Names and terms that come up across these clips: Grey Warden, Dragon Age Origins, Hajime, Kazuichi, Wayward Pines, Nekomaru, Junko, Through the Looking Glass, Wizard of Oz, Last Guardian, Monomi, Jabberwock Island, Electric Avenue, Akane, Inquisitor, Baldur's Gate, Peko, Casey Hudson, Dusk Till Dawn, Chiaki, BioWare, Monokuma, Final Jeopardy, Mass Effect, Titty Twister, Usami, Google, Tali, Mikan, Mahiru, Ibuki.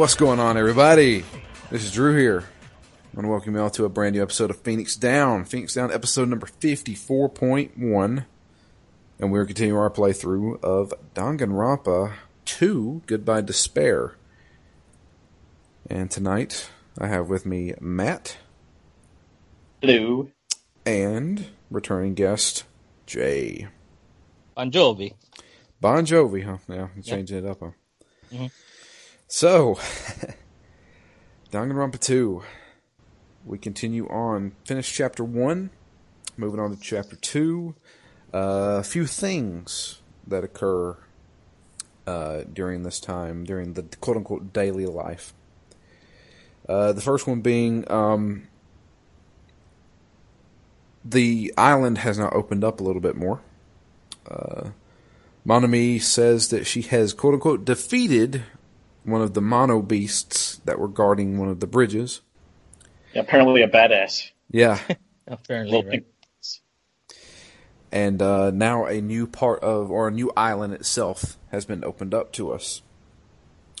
What's going on, everybody? This is Drew here. I want to welcome you all to a brand new episode of Phoenix Down. Phoenix Down episode number 54.1. And we're continuing our playthrough of Danganronpa 2 Goodbye Despair. And tonight, I have with me Matt. Hello. And returning guest, Jay. Bon Jovi. Bon Jovi, huh? Yeah, I'm changing it up, huh? Mm-hmm. So, Danganronpa 2, we continue on, finish chapter 1, moving on to chapter 2, a few things that occur during this time, during the quote-unquote daily life. The first one being, the island has now opened up a little bit more. Monomi says that she has quote-unquote defeated one of the mono beasts that were guarding one of the bridges. Yeah, apparently a badass. Yeah. Apparently, right. And now a new part of, or a new island itself has been opened up to us.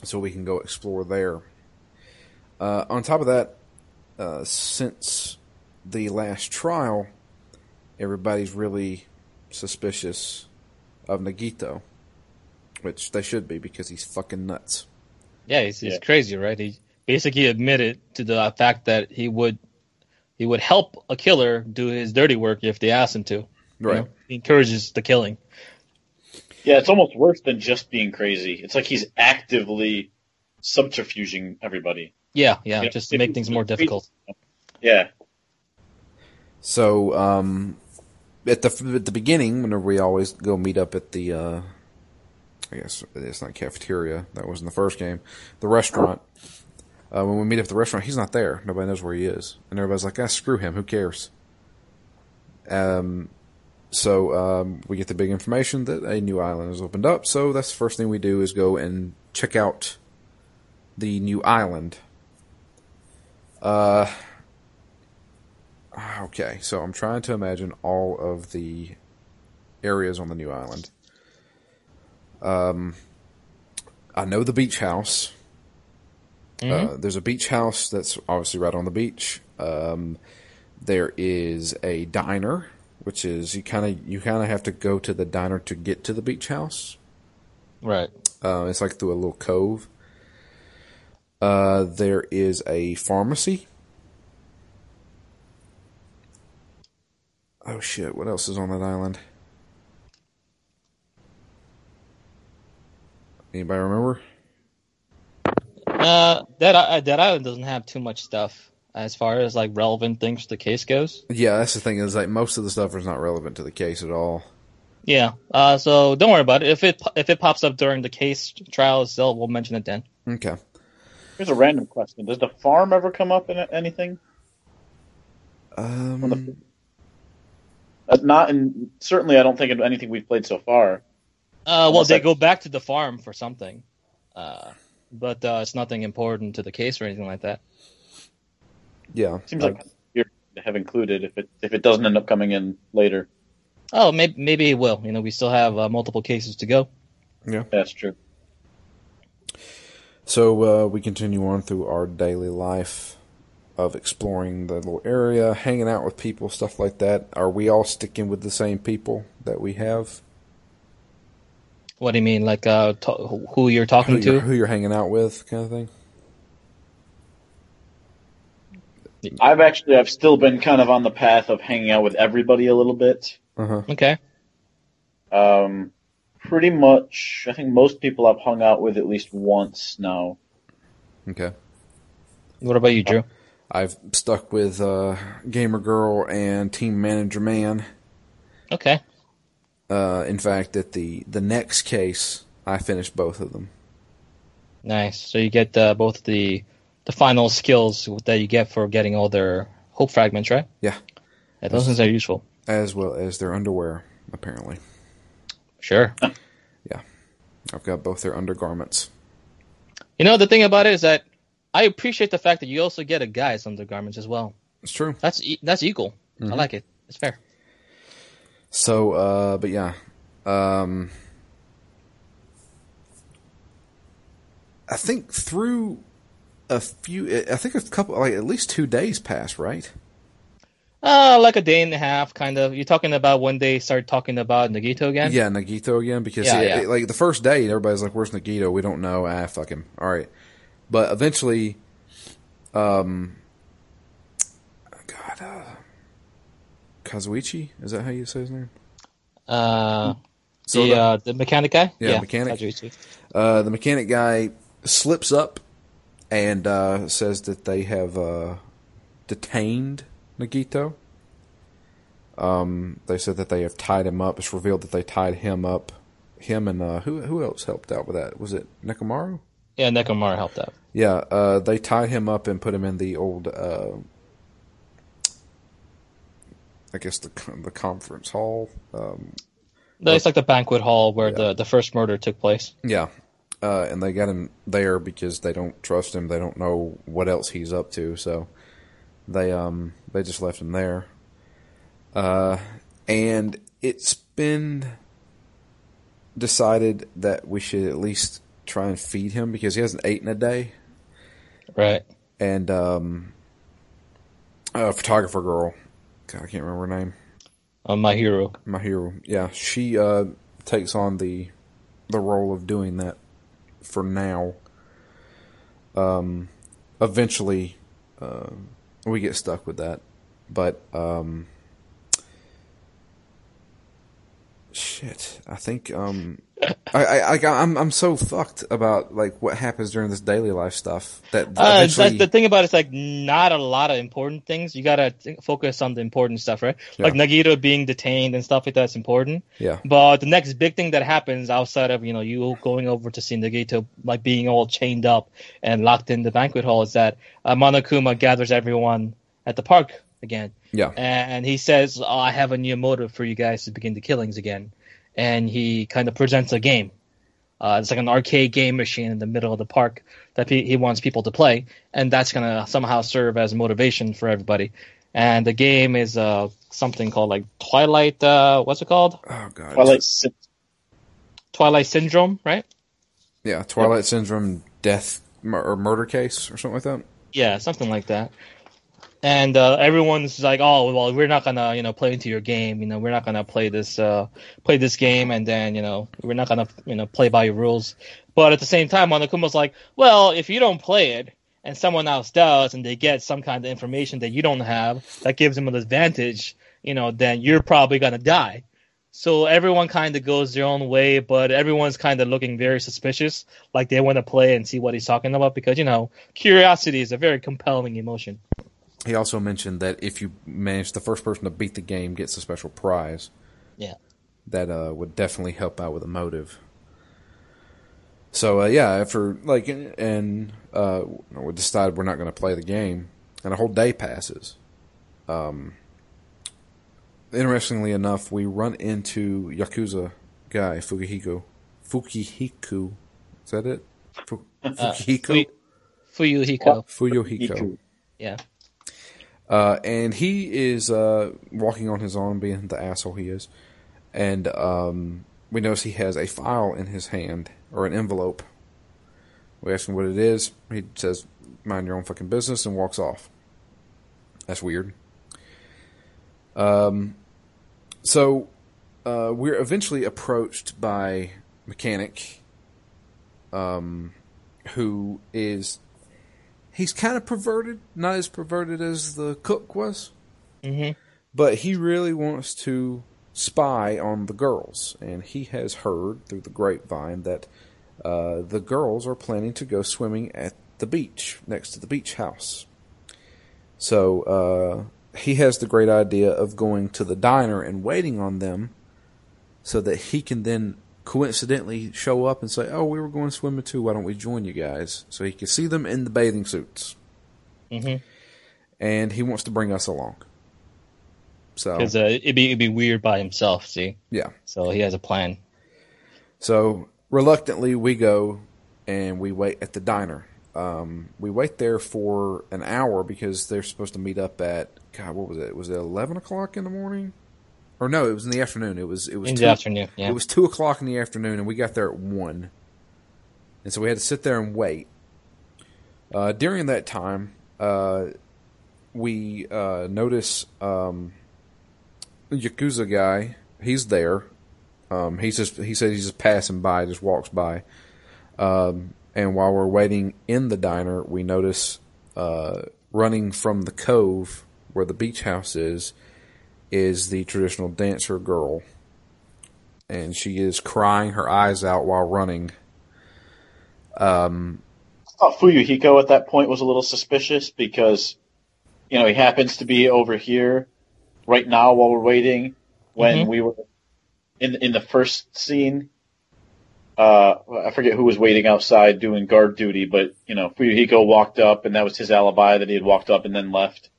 So we can go explore there. On top of that, since the last trial, everybody's really suspicious of Nagito. Which they should be, because he's fucking nuts. Yeah, he's crazy, right? He basically admitted to the fact that he would help a killer do his dirty work if they asked him to. Right. You know, he encourages the killing. Yeah, it's almost worse than just being crazy. It's like he's actively subterfuging everybody. Yeah, you know, just to make things more difficult. Yeah. So, at the beginning, whenever we always go meet up at the I guess it's not cafeteria. That was in the first game. The restaurant. When we meet up at the restaurant, he's not there. Nobody knows where he is. And everybody's like, screw him. Who cares? So we get the big information that a new island has opened up. So that's the first thing we do is go and check out the new island. Okay, so I'm trying to imagine all of the areas on the new island. I know the beach house. Mm-hmm. There's a beach house that's obviously right on the beach. There is a diner, which is you kind of have to go to the diner to get to the beach house. Right. It's like through a little cove. There is a pharmacy. Oh shit! What else is on that island? Anybody remember? That island doesn't have too much stuff as far as like relevant things to the case goes. Yeah, that's the thing is like most of the stuff is not relevant to the case at all. Yeah, so don't worry about it. If it pops up during the case trial itself, we'll mention it then. Okay. Here's a random question: does the farm ever come up in anything? Certainly, I don't think of anything we've played so far. Well, they go back to the farm for something, but it's nothing important to the case or anything like that. Yeah, seems like you have included if it doesn't end up coming in later. Oh, maybe it will. You know, we still have multiple cases to go. Yeah, that's true. So we continue on through our daily life of exploring the little area, hanging out with people, stuff like that. Are we all sticking with the same people that we have? What do you mean, like who you're talking to? Who you're hanging out with, kind of thing? I've still been kind of on the path of hanging out with everybody a little bit. Uh-huh. Okay. Pretty much, I think most people I've hung out with at least once now. Okay. What about you, Drew? I've stuck with Gamer Girl and Team Manager Man. Okay. In fact, at the next case, I finished both of them. Nice. So you get both the final skills that you get for getting all their hope fragments, right? Yeah. Those ones are useful. As well as their underwear, apparently. Sure. Yeah. I've got both their undergarments. You know, the thing about it is that I appreciate the fact that you also get a guy's undergarments as well. It's true. That's equal. Mm-hmm. I like it. It's fair. So, but yeah, I think through at least 2 days passed, right? Like a day and a half, kind of. You're talking about when they started talking about Nagito again? Yeah, Nagito again, because like the first day, everybody's like, where's Nagito? We don't know. Ah, fuck him. All right. But eventually, Kazuichi? Is that how you say his name? The mechanic guy? Yeah, mechanic. The mechanic guy slips up and says that they have detained Nagito. They said that they have tied him up. It's revealed that they tied him up. Him and who else helped out with that? Was it Nekomaru? Yeah, Nekomaru helped out. Yeah, they tied him up and put him in the old, I guess the conference hall. It's like the banquet hall where the first murder took place. Yeah, and they got him there because they don't trust him. They don't know what else he's up to, so they just left him there. And it's been decided that we should at least try and feed him because he hasn't eaten a day. Right. And a photographer girl. God, I can't remember her name. Mahiru. Mahiru, yeah. She takes on the role of doing that for now. Eventually, we get stuck with that. But, shit. I think, I'm so fucked about, like, what happens during this daily life stuff. That's the thing about it, it's, like, not a lot of important things. You gotta focus on the important stuff, right? Yeah. Like, Nagito being detained and stuff like that's important. Yeah. But the next big thing that happens outside of, you going over to see Nagito, like, being all chained up and locked in the banquet hall is that Monokuma gathers everyone at the park again. Yeah. And he says, I have a new motive for you guys to begin the killings again. And he kind of presents a game. It's like an arcade game machine in the middle of the park that he wants people to play. And that's going to somehow serve as motivation for everybody. And the game is something called like Twilight... what's it called? Oh, God. Twilight Syndrome, right? Yeah, Twilight Syndrome death or murder case or something like that. Yeah, something like that. And everyone's like, "Oh, well, we're not gonna, play into your game. We're not gonna play this game, and then, we're not gonna, play by your rules." But at the same time, Monokuma's like, "Well, if you don't play it, and someone else does, and they get some kind of information that you don't have, that gives them an advantage, then you're probably gonna die." So everyone kind of goes their own way, but everyone's kind of looking very suspicious, like they want to play and see what he's talking about, because curiosity is a very compelling emotion. He also mentioned that if you manage, the first person to beat the game gets a special prize. Yeah. That would definitely help out with a motive. So, after, like, and we decided we're not going to play the game, and a whole day passes. Interestingly enough, we run into Yakuza guy, Fuyuhiko. Fuyuhiko. Is that it? Fuyuhiko? Fuyuhiko. Fuyuhiko. Yeah. And he is walking on his own, being the asshole he is. And we notice he has a file in his hand, or an envelope. We ask him what it is. He says, "Mind your own fucking business," and walks off. That's weird. So we're eventually approached by Mechanic, who is... He's kind of perverted, not as perverted as the cook was, mm-hmm. But he really wants to spy on the girls, and he has heard through the grapevine that the girls are planning to go swimming at the beach, next to the beach house. So he has the great idea of going to the diner and waiting on them so that he can then coincidentally show up and say, "Oh, we were going swimming too. Why don't we join you guys?" So he can see them in the bathing suits. Mm-hmm. And he wants to bring us along. So because it'd be weird by himself, see? Yeah. So he has a plan. So reluctantly, we go and we wait at the diner. We wait there for an hour because they're supposed to meet up at, God, what was it? Was it 11 o'clock in the morning? Or no, it was in the afternoon. It was in the afternoon. Yeah. It was 2:00 in the afternoon, and we got there at 1:00, and so we had to sit there and wait. During that time, we notice a Yakuza guy. He's there. He says he's just passing by, just walks by. And while we're waiting in the diner, we notice running from the cove where the beach house is the traditional dancer girl. And she is crying her eyes out while running. I thought Fuyuhiko at that point was a little suspicious because, you know, he happens to be over here right now while we're waiting. When we were in the first scene, I forget who was waiting outside doing guard duty, but, you know, Fuyuhiko walked up and that was his alibi that he had walked up and then left.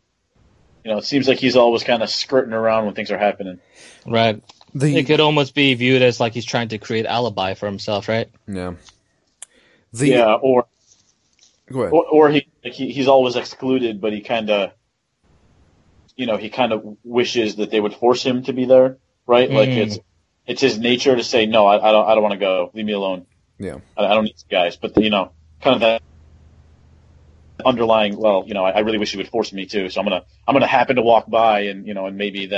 You know, it seems like he's always kind of skirting around when things are happening. Right. It could almost be viewed as like he's trying to create alibi for himself, right? Yeah. Or he's always excluded, but he kind of, you know, he kind of wishes that they would force him to be there, right? Like it's his nature to say no, I don't want to go, leave me alone. Yeah, I don't need you guys, but you know, kind of that underlying. Well, you know, I really wish you would force me to, so I'm gonna happen to walk by, and you know, and maybe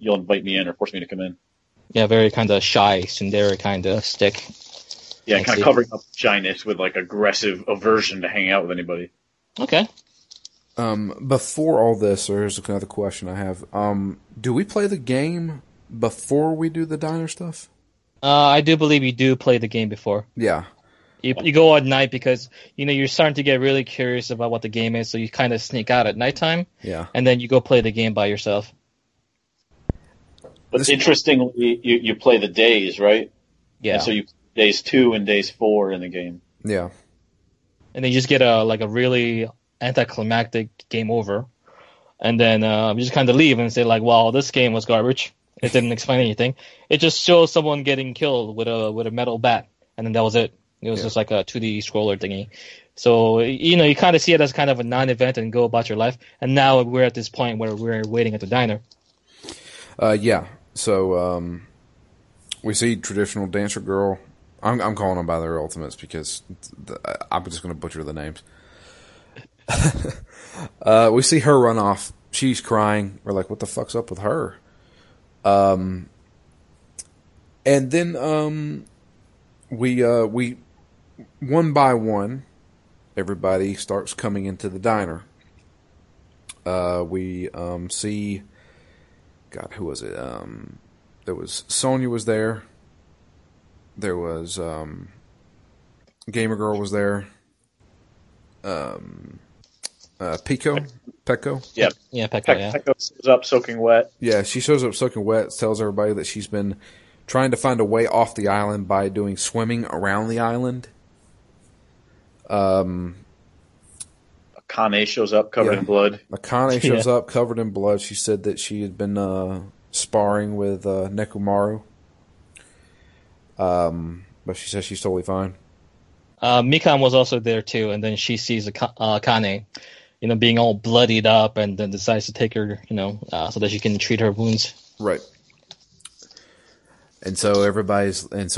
you'll invite me in or force me to come in. Yeah, very kind of shy, tsundere kind of stick. Yeah, kind of covering up shyness with, like, aggressive aversion to hang out with anybody. Okay. Before all this, there's another question I have. Do we play the game before we do the diner stuff? I do believe you do play the game before. Yeah. You go at night because, you know, you're starting to get really curious about what the game is, so you kind of sneak out at nighttime. Yeah. And then you go play the game by yourself. But interestingly, you play the days, right? Yeah. And so you Days 2 and Days 4 in the game. Yeah. And then you just get a really anticlimactic game over. And then you just kind of leave and say, like, wow, this game was garbage. It didn't explain anything. It just shows someone getting killed with a metal bat. And then that was it. It was just like a 2D scroller thingy. So, you know, you kind of see it as kind of a non-event and go about your life. And now we're at this point where we're waiting at the diner. Yeah. So we see traditional dancer girl. I'm calling them by their ultimates because I'm just going to butcher the names. We see her run off. She's crying. We're like, what the fuck's up with her? And then we one by one, everybody starts coming into the diner. We see, God, who was it? There was Sonia was there. There was, Gamer Girl was there. Peko? Yeah, Peko, yeah. Peko shows up soaking wet. Yeah, she shows up soaking wet, tells everybody that she's been trying to find a way off the island by doing swimming around the island. Akane shows up covered in blood. Akane shows up covered in blood. She said that she had been, sparring with, Nekomaru. But she says she's totally fine. Mikan was also there too, and then she sees Akane, you know, being all bloodied up, and then decides to take her, you know, so that she can treat her wounds. Right. And so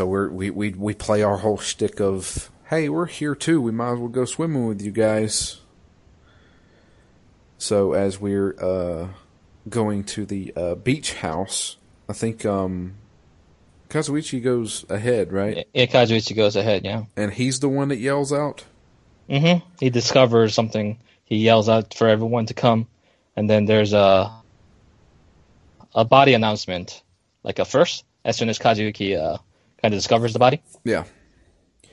we play our whole shtick of, hey, we're here too. We might as well go swimming with you guys. So as we're going to the beach house, I think. Kazuichi goes ahead, right? Yeah, Kazuichi goes ahead, yeah. And he's the one that yells out? Mm-hmm. He discovers something. He yells out for everyone to come. And then there's a body announcement, like a first, as soon as Kazuichi kind of discovers the body. Yeah.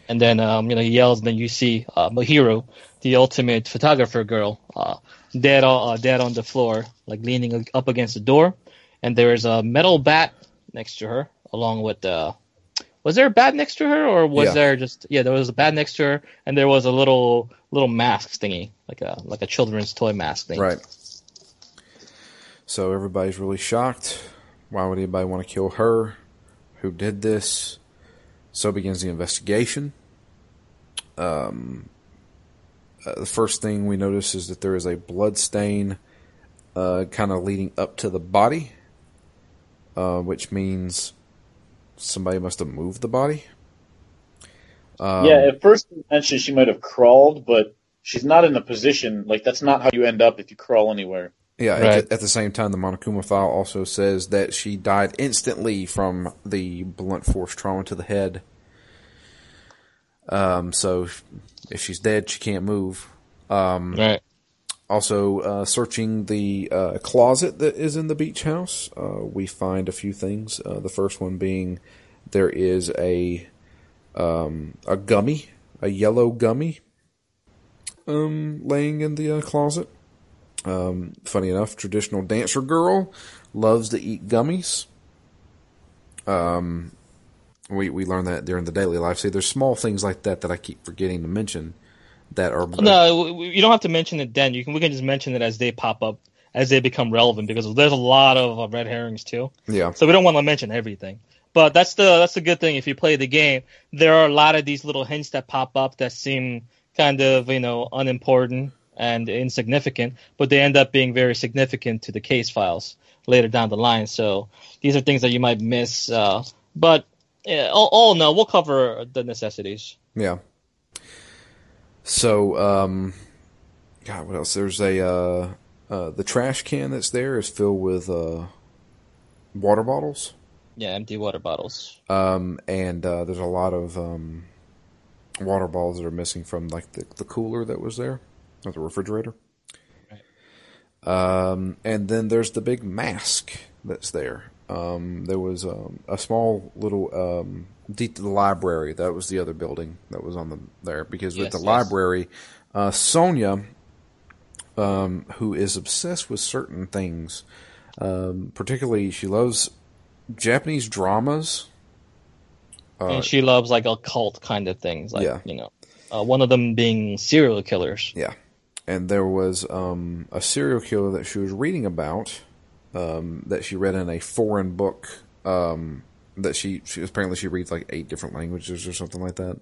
And then you know, he yells, and then you see Mahiru, the ultimate photographer girl, dead on the floor, like leaning up against the door. And there is a metal bat next to her. Along with was there a bat next to her, or was there just there was a bat next to her, and there was a little mask thingy, like a children's toy mask thing. Right. So everybody's really shocked. Why would anybody want to kill her? Who did this? So begins the investigation. The first thing we notice is that there is a blood stain, kind of leading up to the body, which means somebody must have moved the body. At first, actually, she might have crawled, but she's not in a position, like, that's not how you end up if you crawl anywhere. Yeah, right. At the same time, the Monokuma file also says that she died instantly from the blunt force trauma to the head. So if she's dead, she can't move. Right. Also, searching the closet that is in the beach house, we find a few things. The first one being there is a gummy, a yellow gummy, laying in the closet. Funny enough, traditional dancer girl loves to eat gummies. We learned that during the daily life. See, there's small things like that that I keep forgetting to mention. That are no, you don't have to mention it then. We can just mention it as they pop up, as they become relevant, because there's a lot of red herrings too. Yeah. So we don't want to mention everything, but that's the good thing. If you play the game, there are a lot of these little hints that pop up that seem kind of unimportant and insignificant, but they end up being very significant to the case files later down the line. So these are things that you might miss, but yeah, all no, we'll cover the necessities. Yeah. So, God, what else? There's the trash can that's there is filled with, water bottles. Yeah, empty water bottles. And there's a lot of, water bottles that are missing from, like, the cooler that was there, or the refrigerator. Right. And then there's the big mask that's there. There was, a small little, deep to the library. That was the other building that was on there. Because with the library, Sonia, who is obsessed with certain things, particularly she loves Japanese dramas. And she loves, like, occult kind of things. Like, one of them being serial killers. Yeah. And there was a serial killer that she was reading about, that she read in a foreign book, that she apparently she reads like 8 different languages or something like that.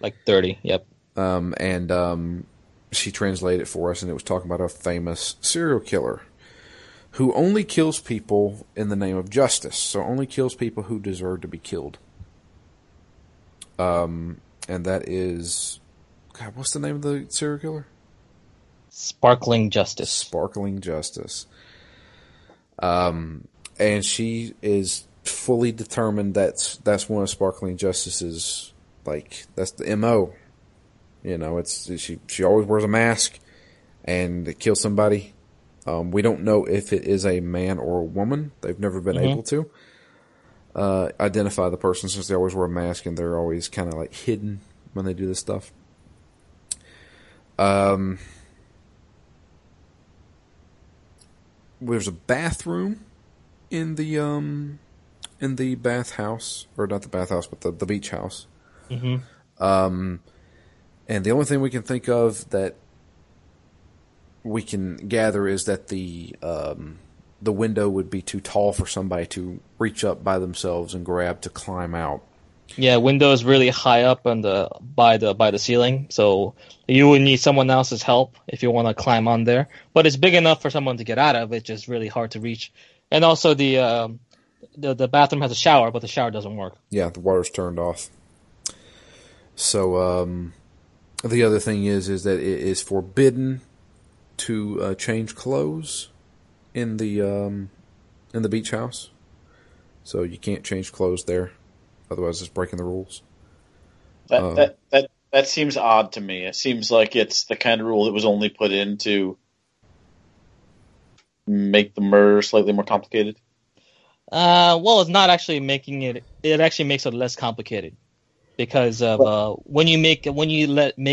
Like 30, yep. And she translated it for us, and it was talking about a famous serial killer who only kills people in the name of justice. So only kills people who deserve to be killed. And that is... God, what's the name of the serial killer? Sparkling Justice. Sparkling Justice. And she is... fully determined that's one of Sparkling Justice's, like, that's the MO. It's she always wears a mask and it kills somebody. We don't know if it is a man or a woman. They've never been able to identify the person, since they always wear a mask and they're always kind of like hidden when they do this stuff. There's a bathroom in the bathhouse, or not the bathhouse, but the beach house. Mm-hmm. And the only thing we can think of that we can gather is that the window would be too tall for somebody to reach up by themselves and grab to climb out. Yeah, window is really high up on by the ceiling, so you would need someone else's help if you want to climb on there. But it's big enough for someone to get out of. It's just really hard to reach. And also the bathroom has a shower, but the shower doesn't work. Yeah, the water's turned off. So the other thing is that it is forbidden to change clothes in the beach house. So you can't change clothes there, otherwise it's breaking the rules. That seems odd to me. It seems like it's the kind of rule that was only put in to make the murder slightly more complicated. Well, it's not actually making it. It actually makes it less complicated, because of when you make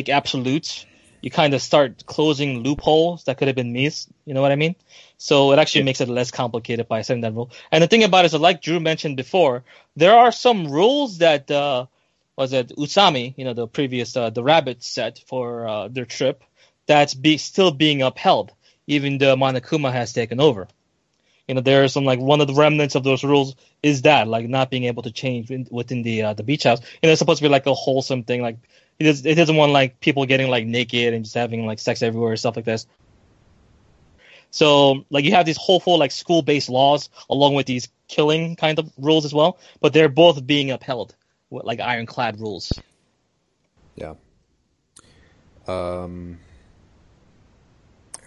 absolutes, you kind of start closing loopholes that could have been missed. You know what I mean? So it actually makes it less complicated by setting that rule. And the thing about it is, like Drew mentioned before, there are some rules that Usami, the previous the rabbit set for their trip, that's still being upheld, even though Monokuma has taken over. There are some, like, one of the remnants of those rules is that, like, not being able to change within the beach house. It's supposed to be like a wholesome thing. Like, it doesn't want, like, people getting, like, naked and just having, like, sex everywhere and stuff like this. So, like, you have these wholesome, like, school-based laws along with these killing kind of rules as well. But they're both being upheld with, like, ironclad rules. Yeah.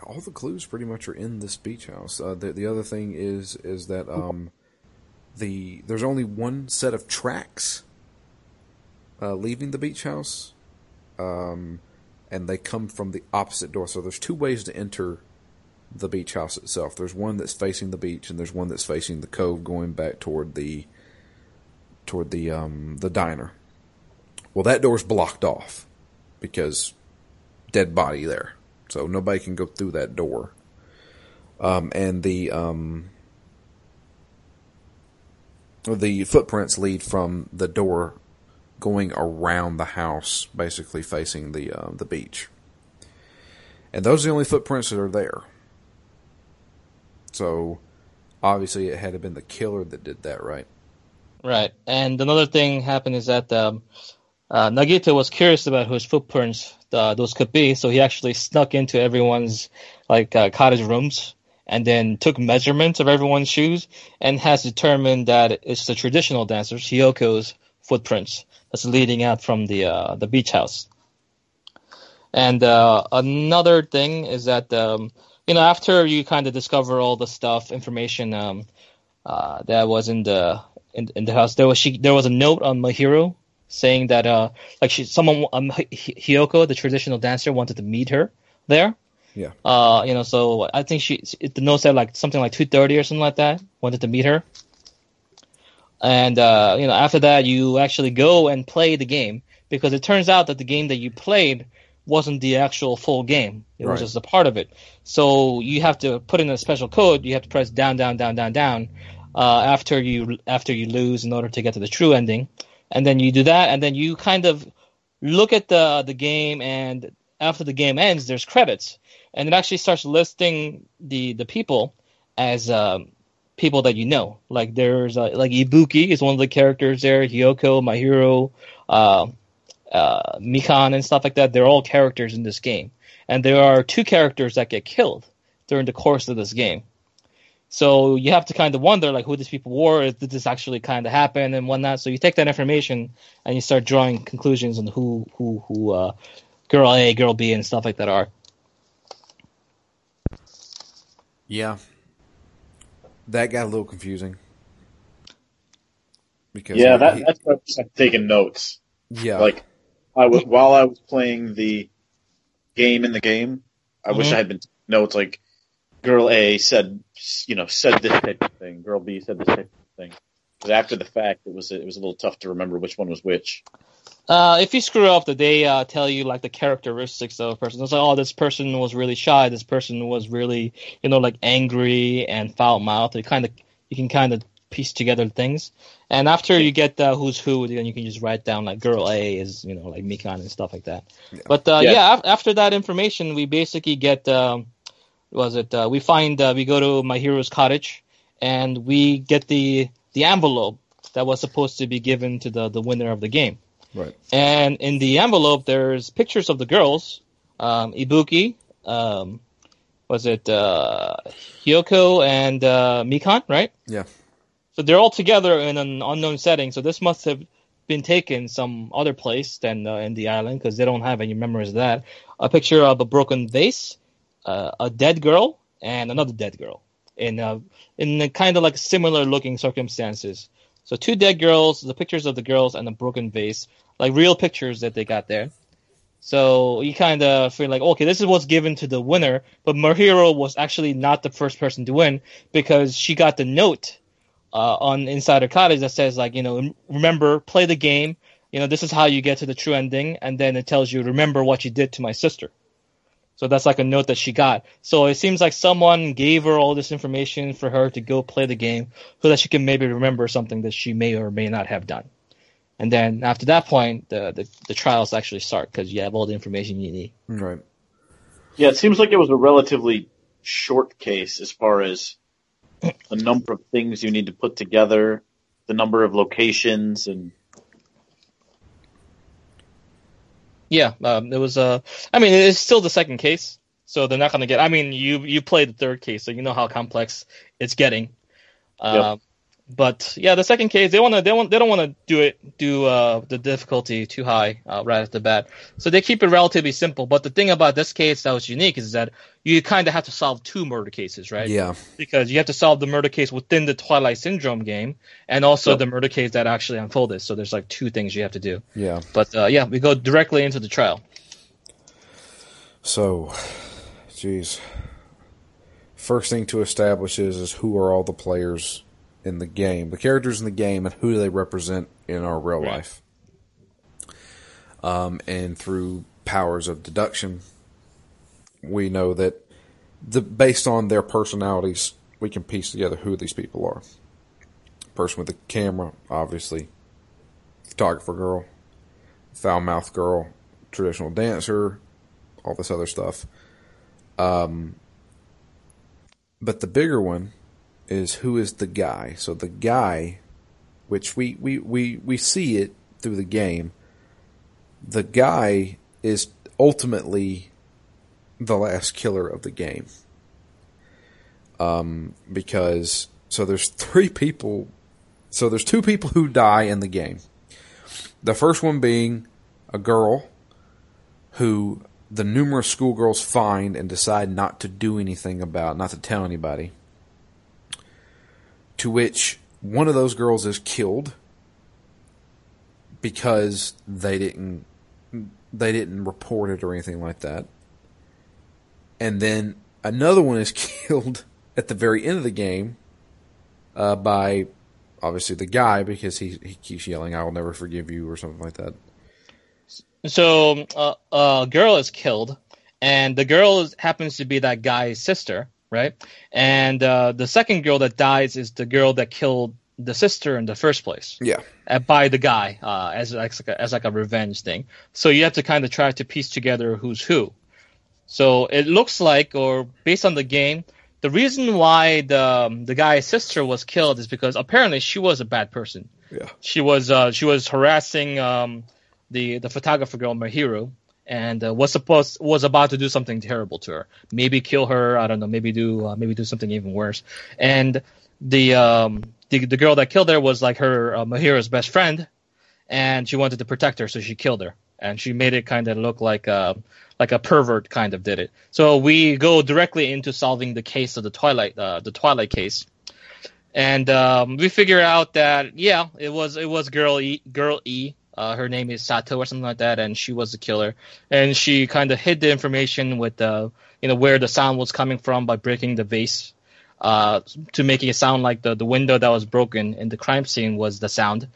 all the clues pretty much are in this beach house. The other thing is that there's only one set of tracks leaving the beach house, and they come from the opposite door. So there's two ways to enter the beach house itself. There's one that's facing the beach, and there's one that's facing the cove, going back toward the diner. Well, that door's blocked off because dead body there, so nobody can go through that door. And the footprints lead from the door going around the house, basically facing the beach. And those are the only footprints that are there. So, obviously, it had to have been the killer that did that, right? Right. And another thing happened is that Nagito was curious about whose footprints those could be, so he actually snuck into everyone's cottage rooms and then took measurements of everyone's shoes and has determined that it's the traditional dancers, Hiyoko's footprints, that's leading out from the beach house. And another thing is that after you kind of discover all the information that was in the house, there was a note on Mahiru saying that Hiyoko, the traditional dancer, wanted to meet her there. Yeah. So I think the note said something 2:30 or something like that. Wanted to meet her. And after that, you actually go and play the game, because it turns out that the game that you played wasn't the actual full game. It was just a part of it. So you have to put in a special code. You have to press down, down, down, down, down after you lose in order to get to the true ending. And then you do that, and then you kind of look at the game, and after the game ends, there's credits. And it actually starts listing the people as people that you know. Like there's Ibuki is one of the characters there, Hiyoko, Mahiru, Mikan and stuff like that. They're all characters in this game, and there are two characters that get killed during the course of this game. So you have to kind of wonder who these people were. Did this actually kind of happen and whatnot? So you take that information and you start drawing conclusions on who girl A, girl B, and stuff like that are. Yeah, that got a little confusing. Because that's why I'm taking notes. Yeah, while I was playing the game in the game, I wish I had been notes girl A said this type of thing, girl B said this type of thing. Because after the fact, it was a little tough to remember which one was which. If you screw up, they tell you the characteristics of a person. It's this person was really shy, this person was really angry and foul mouthed. You can kind of piece together things. And after you get who's who, then you can just write down girl A is Mikan and stuff like that. Yeah. But after that information, we basically get we go to Mahiru's cottage and we get the envelope that was supposed to be given to the winner of the game. Right. And in the envelope, there's pictures of the girls, Ibuki, Hiyoko and Mikan, right? Yeah. So they're all together in an unknown setting. So this must have been taken some other place than in the island, because they don't have any memories of that. A picture of a broken vase, a dead girl, and another dead girl in kind of similar looking circumstances. So two dead girls, the pictures of the girls, and a broken vase, real pictures that they got there. So you kind of feel okay, this is what's given to the winner. But Mahiru was actually not the first person to win, because she got the note on inside her cottage that says remember, play the game, this is how you get to the true ending. And then it tells you, remember what you did to my sister. So that's a note that she got. So it seems someone gave her all this information for her to go play the game so that she can maybe remember something that she may or may not have done. And then after that point, the trials actually start, because you have all the information you need. Right. Yeah, it seems it was a relatively short case as far as the number of things you need to put together, the number of locations, and it was it's still the second case, so they're not going to get. You played the third case, so you know how complex it's getting. But yeah, the second case they don't want to do the difficulty too high right off the bat, so they keep it relatively simple. But the thing about this case that was unique is that you kind of have to solve two murder cases, right? Yeah. Because you have to solve the murder case within the Twilight Syndrome game, and also the murder case that actually unfolded. So there's like two things you have to do. Yeah. But yeah, we go directly into the trial. So, geez, first thing to establish is who are all the players in the game, the characters in the game, and who do they represent in our real life. And through powers of deduction, we know that based on their personalities, we can piece together who these people are. Person with the camera, obviously. Photographer girl. Foul mouth girl. Traditional dancer. All this other stuff. But the bigger one is who is the guy. So the guy, which we see it through the game, the guy is ultimately the last killer of the game. Because, so there's three people, so there's two people who die in the game. The first one being a girl who the numerous schoolgirls find and decide not to do anything about, not to tell anybody. To which one of those girls is killed because they didn't report it or anything like that. And then another one is killed at the very end of the game by, obviously, the guy, because he keeps yelling, "I will never forgive you," or something like that. So a girl is killed, and the girl happens to be that guy's sister. Right, and the second girl that dies is the girl that killed the sister in the first place. Yeah, by the guy as like a revenge thing. So you have to kind of try to piece together who's who. So it looks like, or based on the game, the reason why the guy's sister was killed is because apparently she was a bad person. Yeah, she was harassing the photographer girl Mahiru. And was about to do something terrible to her. Maybe kill her. I don't know. Maybe do something even worse. And the girl that killed her was like her Mahira's best friend, and she wanted to protect her, so she killed her. And she made it kind of look like a pervert kind of did it. So we go directly into solving the case of the Twilight case, and we figure out that it was girl E. Her name is Sato or something like that, and she was the killer. And she kind of hid the information with where the sound was coming from by breaking the vase to making it sound like the window that was broken in the crime scene was the sound.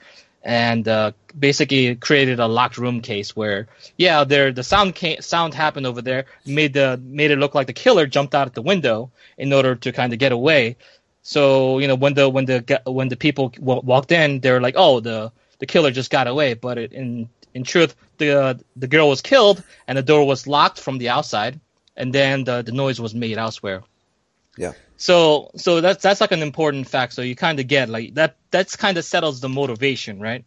And basically created a locked room case where, the sound happened over there, made it look like the killer jumped out at the window in order to kind of get away. So when the people walked in, they were like, oh, the killer just got away, but in truth, the girl was killed and the door was locked from the outside, and then the noise was made elsewhere. Yeah. So that's like an important fact. So you kind of get like that's kind of settles the motivation, right?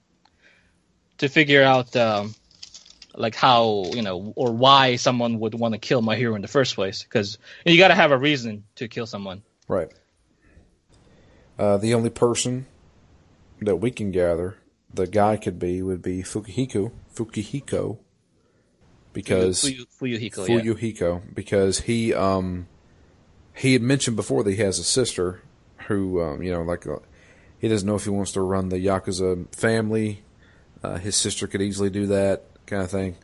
To figure out like how or why someone would want to kill my hero in the first place, because you got to have a reason to kill someone. Right. The only person that we can gather the guy would be Fuyuhiko, because because he had mentioned before that he has a sister who he doesn't know if he wants to run the Yakuza family. His sister could easily do that kind of thing.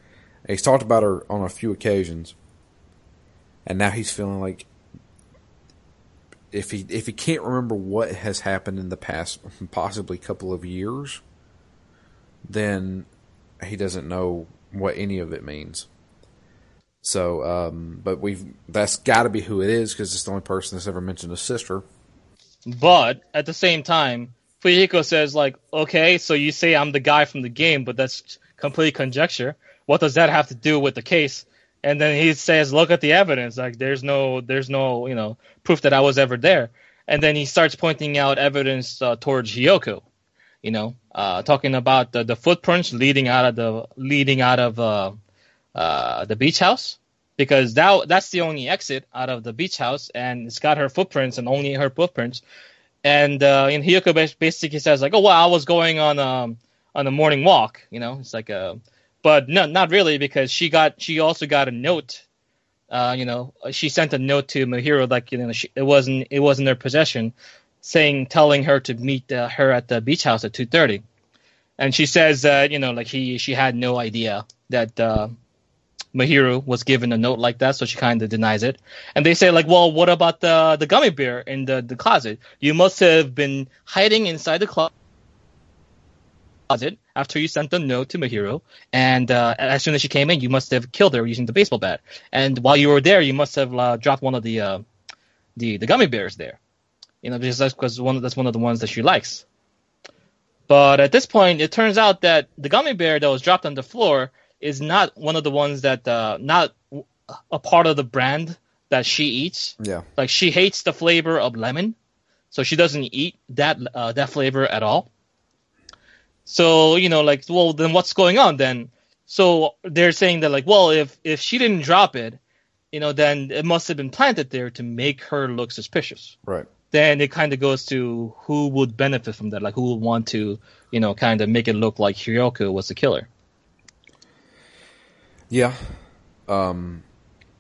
And he's talked about her on a few occasions, and now he's feeling like if he can't remember what has happened in the past, possibly couple of years, then he doesn't know what any of it means. So, but that's got to be who it is, because it's the only person that's ever mentioned a sister. But at the same time, Fuyuhiko says, like, okay, so you say I'm the guy from the game, but that's complete conjecture. What does that have to do with the case? And then he says, look at the evidence. Like, there's no, proof that I was ever there. And then he starts pointing out evidence towards Hiyoko. Talking about the footprints leading out of the beach house, because that's the only exit out of the beach house, and it's got her footprints and only her footprints. And in Hiyoko basically says like, oh well, I was going on a morning walk, you know. It's like a, but no, not really, because she also got a note. You know, she sent a note to Mahiru, like, you know, it wasn't their possession, telling her to meet her at the beach house at 2:30. And she says that, you know, like she had no idea that Mahiru was given a note like that, so she kind of denies it. And they say like, well, what about the gummy bear in the closet? You must have been hiding inside the closet after you sent the note to Mahiru, and as soon as she came in, you must have killed her using the baseball bat. And while you were there, you must have dropped one of the gummy bears there. You know, because that's one of the ones that she likes. But at this point, it turns out that the gummy bear that was dropped on the floor is not one of the ones that not a part of the brand that she eats. Yeah, like she hates the flavor of lemon, so she doesn't eat that flavor at all. So, you know, like, well, then what's going on then? So they're saying that like, well, if she didn't drop it, you know, then it must have been planted there to make her look suspicious. Right. Then it kind of goes to who would benefit from that, like who would want to, you know, kind of make it look like Hiyoko was the killer. Yeah.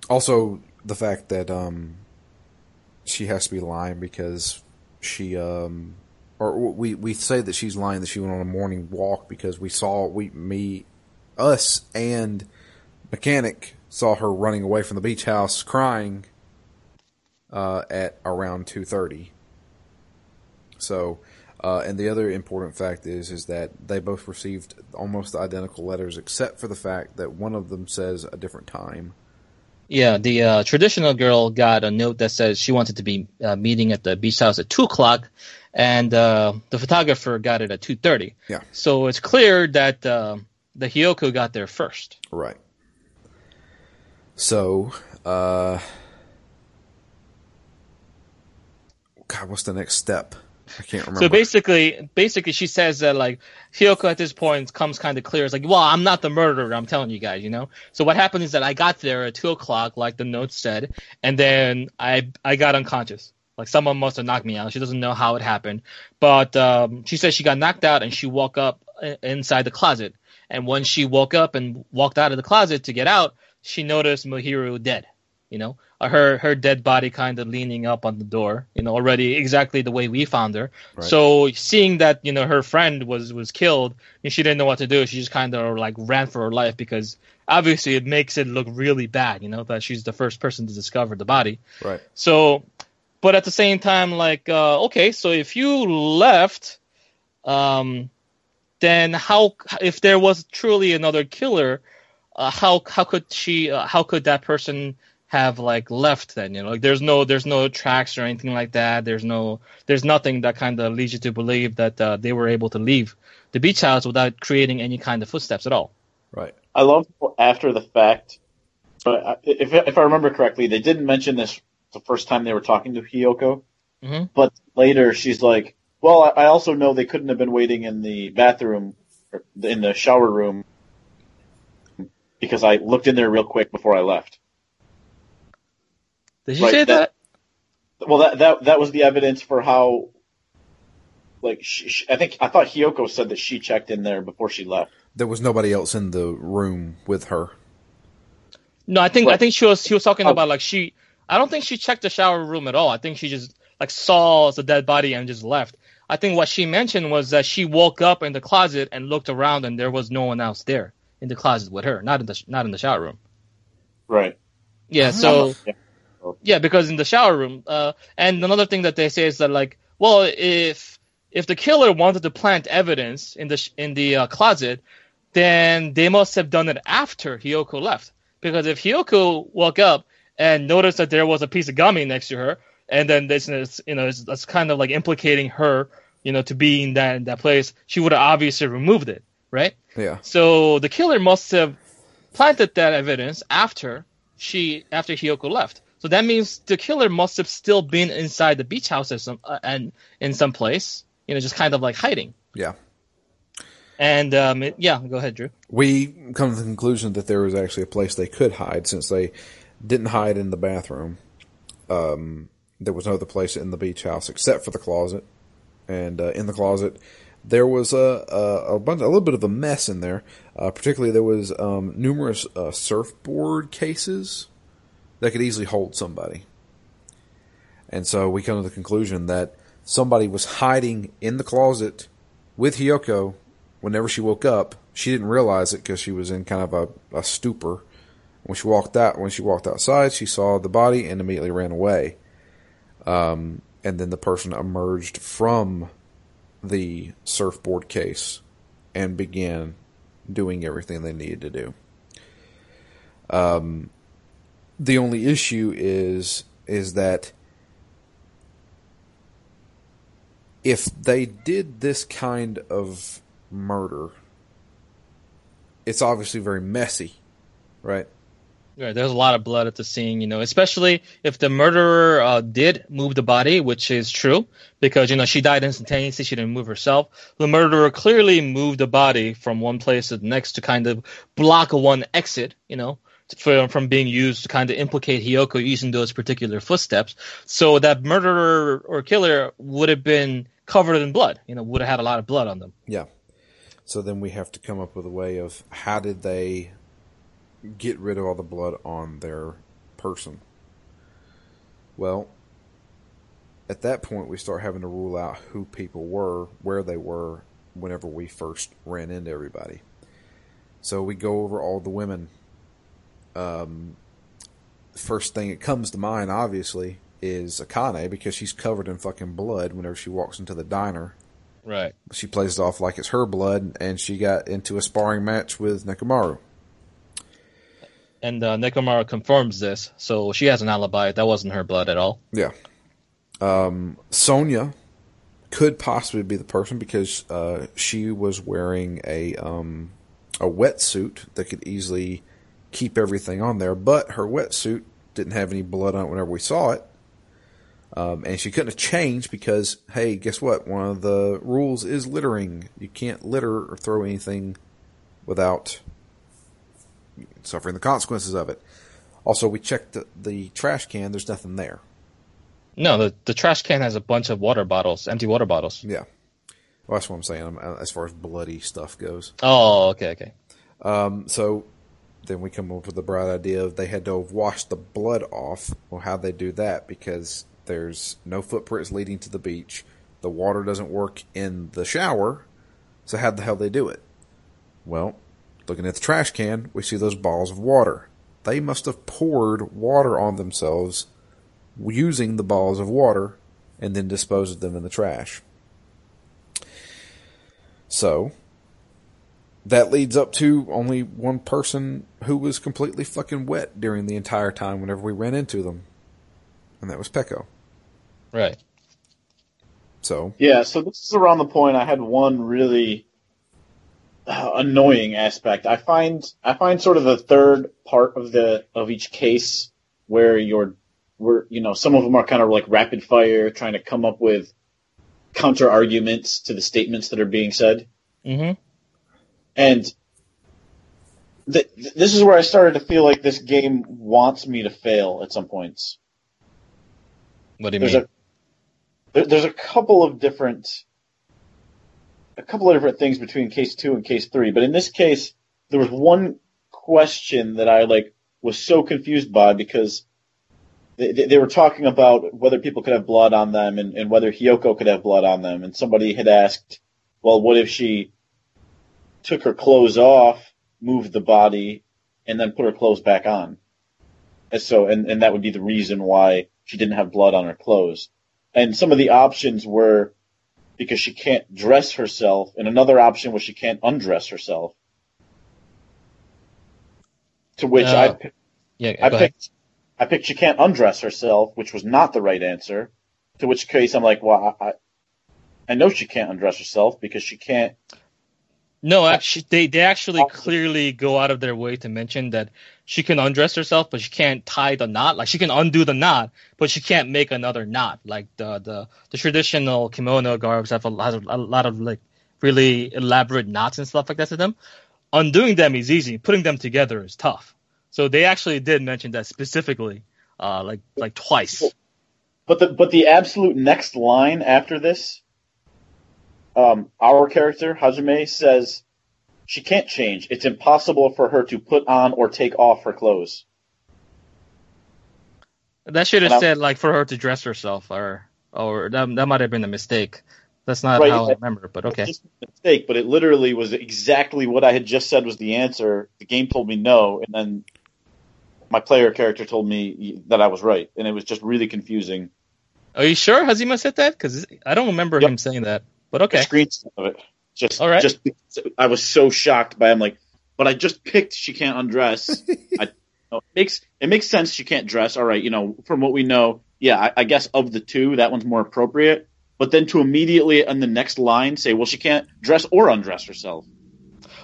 Also, the fact that she has to be lying because she, or we say that she's lying that she went on a morning walk because we saw us and Mechanic saw her running away from the beach house crying at around 2:30. So, and the other important fact is that they both received almost identical letters, except for the fact that one of them says a different time. Yeah, the traditional girl got a note that says she wanted to be meeting at the beach house at 2 o'clock, and the photographer got it at 2:30. Yeah. So it's clear that the Hiyoko got there first. Right. So, God, what's the next step? I can't remember. So basically, she says that like Hiyoko at this point comes kind of clear. It's like, well, I'm not the murderer. I'm telling you guys, you know. So what happened is that I got there at 2 o'clock, like the note said, and then I got unconscious. Like someone must have knocked me out. She doesn't know how it happened, but she says she got knocked out and she woke up inside the closet. And when she woke up and walked out of the closet to get out, she noticed Mahiru dead. You know, her dead body kind of leaning up on the door, you know, already exactly the way we found her. Right. So seeing that, you know, her friend was killed and she didn't know what to do, she just kind of like ran for her life because obviously it makes it look really bad, you know, that she's the first person to discover the body. Right. So, but at the same time, like, okay, so if you left, then if there was truly another killer, how could that person have like left then, you know, like there's no tracks or anything like that. There's nothing that kind of leads you to believe that they were able to leave the beach house without creating any kind of footsteps at all. Right. I love after the fact, but if I remember correctly, they didn't mention this the first time they were talking to Hiyoko, mm-hmm. But later she's like, well, I also know they couldn't have been waiting in the bathroom, or in the shower room, because I looked in there real quick before I left. Did you say that? Well, that was the evidence for how, like, I thought Hiyoko said that she checked in there before she left. There was nobody else in the room with her. No, I think she was talking about like I don't think she checked the shower room at all. I think she just like saw the dead body and just left. I think what she mentioned was that she woke up in the closet and looked around and there was no one else there in the closet with her, not in the shower room. Right. Yeah. So. Yeah, because in the shower room, and another thing that they say is that like, well, if the killer wanted to plant evidence in the closet, then they must have done it after Hiyoko left. Because if Hiyoko woke up and noticed that there was a piece of gummy next to her, and then that's kind of like implicating her, you know, to be in that place, she would have obviously removed it, right? Yeah. So the killer must have planted that evidence after Hiyoko left. So that means the killer must have still been inside the beach house and in some place, you know, just kind of like hiding. Yeah. And go ahead, Drew. We come to the conclusion that there was actually a place they could hide since they didn't hide in the bathroom. There was no other place in the beach house except for the closet. And in the closet, there was a little bit of a mess in there. Particularly, there was numerous surfboard cases that could easily hold somebody. And so we come to the conclusion that somebody was hiding in the closet with Hiyoko. Whenever she woke up, she didn't realize it because she was in kind of a stupor. When she walked outside, she saw the body and immediately ran away. And then the person emerged from the surfboard case and began doing everything they needed to do. The only issue is that if they did this kind of murder, it's obviously very messy, right? Right, there's a lot of blood at the scene, especially if the murderer did move the body, which is true, because, she died instantaneously, she didn't move herself. The murderer clearly moved the body from one place to the next to kind of block one exit, from being used to kind of implicate Hiyoko using those particular footsteps. So that murderer or killer would have been covered in blood, would have had a lot of blood on them. Yeah. So then we have to come up with a way of how did they get rid of all the blood on their person. Well, at that point, we start having to rule out who people were, where they were, whenever we first ran into everybody. So we go over all the women. First thing that comes to mind, obviously, is Akane, because she's covered in fucking blood whenever she walks into the diner. Right. She plays it off like it's her blood, and she got into a sparring match with Nekomaru. And Nekomaru confirms this, so she has an alibi. That wasn't her blood at all. Yeah. Sonia could possibly be the person because she was wearing a wetsuit that could easily keep everything on there, but her wetsuit didn't have any blood on it whenever we saw it. And she couldn't have changed because, hey, guess what? One of the rules is littering. You can't litter or throw anything without suffering the consequences of it. Also, we checked the trash can. There's nothing there. No, the trash can has a bunch of water bottles, empty water bottles. Yeah. Well, that's what I'm saying, as far as bloody stuff goes. Oh, okay. So then we come up with the bright idea of they had to have washed the blood off. Well, how'd they do that? Because there's no footprints leading to the beach. The water doesn't work in the shower. So how the hell they do it? Well, looking at the trash can, we see those balls of water. They must have poured water on themselves using the balls of water and then disposed of them in the trash. So, that leads up to only one person who was completely fucking wet during the entire time whenever we ran into them. And that was Peko. Right. So. Yeah, so this is around the point I had one really annoying aspect. I find sort of the third part of each case where some of them are kind of like rapid fire, trying to come up with counter arguments to the statements that are being said. Mm-hmm. And this is where I started to feel like this game wants me to fail at some points. What do you mean? There's a couple of different things between case 2 and case 3, but in this case, there was one question that I was so confused by because they were talking about whether people could have blood on them and whether Hiyoko could have blood on them, and somebody had asked, well, what if she took her clothes off, moved the body, and then put her clothes back on? And so, and that would be the reason why she didn't have blood on her clothes. And some of the options were because she can't dress herself, and another option was she can't undress herself. To which I picked she can't undress herself, which was not the right answer. To which case I'm like, well, I know she can't undress herself because she can't. No, actually, they actually clearly go out of their way to mention that she can undress herself, but she can't tie the knot. Like, she can undo the knot, but she can't make another knot. Like, the traditional kimono garbs have a lot of really elaborate knots and stuff like that to them. Undoing them is easy. Putting them together is tough. So they actually did mention that specifically, twice. But the absolute next line after this, our character, Hajime, says she can't change. It's impossible for her to put on or take off her clothes. That should have said, like, for her to dress herself, or that might have been a mistake. That's not right, how I remember, but okay. It's just a mistake, but it literally was exactly what I had just said was the answer. The game told me no, and then my player character told me that I was right, and it was just really confusing. Are you sure Hajime said that? Because I don't remember him saying that, but okay. The screenshot of it. Just, all right. Just, I was so shocked by it. I'm like, but I just picked she can't undress. It makes sense she can't dress. All right, from what we know, yeah, I guess of the two, that one's more appropriate. But then to immediately on the next line say, well, she can't dress or undress herself.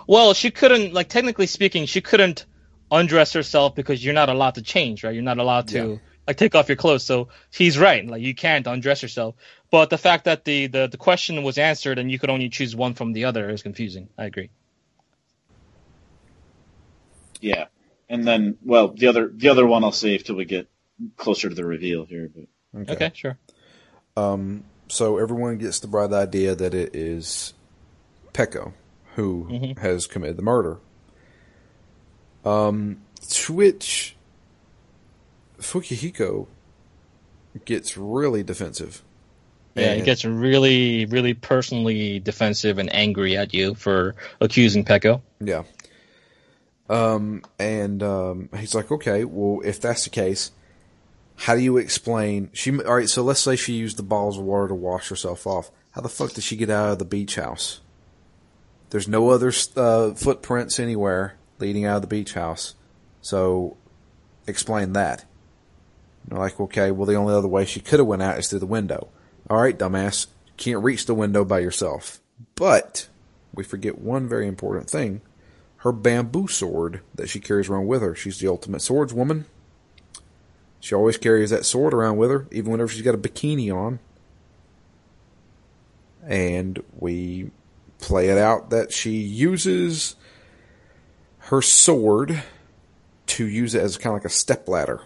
Well, she couldn't, like, technically speaking, she couldn't undress herself because you're not allowed to change, right? You're not allowed to take off your clothes. So he's right. Like, you can't undress yourself. But the fact that the question was answered and you could only choose one from the other is confusing. I agree. Yeah. And then, well, the other one I'll save till we get closer to the reveal here. But. Okay, sure. So everyone gets to buy the idea that it is Peko who has committed the murder. To which Fuyuhiko gets really defensive. Yeah, he gets really, really personally defensive and angry at you for accusing Peko. Yeah. He's like, okay, well, if that's the case, how do you explain all right, so let's say she used the bottles of water to wash herself off. How the fuck did she get out of the beach house? There's no other footprints anywhere leading out of the beach house. So explain that. And they're like, okay, well, the only other way she could have went out is through the window. All right, dumbass, can't reach the window by yourself. But we forget one very important thing. Her bamboo sword that she carries around with her. She's the ultimate swordswoman. She always carries that sword around with her, even whenever she's got a bikini on. And we play it out that she uses her sword to use it as kind of like a stepladder.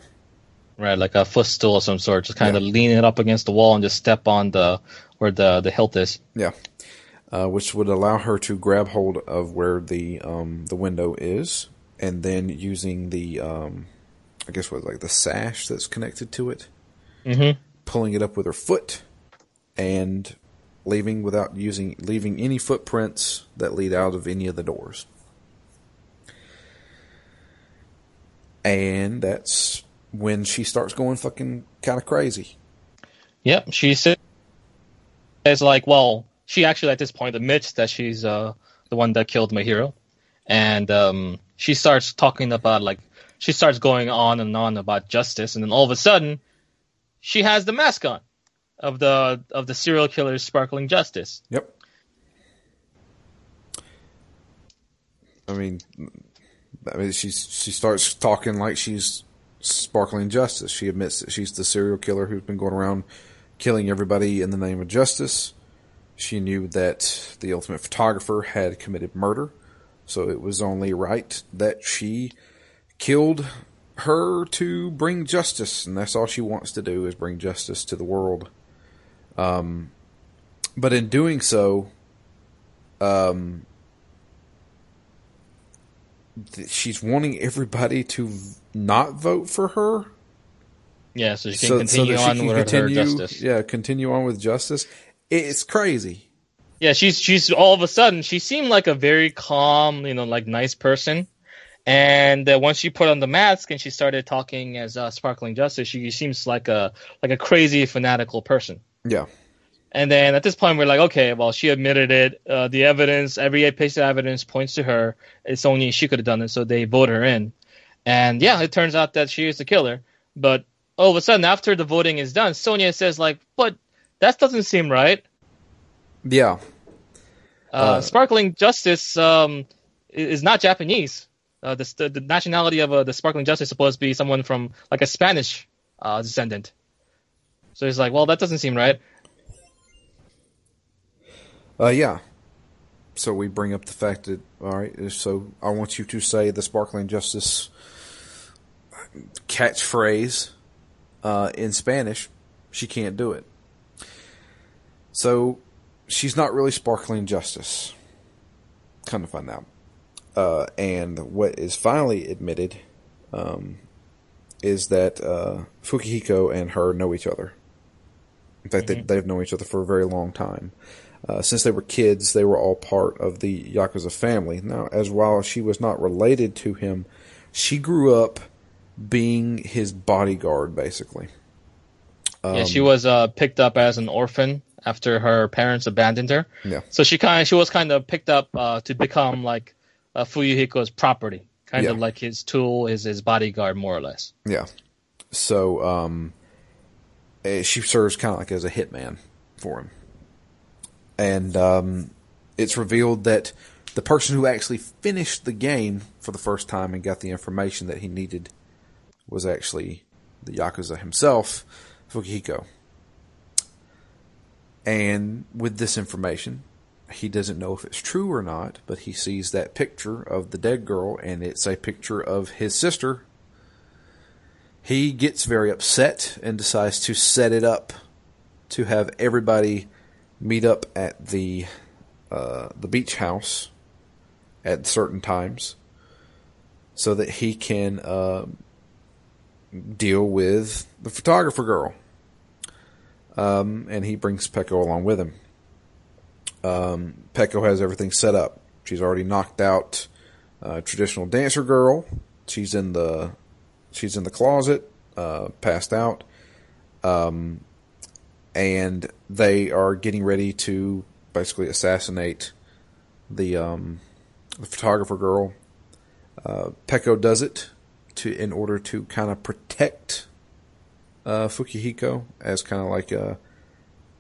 Right, like a footstool of some sort. Just kind of lean it up against the wall and just step on where the hilt is. Yeah. Which would allow her to grab hold of where the window is, and then using the the sash that's connected to it, pulling it up with her foot, and leaving without leaving any footprints that lead out of any of the doors. And that's when she starts going fucking kind of crazy. Yep, she says, like, well. She actually, at this point, admits that she's the one that killed Mahiru. And she starts talking about, like, she starts going on and on about justice. And then all of a sudden, she has the mask on of the serial killer's Sparkling Justice. Yep. I mean, she starts talking like she's Sparkling Justice. She admits that she's the serial killer who's been going around killing everybody in the name of justice. She knew that the ultimate photographer had committed murder, so it was only right that she killed her to bring justice, and that's all she wants to do is bring justice to the world. But in doing so, she's wanting everybody to not vote for her. Yeah, so she can continue on with her justice. Yeah, continue on with justice. It's crazy. Yeah, she's all of a sudden, she seemed like a very calm, like nice person. And once she put on the mask and she started talking as Sparkling Justice, she seems like a crazy fanatical person. Yeah. And then at this point, we're like, okay, well, she admitted it. The evidence, every piece of evidence points to her. It's only she could have done it, so they vote her in. And yeah, it turns out that she is the killer. But all of a sudden, after the voting is done, Sonia says, like, but that doesn't seem right. Yeah. Sparkling Justice is not Japanese. The nationality of the Sparkling Justice is supposed to be someone from, like, a Spanish descendant. So he's like, well, that doesn't seem right. Yeah. So we bring up the fact that, all right, so I want you to say the Sparkling Justice catchphrase in Spanish. She can't do it. So she's not really Sparkling Justice. Come to find out. And what is finally admitted is that Fuyuhiko and her know each other. In fact, they've known each other for a very long time. Since they were kids, they were all part of the Yakuza family. Now, as while she was not related to him, she grew up being his bodyguard, basically. Yeah, she was picked up as an orphan after her parents abandoned her. Yeah. So she was kind of picked up to become like Fuyuhiko's property, kind of like his tool, is his bodyguard, more or less. Yeah. So she serves kind of like as a hitman for him. And it's revealed that the person who actually finished the game for the first time and got the information that he needed was actually the Yakuza himself, Fuyuhiko. And with this information, he doesn't know if it's true or not, but he sees that picture of the dead girl, and it's a picture of his sister. He gets very upset and decides to set it up to have everybody meet up at the beach house at certain times so that he can deal with the photographer girl. And he brings Peko along with him. Peko has everything set up. She's already knocked out traditional dancer girl. She's in the closet, passed out. And they are getting ready to basically assassinate the photographer girl. Peko does it in order to kind of protect Fuyuhiko as kind of like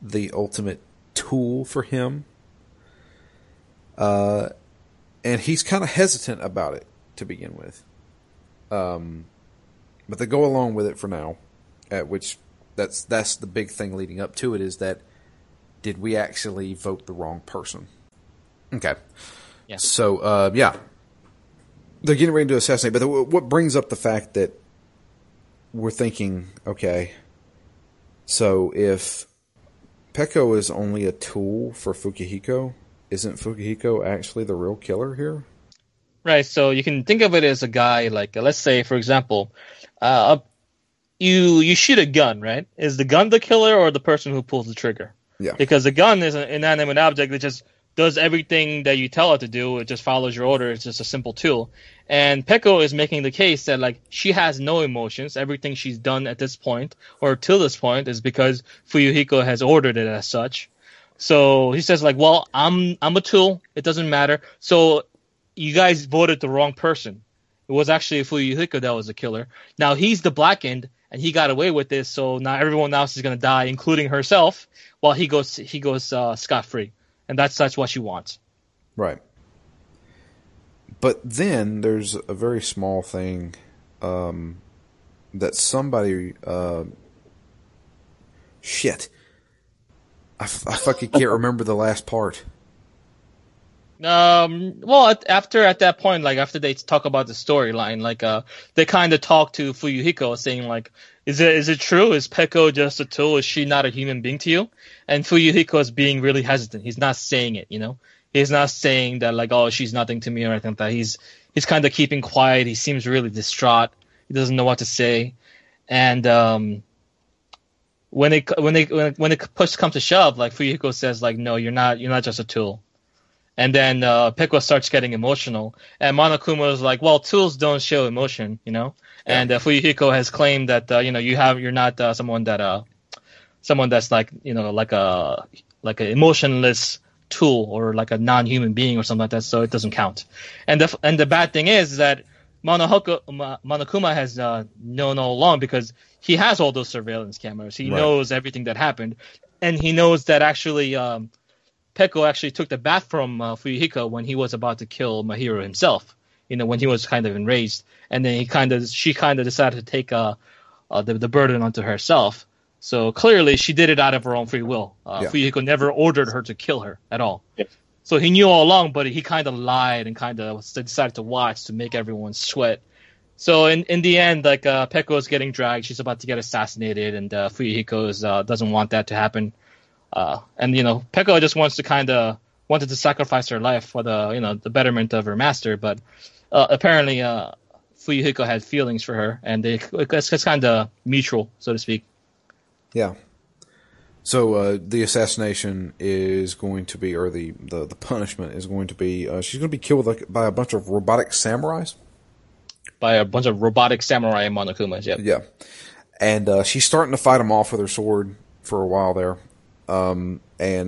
the ultimate tool for him. And he's kind of hesitant about it to begin with. But they go along with it for now, at which that's the big thing leading up to it, is that did we actually vote the wrong person? Okay. Yeah. So, they're getting ready to assassinate, but what brings up the fact that we're thinking, okay, so if Peko is only a tool for Fuyuhiko, isn't Fuyuhiko actually the real killer here? Right, so you can think of it as a guy, like, let's say, for example, you shoot a gun, right? Is the gun the killer or the person who pulls the trigger? Yeah. Because the gun is an inanimate object that just does everything that you tell it to do. It just follows your order. It's just a simple tool. And Peko is making the case that, like, she has no emotions. Everything she's done at this point, or till this point, is because Fuyuhiko has ordered it as such. So he says, like, well, I'm a tool. It doesn't matter. So you guys voted the wrong person. It was actually Fuyuhiko that was the killer. Now he's the blackened, and he got away with this. So now everyone else is going to die, including herself, while he goes scot-free. And that's what she wants. Right. But then there's a very small thing that somebody... shit. I fucking can't remember the last part. After they talk about the storyline, like, they kind of talk to Fuyuhiko saying, like, is it true? Is Peko just a tool? Is she not a human being to you? And Fuyuhiko is being really hesitant. He's not saying it, you know? He's not saying that, like, oh, she's nothing to me or anything like that. He's kind of keeping quiet. He seems really distraught. He doesn't know what to say. And, when it push comes to shove, like, Fuyuhiko says, like, no, you're not just a tool. And then Peko starts getting emotional, and Monokuma is like, "Well, tools don't show emotion, you know." Yeah. And Fuyuhiko has claimed that you're not someone that's like, you know, like an emotionless tool or like a non-human being or something like that, so it doesn't count. And the bad thing is that Monokuma has known all along, because he has all those surveillance cameras. He knows everything that happened, and he knows that actually. Peko actually took the bath from Fuyuhiko when he was about to kill Mahiru himself, you know, when he was kind of enraged. And then she decided to take the burden onto herself. So clearly she did it out of her own free will. Fuyuhiko never ordered her to kill her at all. Yeah. So he knew all along, but he kind of lied and kind of decided to watch to make everyone sweat So in the end, like, Peko is getting dragged. She's about to get assassinated, and Fuyuhiko doesn't want that to happen. And you know, Peko just wants to wanted to sacrifice her life for the betterment of her master, but apparently Fuyuhiko had feelings for her, and it's kind of mutual, so to speak. Yeah. So the assassination is going to be, or the punishment is going to be, she's going to be killed by a bunch of robotic samurais. By a bunch of robotic samurai Monokumas, yep. Yeah. And she's starting to fight them off with her sword for a while there. And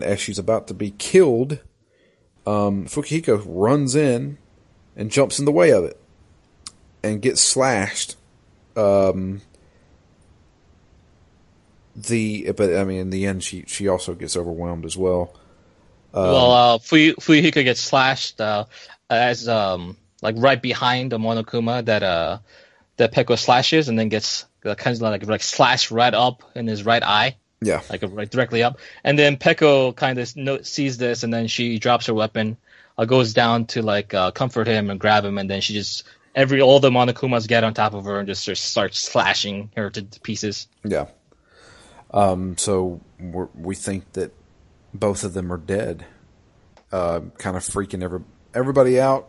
as she's about to be killed, Fukihiko runs in and jumps in the way of it and gets slashed. In the end, she also gets overwhelmed as well. Fuyuhiko gets slashed as... like right behind the Monokuma that Peko slashes, and then gets kind of like slashed right up in his right eye. Yeah, like right directly up. And then Peko kind of sees this, and then she drops her weapon, goes down to comfort him and grab him, and then she just all the Monokumas get on top of her and just start slashing her to pieces. Yeah. So we think that both of them are dead, kind of freaking everybody out.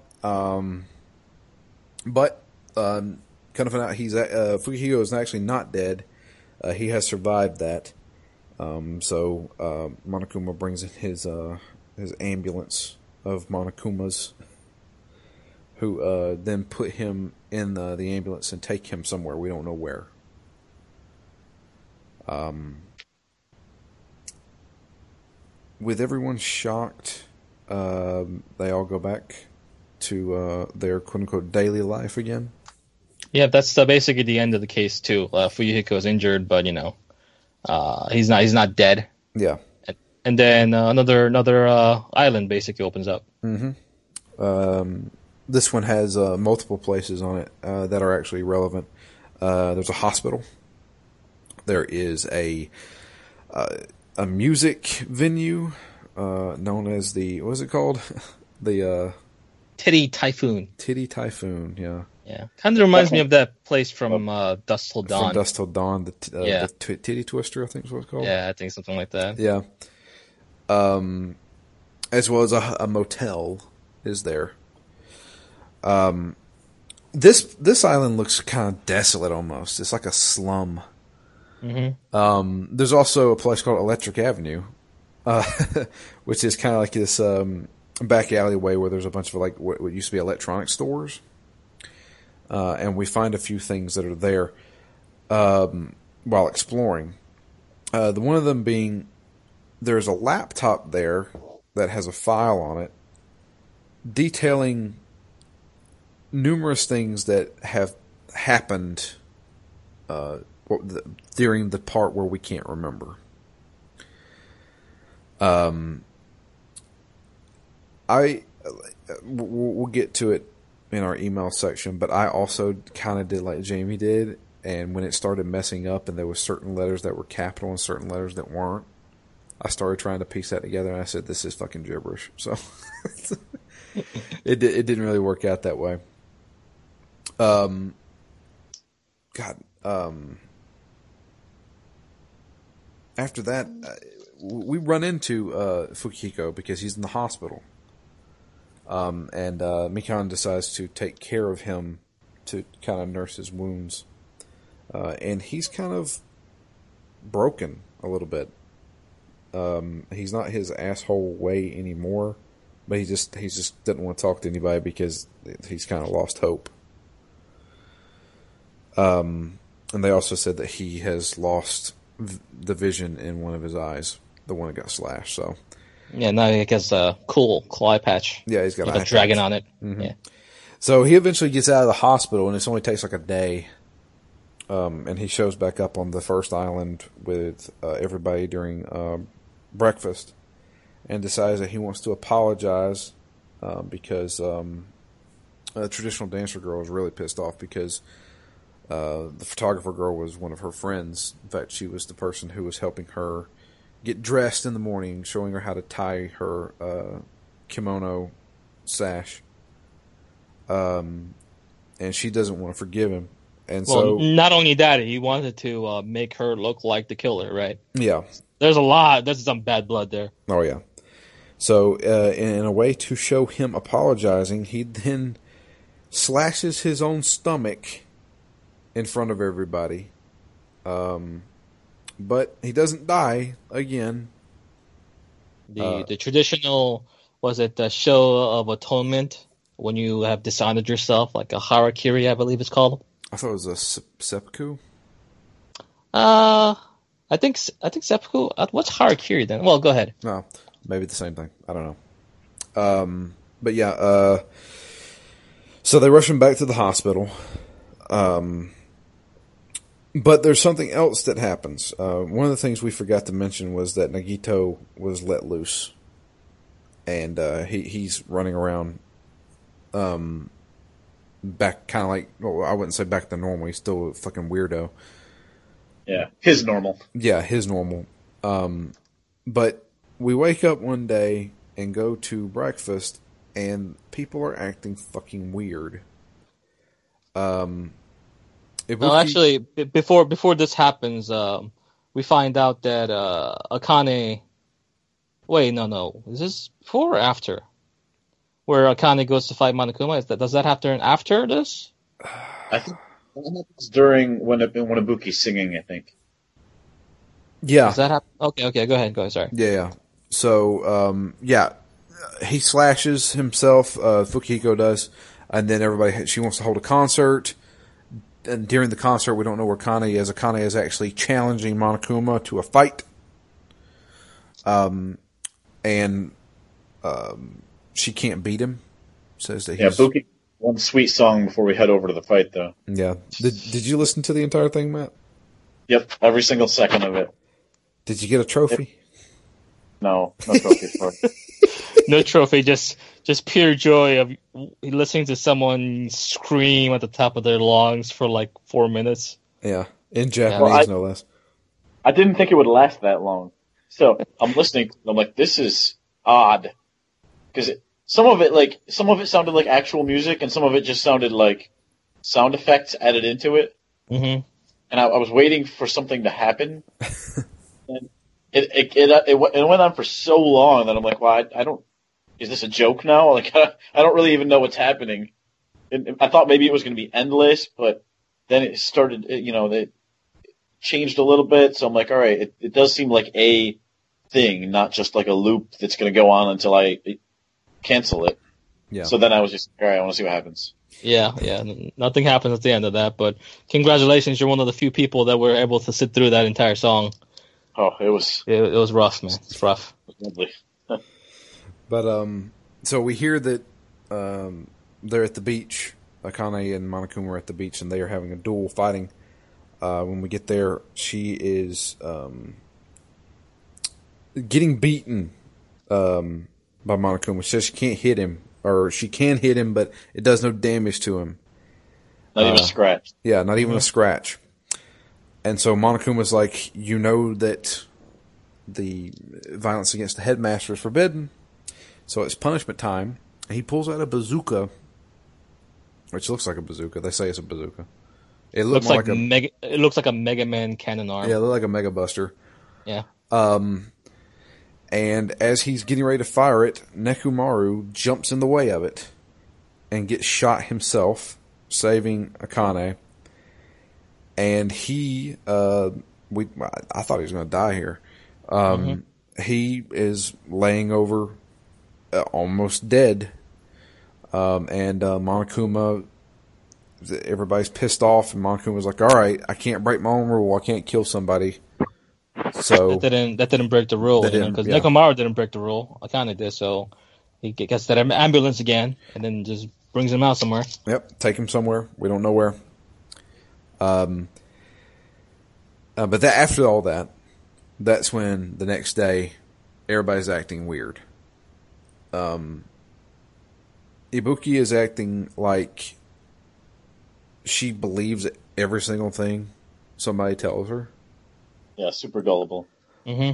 But kind of Fukihiko is actually not dead. He has survived that. So Monokuma brings in his ambulance of Monokumas, who then put him in the ambulance and take him somewhere. We don't know where. With everyone shocked, they all go back to their quote-unquote daily life again. Yeah, that's basically the end of the case too. Fuyuhiko is injured, but he's not dead. Yeah. And then another island basically opens up. Mm-hmm. This one has multiple places on it that are actually relevant. There's a hospital. There is a music venue known as the, what is it called? the Titty Typhoon, yeah. Yeah, kind of reminds me of that place from Dusk Till Dawn. From Dusk Till Dawn, the Titty Twister, I think is what it's called. Yeah, I think something like that. Yeah. As well as a motel is there. This island looks kind of desolate almost. It's like a slum. Mm-hmm. There's also a place called Electric Avenue, which is kind of like this... back alleyway where there's a bunch of like what used to be electronic stores, and we find a few things that are there while exploring. The one of them being there's a laptop there that has a file on it detailing numerous things that have happened during the part where we can't remember. We'll get to it in our email section, but I also kind of did like Jamie did, and when it started messing up and there were certain letters that were capital and certain letters that weren't, I started trying to piece that together, and I said, this is fucking gibberish. So it didn't really work out that way. After that, we run into Fukihiko because he's in the hospital. And Mikan decides to take care of him to kind of nurse his wounds. And he's kind of broken a little bit. He's not his asshole way anymore, but he just didn't want to talk to anybody because he's kind of lost hope. And they also said that he has lost the vision in one of his eyes, the one that got slashed, so... Yeah, now he has a cool eye patch. Yeah, he's got a dragon on it. Mm-hmm. Yeah. So he eventually gets out of the hospital, and it only takes like a day. And he shows back up on the first island with everybody during breakfast and decides that he wants to apologize because a traditional dancer girl is really pissed off because the photographer girl was one of her friends. In fact, she was the person who was helping her get dressed in the morning, showing her how to tie her kimono sash. and she doesn't want to forgive him. And well, so not only that, he wanted to make her look like the killer, right? Yeah. There's a lot. There's some bad blood there. Oh, yeah. So in a way to show him apologizing, he then slashes his own stomach in front of everybody. But he doesn't die again. The traditional, was it the show of atonement when you have dishonored yourself, like a harakiri, I believe it's called? I thought it was a seppuku. I think seppuku. What's harakiri then? Well, go ahead. No, maybe the same thing. I don't know. But yeah. So they rush him back to the hospital. But there's something else that happens. One of the things we forgot to mention was that Nagito was let loose, and he's running around. Back kind of like, well, I wouldn't say back to normal. He's still a fucking weirdo. Yeah, his normal. Yeah, his normal. But we wake up one day and go to breakfast, and people are acting fucking weird. Before this happens, we find out that Akane. Wait, no. Is this before or after? Where Akane goes to fight Monokuma? Does that happen after this? I think it's during when Ibuki's singing, I think. Yeah. Does that happen? Okay, go ahead, sorry. Yeah. So, he slashes himself, Fuyuhiko does, and then she wants to hold a concert, and during the concert, we don't know where Akane is. Akane is actually challenging Monokuma to a fight. She can't beat him. Says that he's... Yeah, Buki, one sweet song before we head over to the fight, though. Yeah. Did you listen to the entire thing, Matt? Yep, every single second of it. Did you get a trophy? No trophy. Sorry. No trophy, just pure joy of listening to someone scream at the top of their lungs for like 4 minutes. Yeah, in Japanese, no less. I didn't think it would last that long. So I'm listening, and I'm like, this is odd. Because some of it sounded like actual music, and some of it just sounded like sound effects added into it. Mm-hmm. And I was waiting for something to happen, and it went on for so long that I'm like, "Well, I don't. Is this a joke now? Like, I don't really even know what's happening." And I thought maybe it was going to be endless, but then it started. It changed a little bit. So I'm like, "All right, it does seem like a thing, not just like a loop that's going to go on until I cancel it." Yeah. So then I was just, all right, I want to see what happens. Yeah. Nothing happens at the end of that, but congratulations, you're one of the few people that were able to sit through that entire song. Oh, it was rough, man. It's rough. But so we hear that they're at the beach. Akane and Monokuma are at the beach, and they are having a duel, fighting. When we get there, she is getting beaten. By Monokuma. She says she can't hit him, or she can hit him, but it does no damage to him. Not even a scratch. Yeah, not even a scratch. And so Monokuma's like, you know that the violence against the headmaster is forbidden, so it's punishment time. And he pulls out a bazooka, which looks like a bazooka. They say it's a bazooka. It looks more like it looks like a Mega Man cannon arm. Yeah, it looks like a Mega Buster. Yeah. And as he's getting ready to fire it, Nekomaru jumps in the way of it and gets shot himself, saving Akane. And he, I thought he was going to die here. He is laying over, almost dead. And Monokuma, everybody's pissed off, and Monokuma's like, all right, I can't break my own rule. I can't kill somebody. So that didn't break the rule, because Nekomaru didn't break the rule. Akane did, so he gets that ambulance again, and then just brings him out somewhere. Yep, take him somewhere. We don't know where. But after all that, that's when the next day everybody's acting weird. Ibuki is acting like she believes every single thing somebody tells her. Yeah, super gullible. Mm-hmm.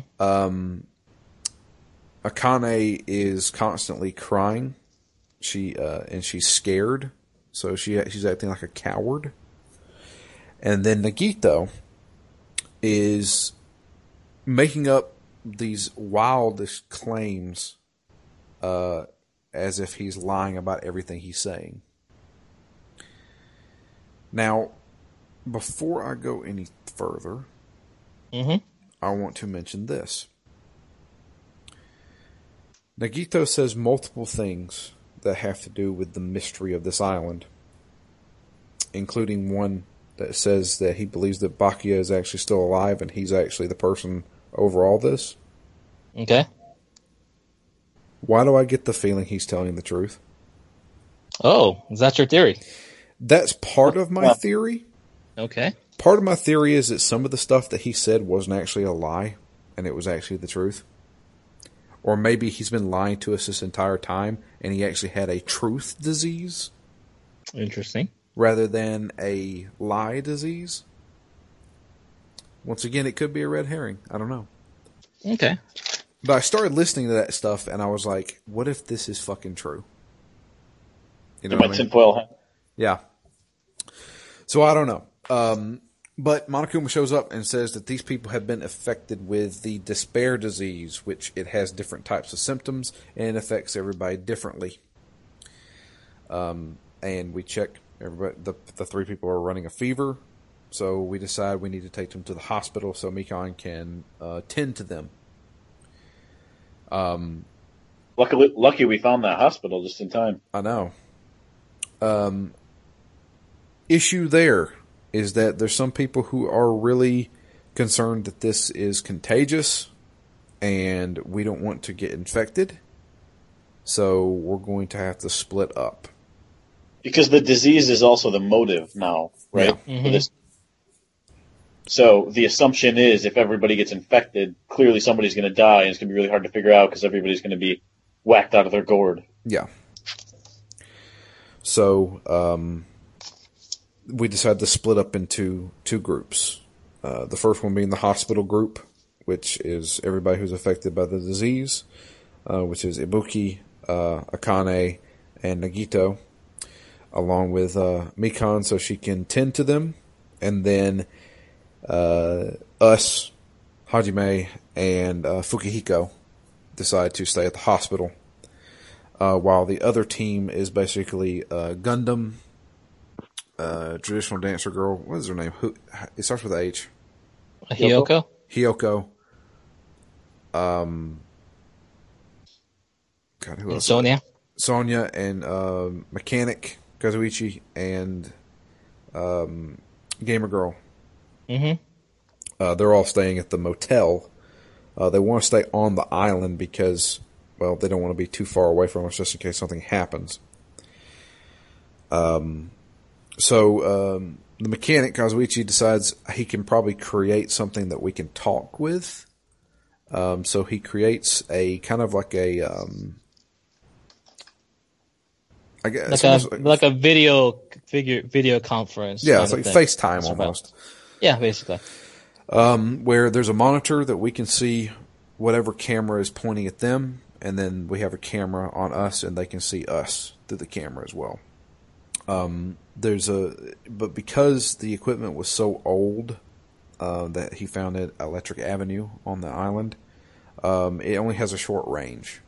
Akane is constantly crying. She's scared. So she's acting like a coward. And then Nagito is making up these wildest claims as if he's lying about everything he's saying. Now, before I go any further, I want to mention this. Nagito says multiple things that have to do with the mystery of this island, including one that says that he believes that Bakuya is actually still alive and he's actually the person over all this. Okay. Why do I get the feeling he's telling the truth? Oh, is that your theory? That's part of my theory. Okay. Part of my theory is that some of the stuff that he said wasn't actually a lie and it was actually the truth. Or maybe he's been lying to us this entire time and he actually had a truth disease. Interesting. Rather than a lie disease. Once again, it could be a red herring. I don't know. Okay. But I started listening to that stuff and I was like, what if this is fucking true? You know what I mean? Yeah. So I don't know. But Monokuma shows up and says that these people have been affected with the despair disease, which it has different types of symptoms and affects everybody differently. And we check everybody. The three people are running a fever, so we decide we need to take them to the hospital so Mikan can tend to them. Lucky we found that hospital just in time. I know. Issue there is that there's some people who are really concerned that this is contagious and we don't want to get infected. So we're going to have to split up. Because the disease is also the motive now, right? Yeah. Mm-hmm. So the assumption is if everybody gets infected, clearly somebody's going to die and it's going to be really hard to figure out because everybody's going to be whacked out of their gourd. Yeah. So, we decided to split up into two groups. The first one being the hospital group, which is everybody who's affected by the disease, which is Ibuki, Akane, and Nagito, along with Mikan so she can tend to them. And then us, Hajime, and Fuyuhiko decide to stay at the hospital, while the other team is basically Gundam, traditional dancer girl. What is her name? It starts with H. Hiyoko? Hiyoko. God, who else? Sonia. Sonia and mechanic Kazuichi and gamer girl. Mm-hmm. They're all staying at the motel. They want to stay on the island because, well, they don't want to be too far away from us just in case something happens. So the mechanic, Kazuichi, decides he can probably create something that we can talk with. So he creates a kind of like a... I guess like a video conference. Yeah, it's like FaceTime almost. Yeah, basically. Where there's a monitor that we can see whatever camera is pointing at them, and then we have a camera on us, and they can see us through the camera as well. But because the equipment was so old, that he found at Electric Avenue on the island, it only has a short range.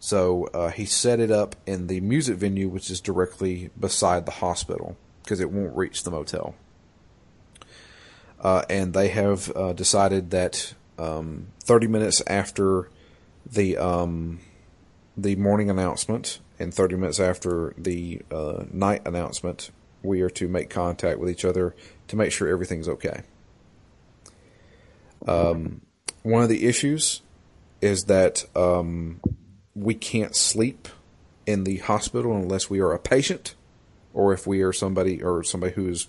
So, he set it up in the music venue, which is directly beside the hospital because it won't reach the motel. And they have, decided that, 30 minutes after the morning announcement, and 30 minutes after the night announcement, we are to make contact with each other to make sure everything's okay. One of the issues is that we can't sleep in the hospital unless we are a patient or if we are somebody who is,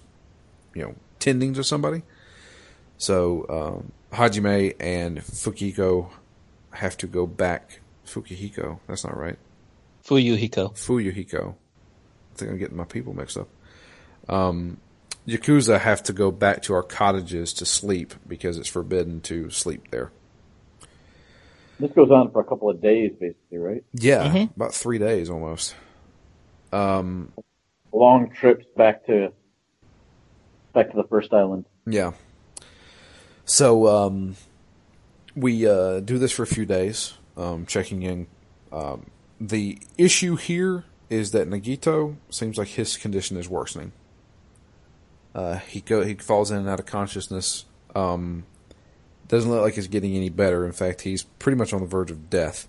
tending to somebody. So Hajime and Fuyuhiko have to go back. Fuyuhiko, that's not right. Fuyuhiko. I think I'm getting my people mixed up. Yakuza have to go back to our cottages to sleep because it's forbidden to sleep there. This goes on for a couple of days, basically, right? Yeah, about 3 days almost. long trips back to the first island. Yeah. So we do this for a few days, checking in. The issue here is that Nagito seems like his condition is worsening. He falls in and out of consciousness. Doesn't look like he's getting any better. In fact, he's pretty much on the verge of death.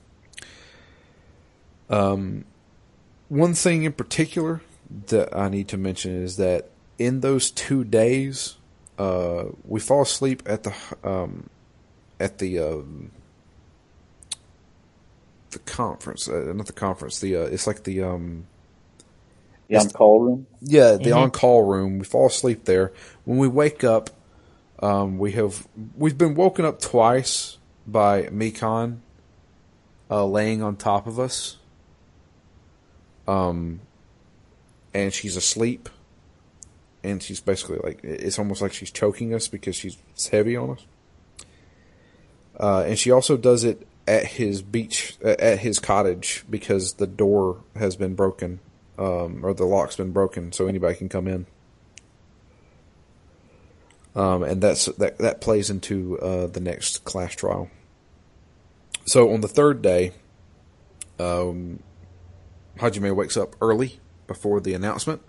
One thing in particular that I need to mention is that in those 2 days, we fall asleep at the conference, not the conference. It's like the on-call room. Yeah, the on-call room. We fall asleep there. When we wake up, we've been woken up twice by Mikan, laying on top of us. And she's asleep, and she's basically like, it's almost like she's choking us because she's heavy on us. And she also does it at his beach, at his cottage, because the door has been broken, or the lock's been broken, so anybody can come in. And that plays into the next class trial. So on the third day, Hajime wakes up early before the announcement.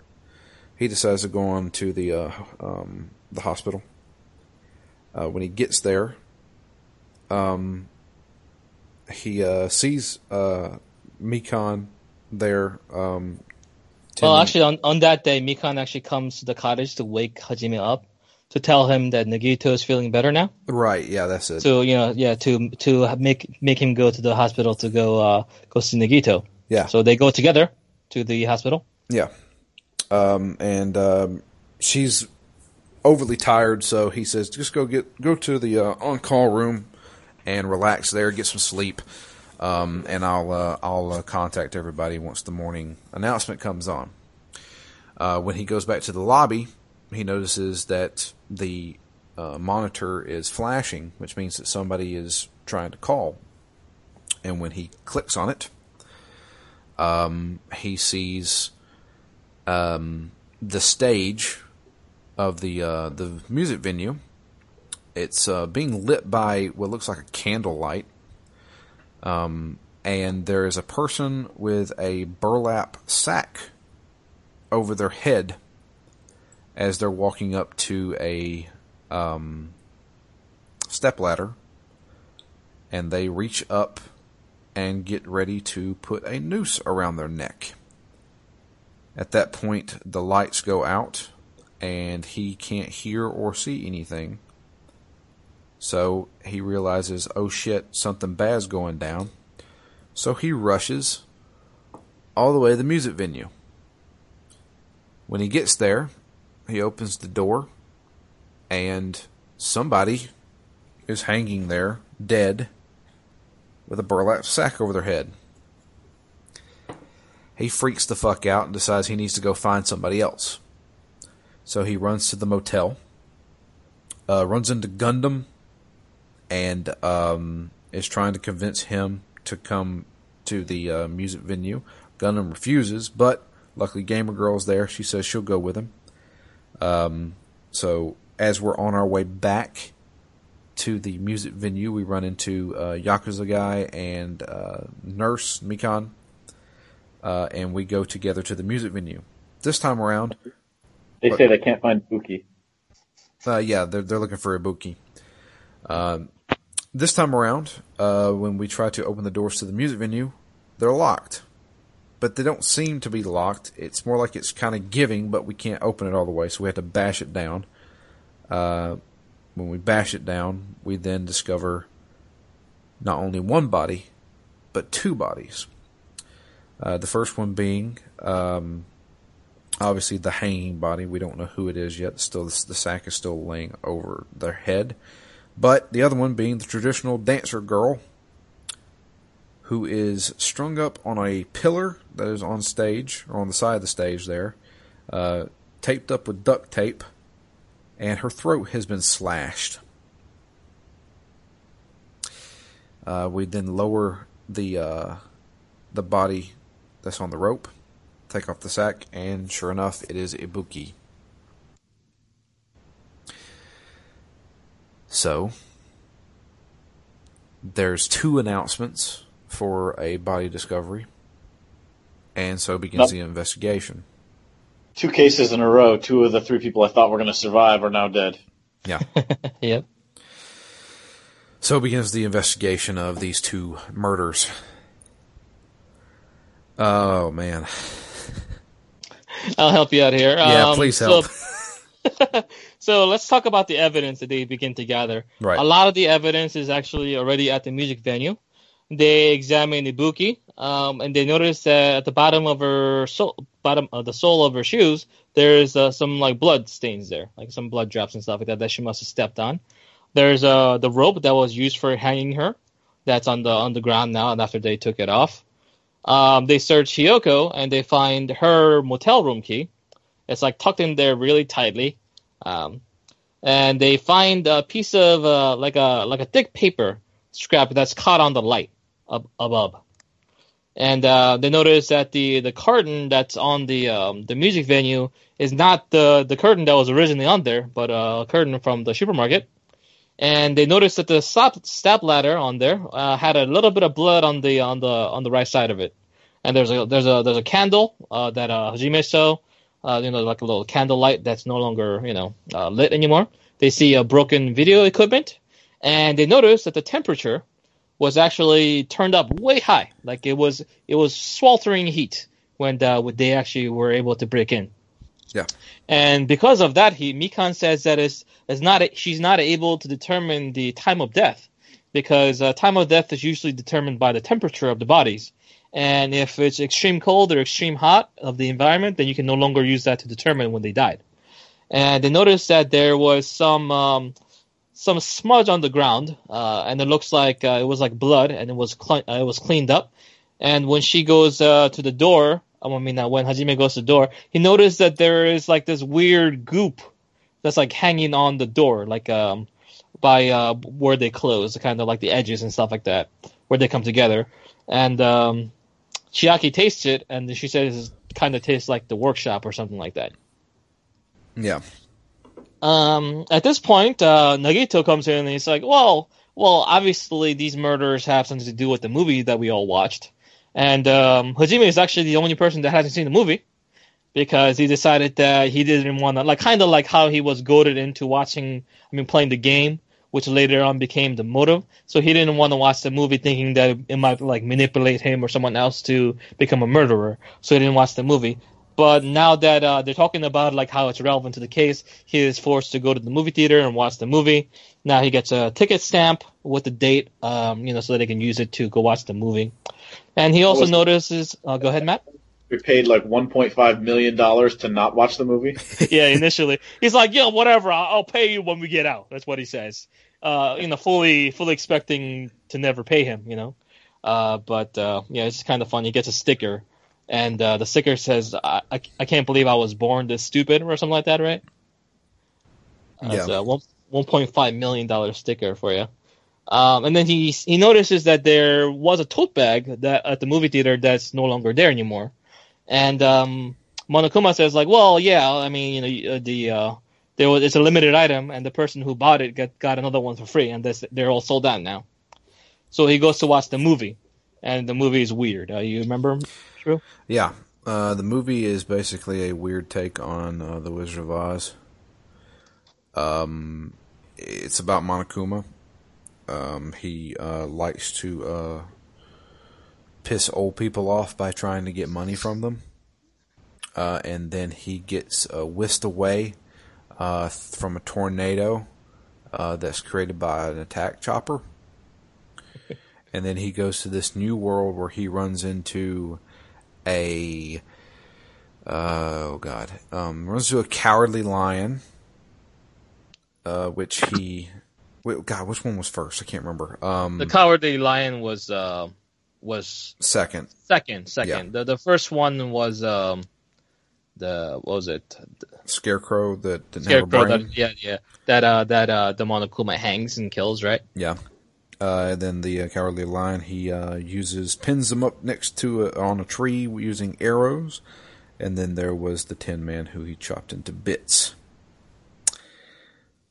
He decides to go on to the hospital. When he gets there, he sees Mikan there. Well, actually, on that day, Mikan actually comes to the cottage to wake Hajime up to tell him that Nagito is feeling better now. Right? Yeah, that's it. So to make him go to the hospital to go see Nagito. Yeah. So they go together to the hospital. Yeah. She's overly tired, so he says, just go to the on-call room and relax there, get some sleep, and I'll contact everybody once the morning announcement comes on. When he goes back to the lobby, he notices that the monitor is flashing, which means that somebody is trying to call. And when he clicks on it, he sees the stage of the music venue. It's being lit by what looks like a candlelight, and there is a person with a burlap sack over their head as they're walking up to a stepladder, and they reach up and get ready to put a noose around their neck. At that point, the lights go out, and he can't hear or see anything. So he realizes, oh shit, something bad's going down. So he rushes all the way to the music venue. When he gets there, he opens the door, and somebody is hanging there, dead, with a burlap sack over their head. He freaks the fuck out and decides he needs to go find somebody else. So he runs to the motel, runs into Gundam, and is trying to convince him to come to the music venue. Gundam refuses, but luckily Gamer Girl's there. She says she'll go with him. So as we're on our way back to the music venue, we run into Yakuza guy and Nurse Mikan, and we go together to the music venue. This time around, they say they can't find Ibuki. Yeah, they're looking for Ibuki. This time around, when we try to open the doors to the music venue, they're locked, but they don't seem to be locked. It's more like it's kind of giving, but we can't open it all the way, so we have to bash it down. When we bash it down, we then discover not only one body, but two bodies. The first one being, obviously, the hanging body. We don't know who it is yet. Still, the sack is still laying over their head. But the other one being the traditional dancer girl, who is strung up on a pillar that is on stage, or on the side of the stage there, taped up with duct tape, and her throat has been slashed. We then lower the body that's on the rope, take off the sack, and sure enough, it is Ibuki. So, there's two announcements for a body discovery, and so begins the investigation. Two cases in a row. Two of the three people I thought were going to survive are now dead. Yeah. Yep. So begins the investigation of these two murders. Oh, man. I'll help you out here. Yeah, please help. So let's talk about the evidence that they begin to gather. Right. A lot of the evidence is actually already at the music venue. They examine Ibuki, and they notice that at the bottom of the sole of her shoes, there's some like blood stains there, like some blood drops and stuff like that she must have stepped on. There's the rope that was used for hanging her, that's on the ground now, and after they took it off, they search Hiyoko and they find her motel room key. It's like tucked in there really tightly, and they find a piece of like a thick paper scrap that's caught on the light up above. And they notice that the curtain that's on the music venue is not the curtain that was originally on there, but a curtain from the supermarket. And they notice that the step ladder on there had a little bit of blood on the right side of it. And there's a candle that Hajime saw, like a little candle light that's no longer lit anymore. They see a broken video equipment, and they notice that the temperature was actually turned up way high, like it was sweltering heat when they actually were able to break in. Yeah, and because of that heat, Mikan says that she's not able to determine the time of death, because time of death is usually determined by the temperature of the bodies, and if it's extreme cold or extreme hot of the environment, then you can no longer use that to determine when they died. And they noticed that there was some smudge on the ground, and it looks like it was like blood, and it was cleaned up. And when she goes to the door, when Hajime goes to the door, he noticed that there is like this weird goop that's like hanging on the door, like by where they close, kind of like the edges and stuff like that, where they come together. And Chiaki tastes it, and she says it kind of tastes like the workshop or something like that. Yeah. At this point, Nagito comes in and he's like, well, obviously these murders have something to do with the movie that we all watched. And Hajime is actually the only person that hasn't seen the movie, because he decided that he didn't want to, like, kind of like how he was goaded into playing the game, which later on became the motive. So he didn't want to watch the movie thinking that it might like manipulate him or someone else to become a murderer. So he didn't watch the movie. But now that they're talking about like how it's relevant to the case, he is forced to go to the movie theater and watch the movie. Now he gets a ticket stamp with the date, so that they can use it to go watch the movie. And he also notices. Go ahead, Matt. We paid like $1.5 million to not watch the movie. Yeah, initially he's like, "Yo, whatever, I'll pay you when we get out." That's what he says. Fully expecting to never pay him. It's kind of funny. He gets a sticker. And the sticker says, I can't believe I was born this stupid, or something like that, right? Yeah. It's a $1.5 million sticker for you. And then he notices that there was a tote bag at the movie theater that's no longer there anymore. And Monokuma says, like, it's a limited item, and the person who bought it got another one for free, and they're all sold out now. So he goes to watch the movie, and the movie is weird. You remember? Yeah, the movie is basically a weird take on The Wizard of Oz. It's about Monokuma. He likes to piss old people off by trying to get money from them, and then he gets whisked away from a tornado that's created by an attack chopper, and then he goes to this new world where he runs into runs to a cowardly lion, which he, which one was first? I can't remember. The cowardly lion was second. Second. Yeah. The first one was Scarecrow that didn't have a brain. That the Monokuma hangs and kills, right? Yeah. And then the cowardly lion, he pins them up next to on a tree using arrows, And then there was the Tin Man, who he chopped into bits.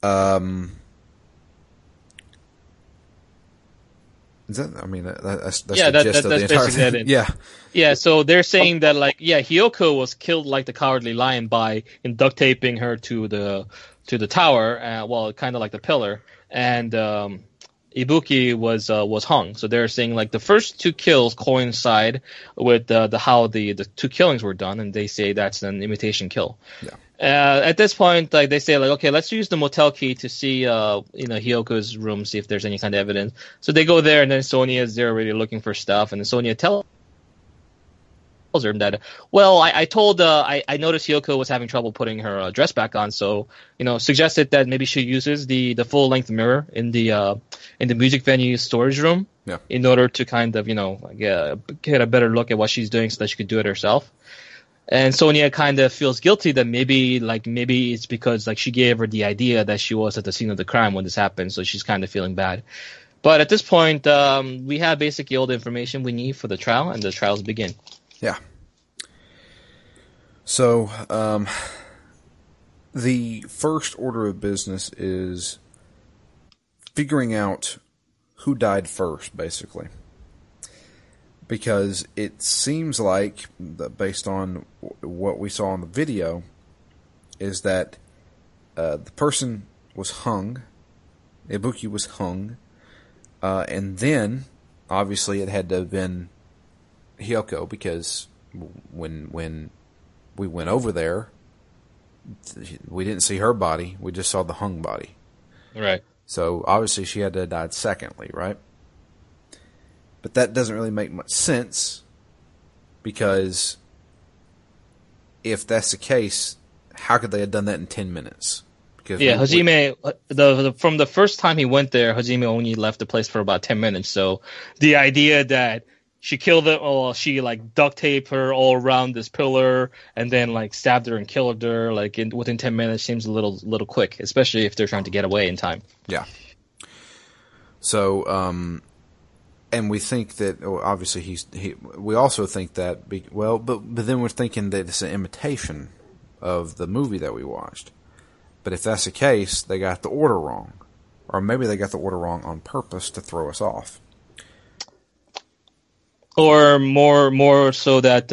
Is that, I mean, that's basically it. Yeah. Yeah, so they're saying that, like, yeah, Hiyoko was killed like the Cowardly Lion by duct taping her to the tower, well, kind of like the pillar, and Ibuki was hung. So they're saying, like, the first two kills coincide with how the two killings were done, and they say that's an imitation kill. Yeah. At this point, like, they say, like, okay, let's use the motel key to see, Hiyoko's room, see if there's any kind of evidence. So they go there, and then Sonia's there already looking for stuff, and then Sonia tells her that, well, I noticed Hiyoko was having trouble putting her dress back on, so, you know, suggested that maybe she uses the full-length mirror in the music venue storage room, yeah, in order to kind of, you know, get a better look at what she's doing so that she could do it herself. And Sonia kind of feels guilty that maybe it's because, like, she gave her the idea that she was at the scene of the crime when this happened, so she's kind of feeling bad. But at this point, we have basically all the information we need for the trial, and the trials begin. Yeah. So, the first order of business is figuring out who died first, basically. Because it seems like, based on what we saw in the video, is that the person was hung, Ibuki was hung, and then, obviously, it had to have been Hiyoko, because when we went over there, we didn't see her body, we just saw the hung body. Right. So, obviously, she had to have died secondly, right? But that doesn't really make much sense, because if that's the case, how could they have done that in 10 minutes? Because Hajime, from the first time he went there, Hajime only left the place for about 10 minutes. So the idea that she killed her, or she, like, duct taped her all around this pillar and then, like, stabbed her and killed her, like, within 10 minutes seems a little quick, especially if they're trying to get away in time. Yeah. So, and we think that, obviously, we also think that, but then we're thinking that it's an imitation of the movie that we watched. But if that's the case, they got the order wrong. Or maybe they got the order wrong on purpose to throw us off. Or more so that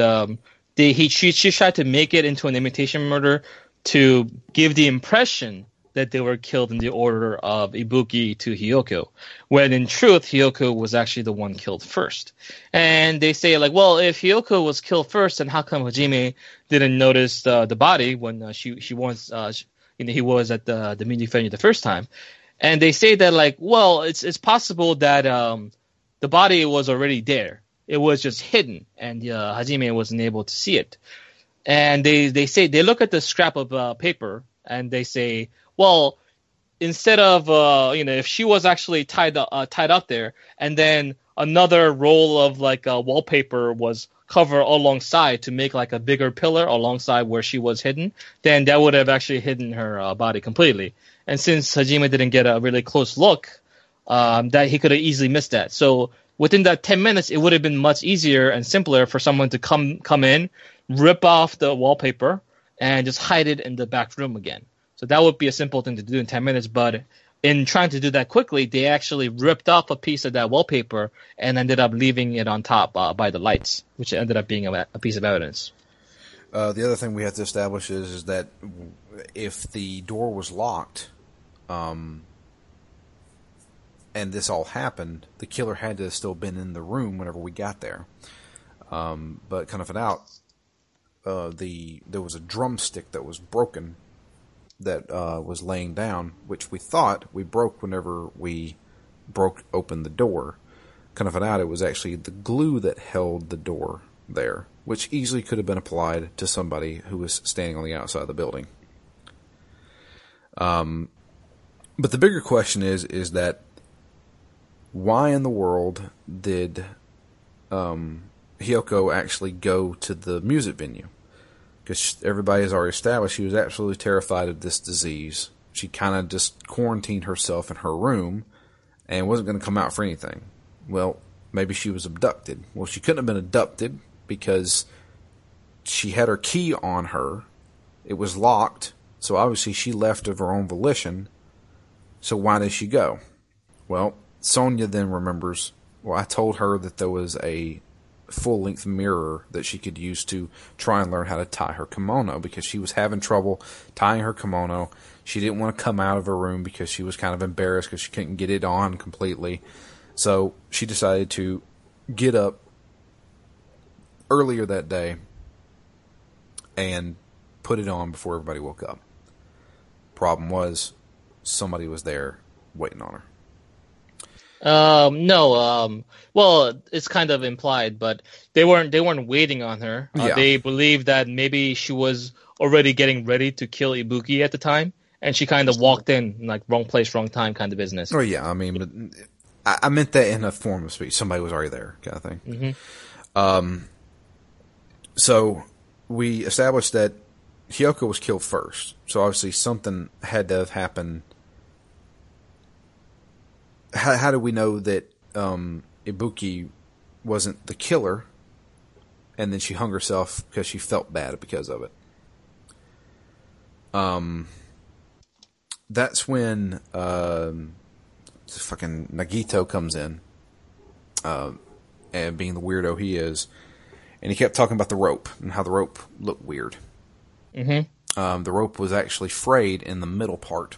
she tried to make it into an imitation murder to give the impression that they were killed in the order of Ibuki to Hiyoko, when in truth, Hiyoko was actually the one killed first. And they say, like, well, if Hiyoko was killed first, then how come Hajime didn't notice the body when he was at the music venue the first time? And they say that, like, well, it's possible that the body was already there. It was just hidden, and Hajime wasn't able to see it. And they say, they look at the scrap of paper, and they say, well, instead of, if she was actually tied up there, and then another roll of, like, wallpaper was covered alongside to make, like, a bigger pillar alongside where she was hidden, then that would have actually hidden her body completely. And since Hajime didn't get a really close look, that he could have easily missed that. So within that 10 minutes, it would have been much easier and simpler for someone to come in, rip off the wallpaper, and just hide it in the back room again. So that would be a simple thing to do in 10 minutes, but in trying to do that quickly, they actually ripped off a piece of that wallpaper and ended up leaving it on top by the lights, which ended up being a piece of evidence. The other thing we have to establish is that if the door was locked and this all happened, the killer had to have still been in the room whenever we got there. But kind of an out, there was a drumstick that was broken that was laying down, which we thought we broke whenever we broke open the door. Kind of an out, it was actually the glue that held the door there, which easily could have been applied to somebody who was standing on the outside of the building. But the bigger question is that why in the world did Hiyoko actually go to the music venue? Because everybody has already established she was absolutely terrified of this disease. She kind of just quarantined herself in her room and wasn't going to come out for anything. Well, maybe she was abducted. Well, she couldn't have been abducted because She had her key on her. It was locked, so obviously she left of her own volition. So why did she go? Well, Sonia then remembers, well, I told her that there was a full-length mirror that she could use to try and learn how to tie her kimono because she was having trouble tying her kimono. She didn't want to come out of her room because she was kind of embarrassed because she couldn't get it on completely. So she decided to get up earlier that day and put it on before everybody woke up. Problem was, somebody was there waiting on her. Well, it's kind of implied, but they weren't waiting on her. Yeah. They believed that maybe she was already getting ready to kill Ibuki at the time, and she kind of walked in, like, wrong place, wrong time kind of business. Oh, yeah, I mean, I meant that in a form of speech. Somebody was already there, kind of thing. Mm-hmm. So we established that Hiyoko was killed first, so obviously something had to have happened. How do we know that Ibuki wasn't the killer and then she hung herself because she felt bad because of it? That's when fucking Nagito comes in, and being the weirdo he is, and he kept talking about the rope and how the rope looked weird. Mm-hmm. The rope was actually frayed in the middle part,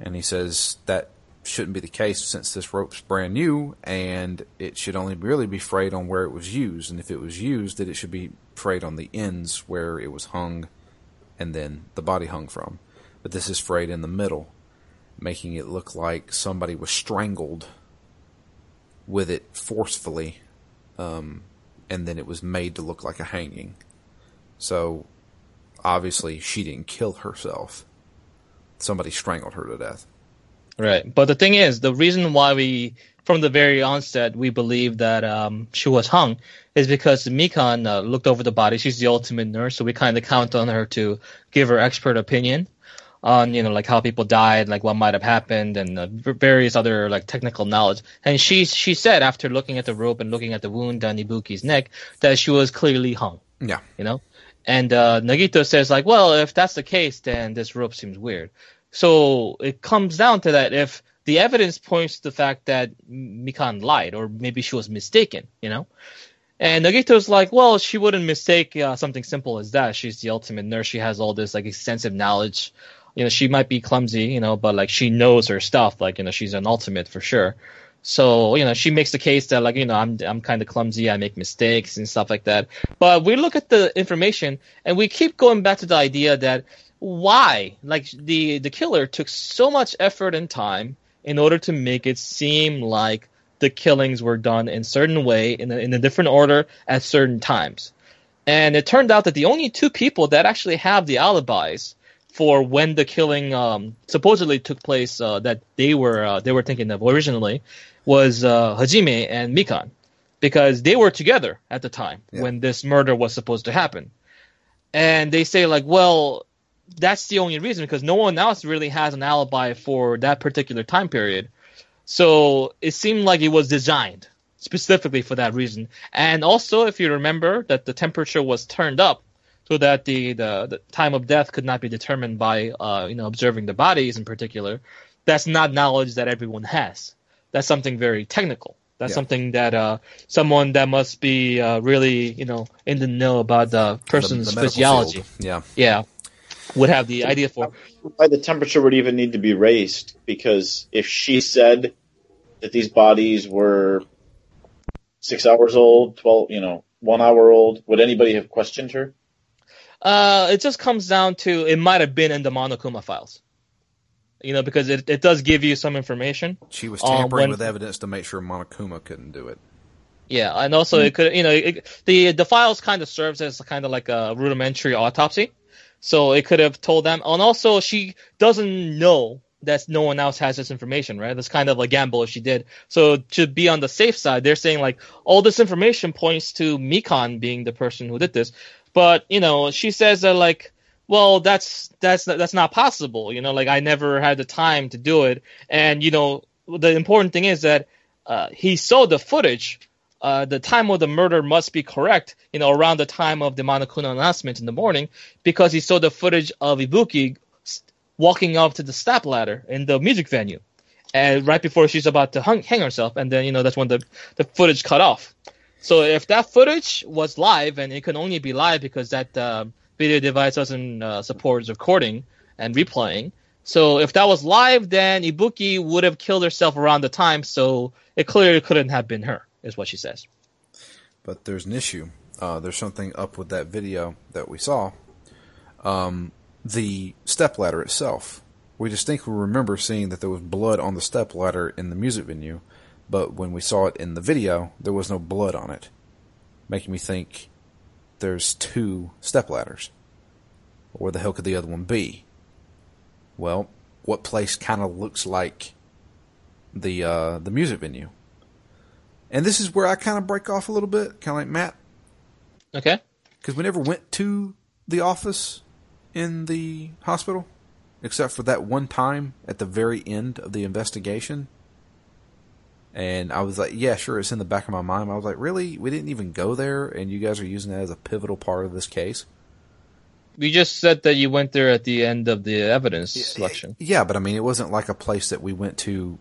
and he says that shouldn't be the case since this rope's brand new and it should only really be frayed on where it was used, and if it was used that it should be frayed on the ends where it was hung and then the body hung from, but this is frayed in the middle, making it look like somebody was strangled with it forcefully, and then it was made to look like a hanging. So obviously she didn't kill herself, somebody strangled her to death. Right, but the thing is, the reason why we, from the very onset, we believe that she was hung is because Mikan looked over the body. She's the ultimate nurse, so we kind of count on her to give her expert opinion on, you know, like how people died, like what might have happened, and various other like technical knowledge. And she said after looking at the rope and looking at the wound on Ibuki's neck that she was clearly hung. Yeah, you know. And Nagito says like, well, if that's the case, then this rope seems weird. So it comes down to that if the evidence points to the fact that Mikan lied or maybe she was mistaken, you know? And Nagito's like, well, she wouldn't mistake something simple as that. She's the ultimate nurse. She has all this like extensive knowledge. You know, she might be clumsy, you know, but like she knows her stuff. Like, you know, she's an ultimate for sure. So, you know, she makes the case that, like, you know, I'm kind of clumsy, I make mistakes and stuff like that. But we look at the information and we keep going back to the idea that why? Like, the killer took so much effort and time in order to make it seem like the killings were done in a certain way, in a different order, at certain times. And it turned out that the only two people that actually have the alibis for when the killing supposedly took place that they were thinking of originally was Hajime and Mikan, because they were together at the time when this murder was supposed to happen. And they say, like, well, that's the only reason, because no one else really has an alibi for that particular time period. So it seemed like it was designed specifically for that reason. And also, if you remember, that the temperature was turned up so that the time of death could not be determined by observing the bodies in particular. That's not knowledge that everyone has. That's something very technical. That's something that someone that must be really in the know about the person's the physiology. Field. Yeah. Would have the idea for why the temperature would even need to be raised, because if she said that these bodies were 6 hours old, 1 hour old, would anybody have questioned her? It just comes down to it might have been in the Monokuma files, because it does give you some information. She was tampering with evidence to make sure Monokuma couldn't do it. Yeah, and also it could, the files kind of serves as kind of like a rudimentary autopsy. So it could have told them. And also, she doesn't know that no one else has this information, right? That's kind of a gamble if she did. So to be on the safe side, they're saying, like, all this information points to Mikan being the person who did this. But, she says that, like, well, that's not possible. I never had the time to do it. And, the important thing is that he saw the footage the time of the murder must be correct, you know, around the time of the Monokuma announcement in the morning, because he saw the footage of Ibuki walking up to the step ladder in the music venue, and right before she's about to hang herself, and then, you know, that's when the footage cut off. So if that footage was live, and it can only be live because that video device doesn't support recording and replaying, so if that was live, then Ibuki would have killed herself around the time, so it clearly couldn't have been her, is what she says. But there's an issue. There's something up with that video that we saw. The stepladder itself. We distinctly remember seeing that there was blood on the stepladder in the music venue, but when we saw it in the video, there was no blood on it, making me think there's two stepladders. Where the hell could the other one be? Well, what place kind of looks like the music venue? And this is where I kind of break off a little bit, kind of like Matt. Okay. Because we never went to the office in the hospital, except for that one time at the very end of the investigation. And I was like, yeah, sure, it's in the back of my mind. I was like, really? We didn't even go there, and you guys are using that as a pivotal part of this case? You just said that you went there at the end of the evidence selection. Yeah, but I mean, it wasn't like a place that we went to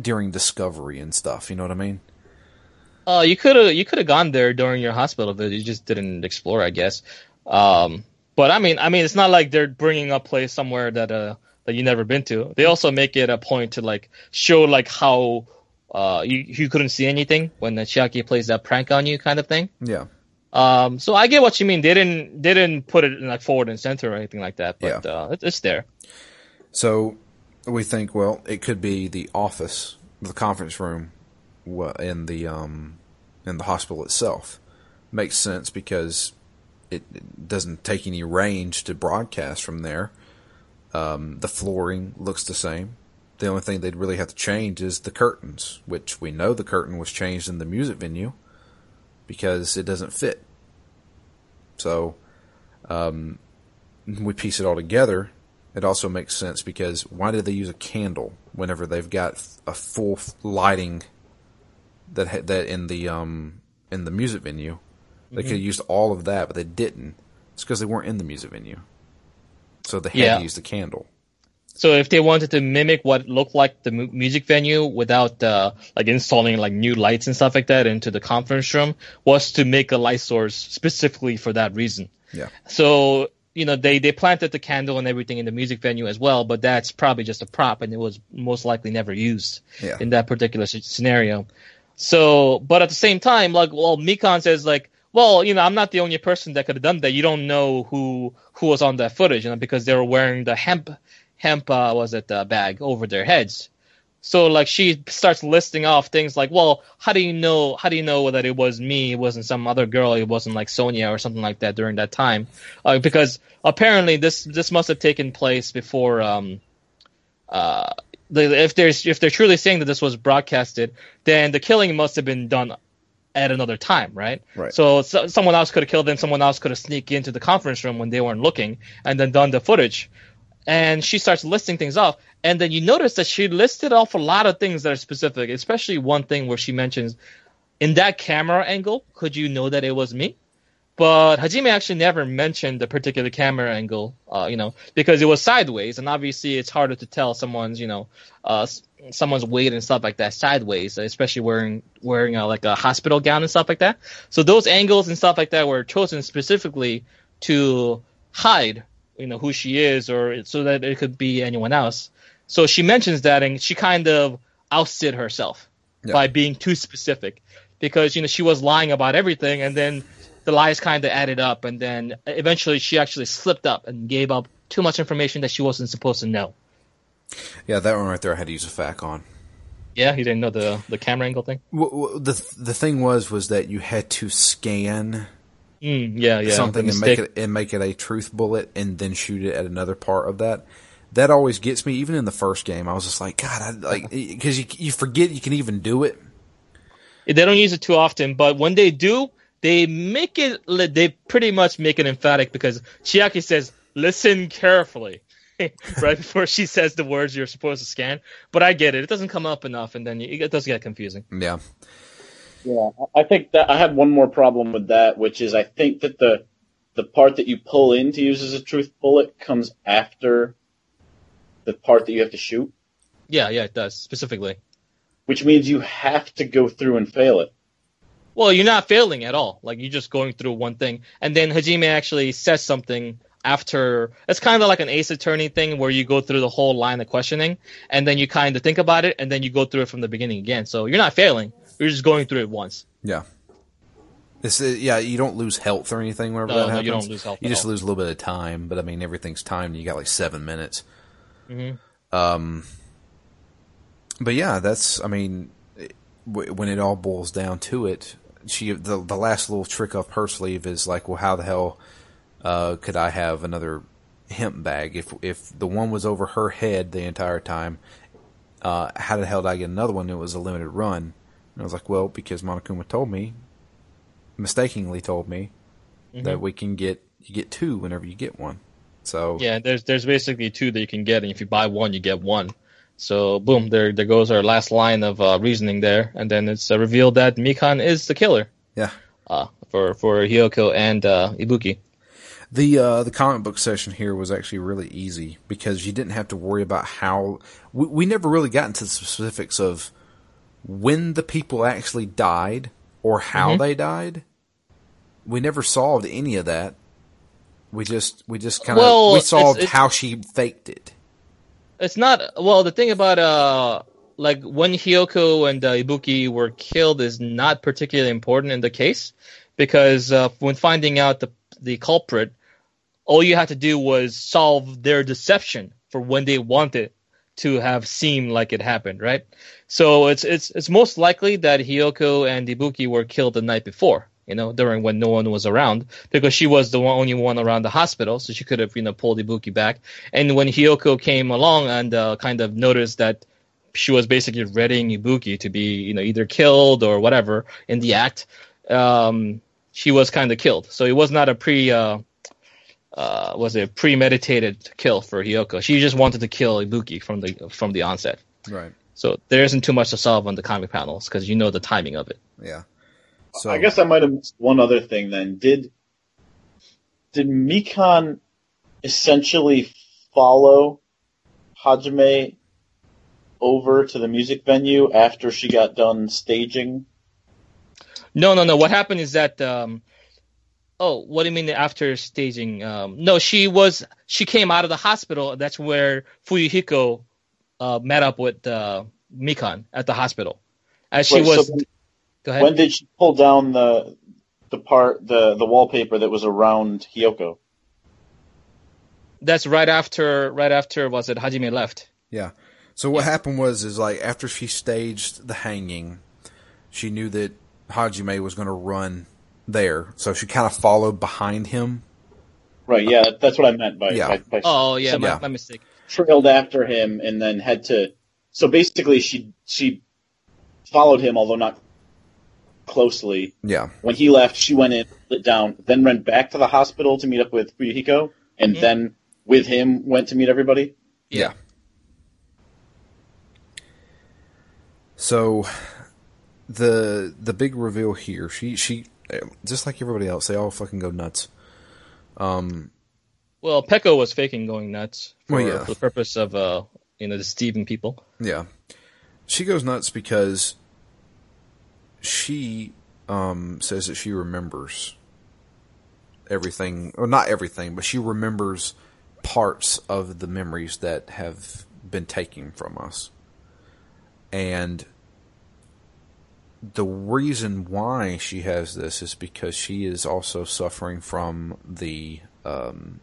during discovery and stuff. You know what I mean? You could have gone there during your hospital visit. You just didn't explore, I guess. But I mean, it's not like they're bringing up place somewhere that you've never been to. They also make it a point to like show like how you couldn't see anything when the Chiaki plays that prank on you kind of thing. Yeah. So I get what you mean. They didn't put it in, like, forward and center or anything like that. But yeah. It's there. So we think, well, it could be the office, the conference room. In the hospital itself. Makes sense because it doesn't take any range to broadcast from there. The flooring looks the same. The only thing they'd really have to change is the curtains, which we know the curtain was changed in the music venue because it doesn't fit. So we piece it all together. It also makes sense because why did they use a candle whenever they've got a full lighting that in the music venue, they could have used all of that, but they didn't. It's because they weren't in the music venue, so they had to use the candle. So if they wanted to mimic what looked like the music venue without like installing like new lights and stuff like that into the conference room, was to make a light source specifically for that reason. Yeah. So you know they planted the candle and everything in the music venue as well, but that's probably just a prop, and it was most likely never used in that particular scenario. So, but at the same time, like, well, Mikan says, like, well, you know, I'm not the only person that could have done that. You don't know who was on that footage, you know, because they were wearing the hemp bag over their heads. So, like, she starts listing off things like, well, how do you know that it was me? It wasn't some other girl. It wasn't like Sonia or something like that during that time, because apparently this must have taken place before. If they're truly saying that this was broadcasted, then the killing must have been done at another time, right? Right. So someone else could have killed them. Someone else could have sneaked into the conference room when they weren't looking and then done the footage. And she starts listing things off. And then you notice that she listed off a lot of things that are specific, especially one thing where she mentions, in that camera angle, could you know that it was me? But Hajime actually never mentioned the particular camera angle, you know, because it was sideways, and obviously it's harder to tell someone's, you know, someone's weight and stuff like that sideways, especially wearing like a hospital gown and stuff like that. So those angles and stuff like that were chosen specifically to hide, you know, who she is, or so that it could be anyone else. So she mentions that, and she kind of ousted herself by being too specific, because you know she was lying about everything, and then the lies kind of added up, and then eventually she actually slipped up and gave up too much information that she wasn't supposed to know. Yeah, that one right there I had to use a fact on. Yeah, you didn't know the camera angle thing? Well, the thing was that you had to scan something and make it a truth bullet and then shoot it at another part of that. That always gets me, even in the first game. I was just like, God, because you forget you can even do it. They don't use it too often, but when they do, they pretty much make it emphatic, because Chiaki says, listen carefully, right before she says the words you're supposed to scan. But I get it. It doesn't come up enough, and then it does get confusing. Yeah. Yeah, I think that I have one more problem with that, which is I think that the part that you pull in to use as a truth bullet comes after the part that you have to shoot. Yeah, it does, specifically. Which means you have to go through and fail it. Well, you're not failing at all. Like, you're just going through one thing. And then Hajime actually says something after. It's kind of like an Ace Attorney thing where you go through the whole line of questioning, and then you kind of think about it, and then you go through it from the beginning again. So you're not failing. You're just going through it once. Yeah. You don't lose health or anything whenever that happens. No, you don't lose health. You just lose a little bit of time, but, I mean, everything's timed. You got, 7 minutes. Mm-hmm. But yeah, that's, I mean, when it all boils down to it, the last little trick up her sleeve is like, well, how the hell could I have another hemp bag if the one was over her head the entire time? How the hell did I get another one? It was a limited run. And I was like, well, because Monokuma mistakenly told me, mm-hmm. that you get two whenever you get one. So yeah, there's basically two that you can get, and if you buy one, you get one. So, boom, there goes our last line of reasoning there. And then it's revealed that Mikan is the killer. Yeah. For Hiyoko and Ibuki. The comic book session here was actually really easy because you didn't have to worry about how... We never really got into the specifics of when the people actually died or how mm-hmm. they died. We never solved any of that. We just kind of... Well, we solved how she faked it. It's not... Well, the thing about, when Hiyoko and Ibuki were killed is not particularly important in the case, because when finding out the culprit, all you had to do was solve their deception for when they wanted to have seemed like it happened, right? So it's most likely that Hiyoko and Ibuki were killed the night before, during when no one was around, because she was the only one around the hospital, so she could have, pulled Ibuki back. And when Hiyoko came along and kind of noticed that she was basically readying Ibuki to be, either killed or whatever in the act, she was kind of killed. So it was not a premeditated kill for Hiyoko. She just wanted to kill Ibuki from the onset. Right. So there isn't too much to solve on the comic panels because the timing of it. Yeah. So, I guess I might have missed one other thing then. Did Mikan essentially follow Hajime over to the music venue after she got done staging? No. What happened is that... what do you mean after staging? No, she came out of the hospital. That's where Fuyuhiko met up with Mikan at the hospital. When did she pull down the wallpaper that was around Hiyoko? That's right after was it Hajime left? Yeah. So what happened was after she staged the hanging, she knew that Hajime was going to run there, so she kind of followed behind him. Right. Yeah, that's what I meant by. Yeah. My mistake. Trailed after him and then had to. So basically, she followed him, although not closely. Yeah. When he left, she went in, lit down, then ran back to the hospital to meet up with Fuyuhiko, and mm-hmm. then with him went to meet everybody. Yeah. So the big reveal here, she just like everybody else, they all fucking go nuts. Well, Peko was faking going nuts for the purpose of deceiving people. Yeah. She goes nuts because she says that she remembers everything, or not everything, but she remembers parts of the memories that have been taken from us. And the reason why she has this is because she is also suffering from the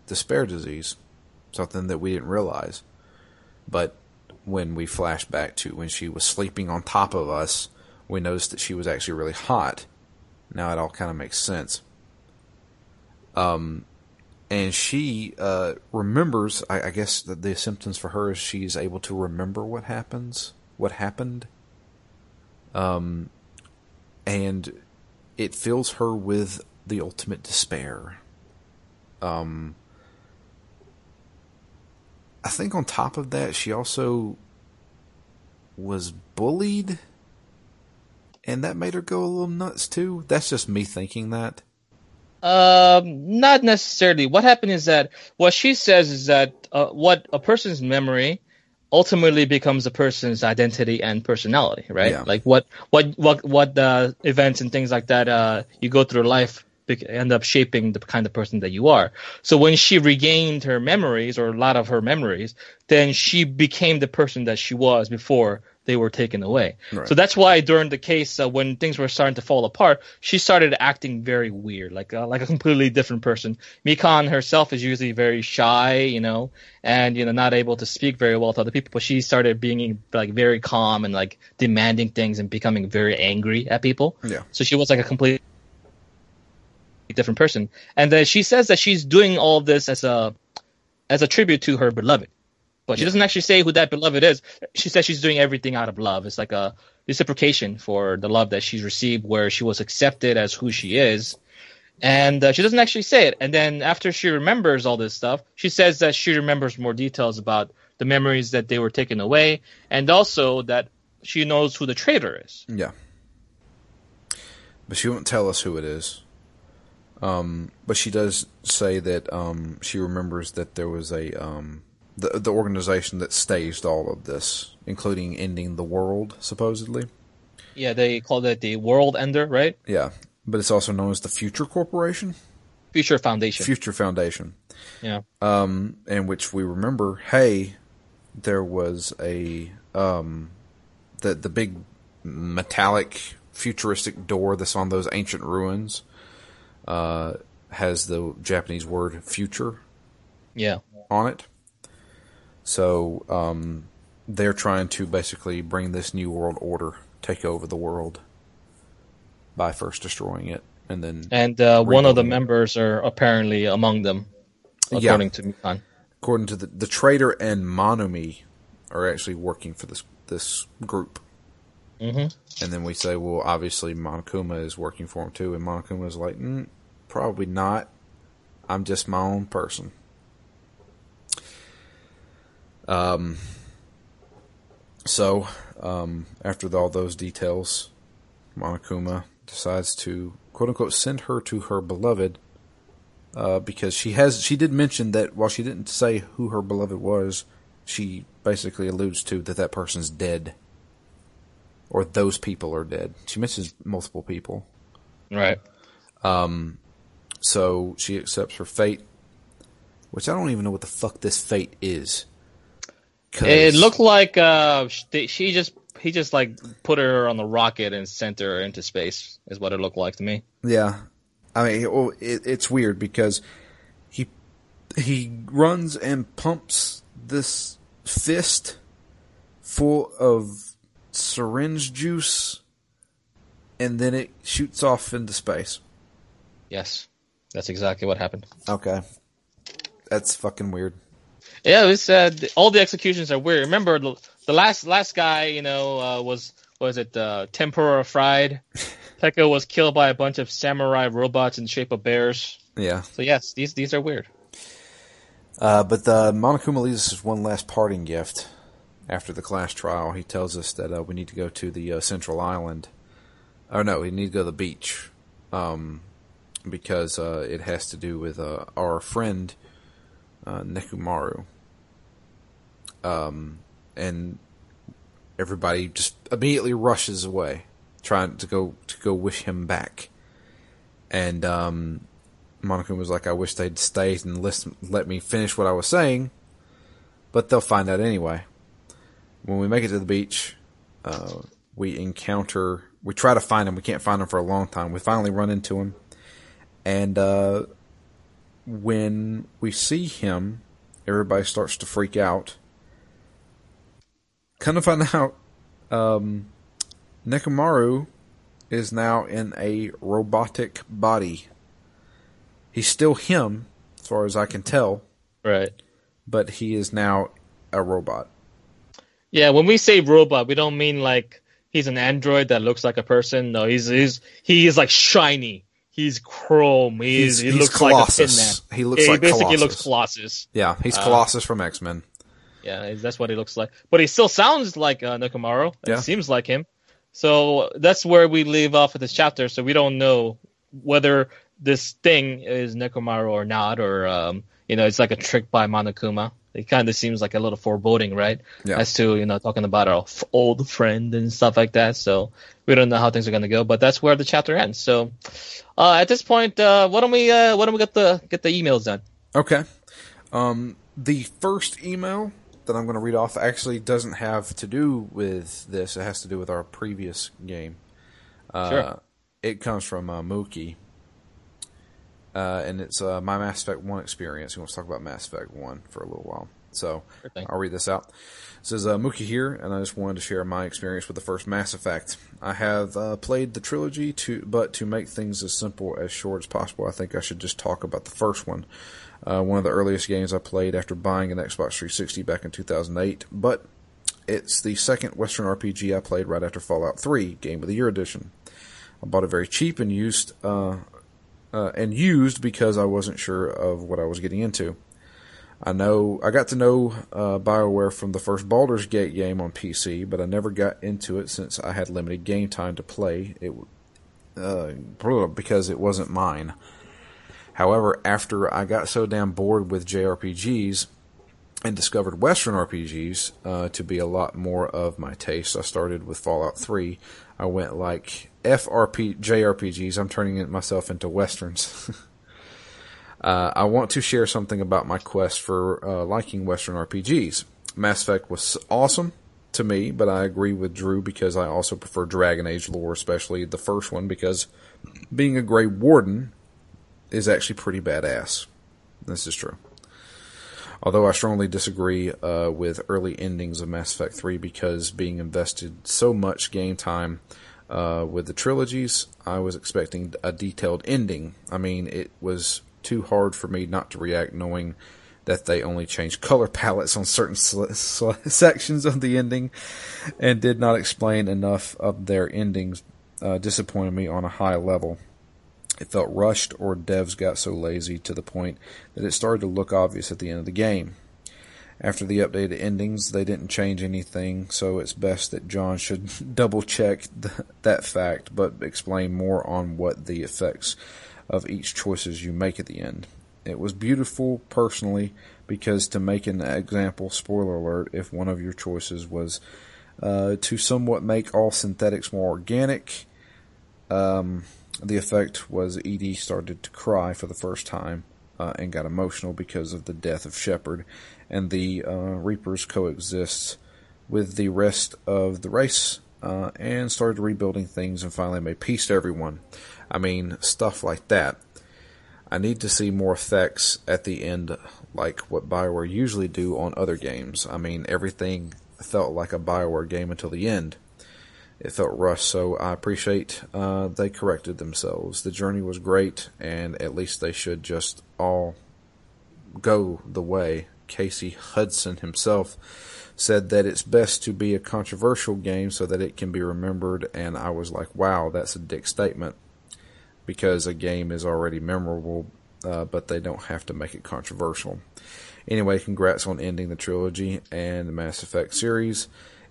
despair disease, something that we didn't realize. But when we flash back to when she was sleeping on top of us, we noticed that she was actually really hot. Now it all kind of makes sense. And she remembers, I guess that the symptoms for her is she's able to remember what happened. And it fills her with the ultimate despair. I think on top of that, she also was bullied and that made her go a little nuts too? That's just me thinking that. Not necessarily. What happened is that what she says is that what a person's memory ultimately becomes a person's identity and personality, right? Yeah. Like what events and things like that you go through life end up shaping the kind of person that you are. So when she regained her memories, or a lot of her memories, then she became the person that she was before they were taken away. Right. So that's why during the case, when things were starting to fall apart, she started acting very weird, like a completely different person. Mikan herself is usually very shy, and not able to speak very well to other people, but she started being like very calm and like demanding things and becoming very angry at people. Yeah. So she was like a completely different person. And then she says that she's doing all this as a tribute to her beloved. But she doesn't actually say who that beloved is. She says she's doing everything out of love. It's like a reciprocation for the love that she's received, where she was accepted as who she is. And she doesn't actually say it. And then after she remembers all this stuff, she says that she remembers more details about the memories that they were taken away, and also that she knows who the traitor is. Yeah. But she won't tell us who it is. But she does say that she remembers that there was a... The organization that staged all of this, including ending the world, supposedly. Yeah, they called it the World Ender, right? Yeah, but it's also known as the Future Corporation? Future Foundation. Yeah. In which we remember, hey, there was a... the big metallic futuristic door that's on those ancient ruins has the Japanese word future on it. So they're trying to basically bring this new world order, take over the world by first destroying it, and then one of the members are apparently among them, according to Mikan. According to the traitor and Monomi are actually working for this group. Mm-hmm. And then we say, well, obviously Monokuma is working for him too, and Monokuma is like, probably not. I'm just my own person. So, after all those details, Monokuma decides to, quote unquote, send her to her beloved, because she did mention that while she didn't say who her beloved was, she basically alludes to that person's dead, or those people are dead. She mentions multiple people. Right. So she accepts her fate, which I don't even know what the fuck this fate is. It looked like he just put her on the rocket and sent her into space, is what it looked like to me. Yeah, I mean, well, it's weird because he runs and pumps this fist full of syringe juice, and then it shoots off into space. Yes, that's exactly what happened. Okay, that's fucking weird. Yeah, it's all the executions are weird. Remember the last guy, was it tempura fried? Peko was killed by a bunch of samurai robots in the shape of bears. Yeah. So yes, these are weird. But the Monokuma leaves us one last parting gift. After the class trial, he tells us that we need to go to the central island. Or no, we need to go to the beach, because it has to do with our friend. Nekomaru. And everybody just immediately rushes away, trying to go wish him back. And Monokuma was like, I wish they'd stayed and let me finish what I was saying, but they'll find out anyway. When we make it to the beach, we try to find him. We can't find him for a long time. We finally run into him, and when we see him, everybody starts to freak out. Come to find out, Nekomaru is now in a robotic body. He's still him, as far as I can tell. Right. But he is now a robot. Yeah, when we say robot, we don't mean like he's an android that looks like a person. No, he is like shiny. He's chrome. He looks Colossus. Like a He looks yeah, he like Colossus. He basically looks Colossus. Yeah, he's Colossus from X-Men. Yeah, that's what he looks like. But he still sounds like Nekomaru. It seems like him. So that's where we leave off with this chapter. So we don't know whether this thing is Nekomaru or not, or it's like a trick by Monokuma. It kind of seems like a little foreboding, right? Yeah. As to, talking about our old friend and stuff like that. So we don't know how things are going to go, but that's where the chapter ends. So at this point, why don't we get the emails done? Okay. The first email that I'm going to read off actually doesn't have to do with this. It has to do with our previous game. Sure. It comes from Mookie. And it's my Mass Effect 1 experience. We want to talk about Mass Effect 1 for a little while. So I'll read this out. It says, Mookie here, and I just wanted to share my experience with the first Mass Effect. I have played the trilogy, but to make things as simple as short as possible, I think I should just talk about the first one. One of the earliest games I played after buying an Xbox 360 back in 2008, but it's the second Western RPG I played right after Fallout 3, Game of the Year edition. I bought it very cheap and used because I wasn't sure of what I was getting into. I got to know BioWare from the first Baldur's Gate game on PC, but I never got into it since I had limited game time to play it because it wasn't mine. However, after I got so damn bored with JRPGs and discovered Western RPGs to be a lot more of my taste, I started with Fallout 3. I went like... JRPGs, I'm turning myself into Westerns. I want to share something about my quest for liking Western RPGs. Mass Effect was awesome to me, but I agree with Drew because I also prefer Dragon Age lore, especially the first one, because being a Grey Warden is actually pretty badass. This is true. Although I strongly disagree with early endings of Mass Effect 3 because being invested so much game time with the trilogies, I was expecting a detailed ending. I mean, it was too hard for me not to react knowing that they only changed color palettes on certain sections of the ending and did not explain enough of their endings. Disappointed me on a high level. It felt rushed, or devs got so lazy to the point that it started to look obvious at the end of the game. After the updated endings, they didn't change anything, so it's best that John should double-check that fact, but explain more on what the effects of each choices you make at the end. It was beautiful, personally, because to make an example, spoiler alert, if one of your choices was to somewhat make all synthetics more organic, the effect was Edie started to cry for the first time. And got emotional because of the death of Shepard, and the Reapers coexist with the rest of the race and started rebuilding things and finally made peace to everyone. I mean, stuff like that. I need to see more effects at the end like what BioWare usually do on other games. I mean, everything felt like a BioWare game until the end. It felt rushed, so I appreciate they corrected themselves. The journey was great, and at least they should just all go the way. Casey Hudson himself said that it's best to be a controversial game so that it can be remembered, and I was like, wow, that's a dick statement, because a game is already memorable, but they don't have to make it controversial. Anyway, congrats on ending the trilogy and the Mass Effect series.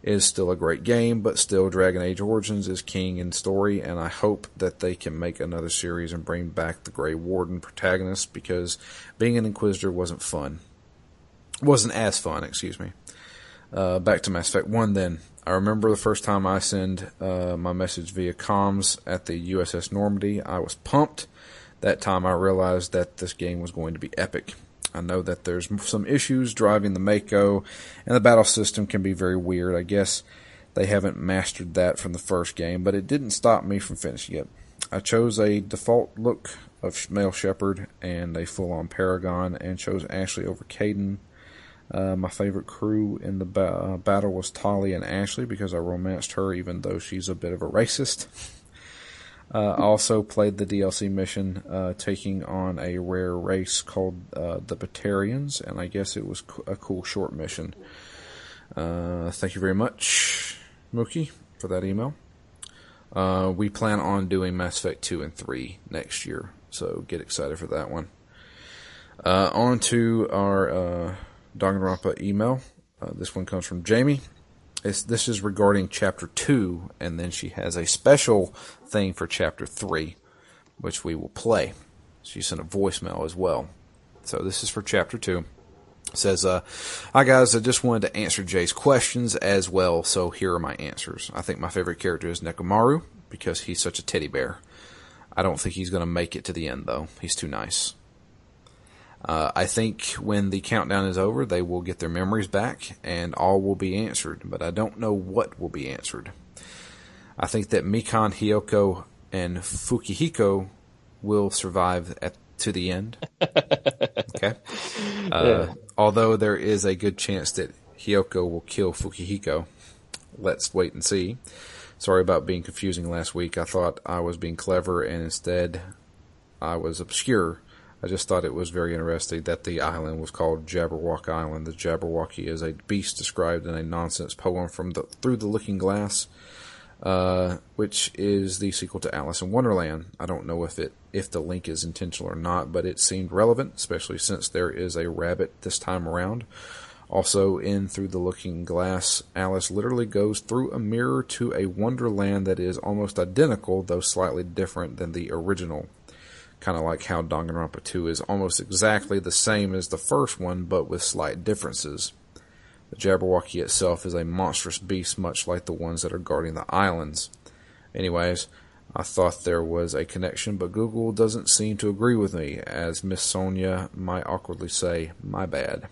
Is still a great game, but still Dragon Age Origins is king in story, and I hope that they can make another series and bring back the Grey Warden protagonist, because being an Inquisitor wasn't as fun. Back to Mass Effect 1 then. I remember the first time I sent my message via comms at the USS Normandy. I was pumped. That time I realized that this game was going to be epic. I know that there's some issues driving the Mako, and the battle system can be very weird. I guess they haven't mastered that from the first game, but it didn't stop me from finishing it. I chose a default look of male Shepard and a full-on Paragon, and chose Ashley over Caden. My favorite crew in the battle was Tali and Ashley, because I romanced her even though she's a bit of a racist. I also played the DLC mission, taking on a rare race called the Batarians, and I guess it was a cool short mission. Thank you very much, Mookie, for that email. We plan on doing Mass Effect 2 and 3 next year, so get excited for that one. On to our Danganronpa email. This one comes from Jamie. This is regarding Chapter 2, and then she has a special thing for Chapter 3, which we will play. She sent a voicemail as well. So this is for Chapter 2. It says, hi guys, I just wanted to answer Jay's questions as well, so here are my answers. I think my favorite character is Nekomaru, because he's such a teddy bear. I don't think he's going to make it to the end, though. He's too nice. I think when the countdown is over, they will get their memories back, and all will be answered, but I don't know what will be answered. I think that Mikan, Hiyoko, and Fuyuhiko will survive to the end. Okay. Yeah. Although there is a good chance that Hiyoko will kill Fuyuhiko. Let's wait and see. Sorry about being confusing last week. I thought I was being clever, and instead I was obscure. I just thought it was very interesting that the island was called Jabberwock Island. The Jabberwocky is a beast described in a nonsense poem from Through the Looking Glass, which is the sequel to Alice in Wonderland. I don't know if the link is intentional or not, but it seemed relevant, especially since there is a rabbit this time around. Also, in Through the Looking Glass, Alice literally goes through a mirror to a wonderland that is almost identical, though slightly different than the original. Kind of like how Danganronpa 2 is almost exactly the same as the first one, but with slight differences. The Jabberwocky itself is a monstrous beast, much like the ones that are guarding the islands. Anyways, I thought there was a connection, but Google doesn't seem to agree with me, as Miss Sonia might awkwardly say, my bad.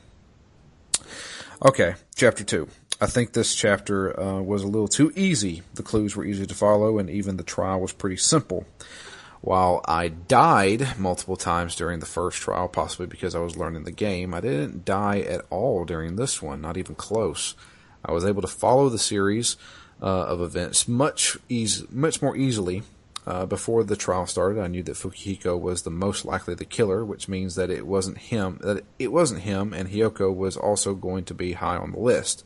Okay, Chapter 2. I think this chapter was a little too easy. The clues were easy to follow, and even the trial was pretty simple. While I died multiple times during the first trial, possibly because I was learning the game, I didn't die at all during this one, not even close. I was able to follow the series of events much more easily. Before the trial started, I knew that Fuyuhiko was the most likely the killer, which means that it wasn't him, and Hiyoko was also going to be high on the list.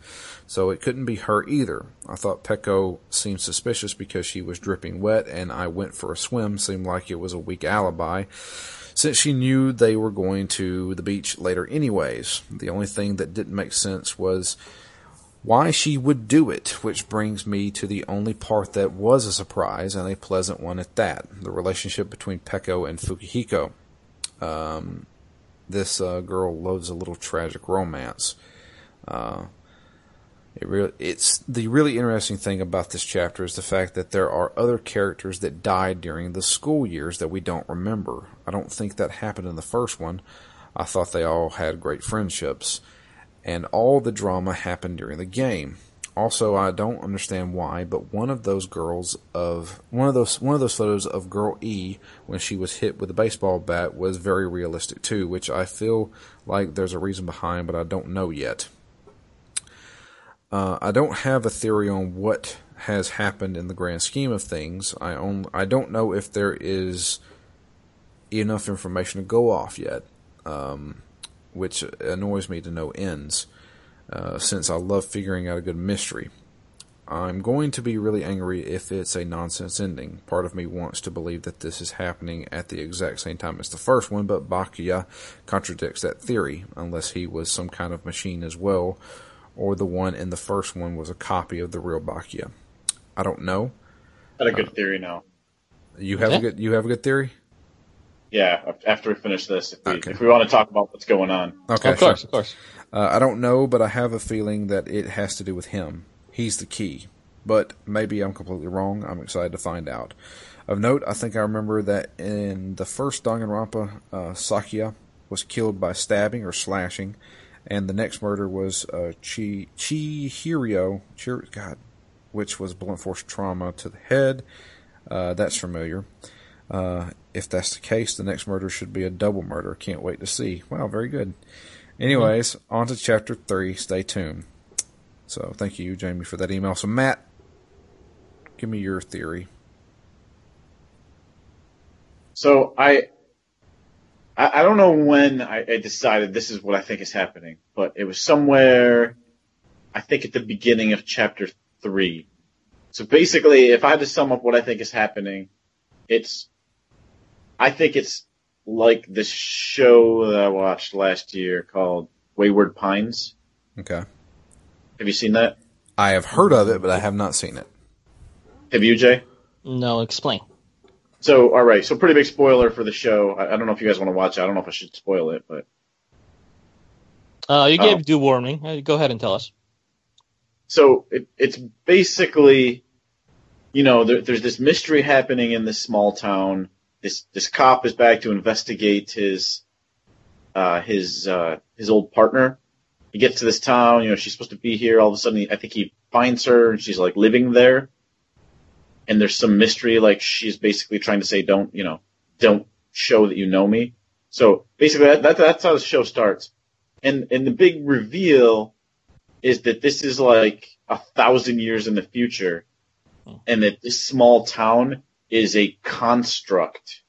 So it couldn't be her either. I thought Peko seemed suspicious because she was dripping wet, and I went for a swim seemed like it was a weak alibi, since she knew they were going to the beach later anyways. The only thing that didn't make sense was why she would do it, which brings me to the only part that was a surprise, and a pleasant one at that, the relationship between Peko and Fuyuhiko. This girl loves a little tragic romance. It's the really interesting thing about this chapter is the fact that there are other characters that died during the school years that we don't remember. I don't think that happened in the first one. I thought they all had great friendships. And all the drama happened during the game. Also, I don't understand why, but one of those photos of Girl E when she was hit with a baseball bat was very realistic too, which I feel like there's a reason behind, but I don't know yet. I don't have a theory on what has happened in the grand scheme of things. I don't know if there is enough information to go off yet. Which annoys me to no ends, since I love figuring out a good mystery. I'm going to be really angry if it's a nonsense ending. Part of me wants to believe that this is happening at the exact same time as the first one, but Bakuya contradicts that theory, unless he was some kind of machine as well, or the one in the first one was a copy of the real Bakuya. I don't know. Got a good theory now. You have a good theory? Yeah, after we finish this, if we want to talk about what's going on. Okay, of course. I don't know, but I have a feeling that it has to do with him. He's the key. But maybe I'm completely wrong. I'm excited to find out. Of note, I think I remember that in the first Danganronpa, Sakia was killed by stabbing or slashing, and the next murder was Chihiro, which was blunt force trauma to the head. That's familiar. If that's the case, the next murder should be a double murder. Can't wait to see. Wow, very good. Anyways, on to Chapter 3. Stay tuned. So thank you, Jamie, for that email. So, Matt, give me your theory. So I don't know when I decided this is what I think is happening, but it was somewhere, I think, at the beginning of Chapter 3. So basically, if I had to sum up what I think is happening, I think it's like the show that I watched last year called Wayward Pines. Okay. Have you seen that? I have heard of it, but I have not seen it. Have you, Jay? No, explain. So, all right. So, pretty big spoiler for the show. I don't know if you guys want to watch it. I don't know if I should spoil it, but you gave due warning. Go ahead and tell us. So it's basically, you know, there's this mystery happening in this small town. This cop is back to investigate his old partner. He gets to this town. You know, she's supposed to be here. All of a sudden, I think he finds her, and she's like living there. And there's some mystery, like she's basically trying to say, don't show that you know me. So basically, that's how the show starts. And the big reveal is that this is like 1,000 years in the future, and that this small town is a construct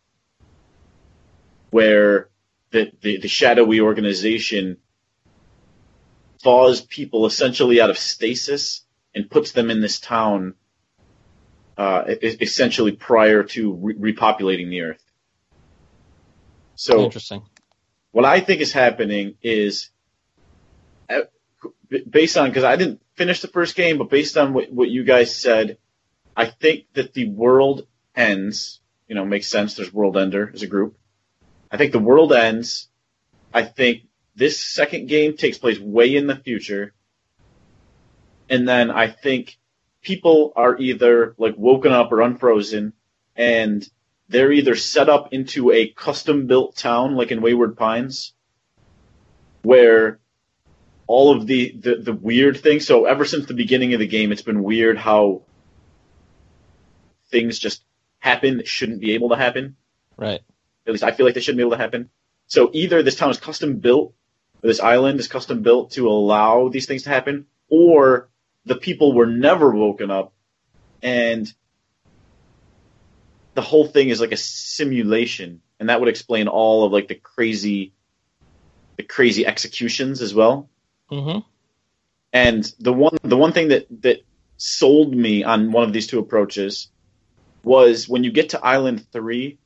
where the shadowy organization thaws people essentially out of stasis and puts them in this town. Essentially prior to repopulating the Earth. So interesting. What I think is happening is, based on, because I didn't finish the first game, but based on what you guys said, I think that the world ends. You know, makes sense. There's World Ender as a group. I think the world ends. I think this second game takes place way in the future. And then I think people are either like woken up or unfrozen, and they're either set up into a custom-built town, like in Wayward Pines, where all of the weird things. So ever since the beginning of the game, it's been weird how things just happen that shouldn't be able to happen. Right. At least I feel like they shouldn't be able to happen. So either this town is custom-built, or this island is custom-built to allow these things to happen, or the people were never woken up, and the whole thing is like a simulation, and that would explain all of like the crazy executions as well. Mm-hmm. And the one thing that sold me on one of these two approaches was when you get to Island 3,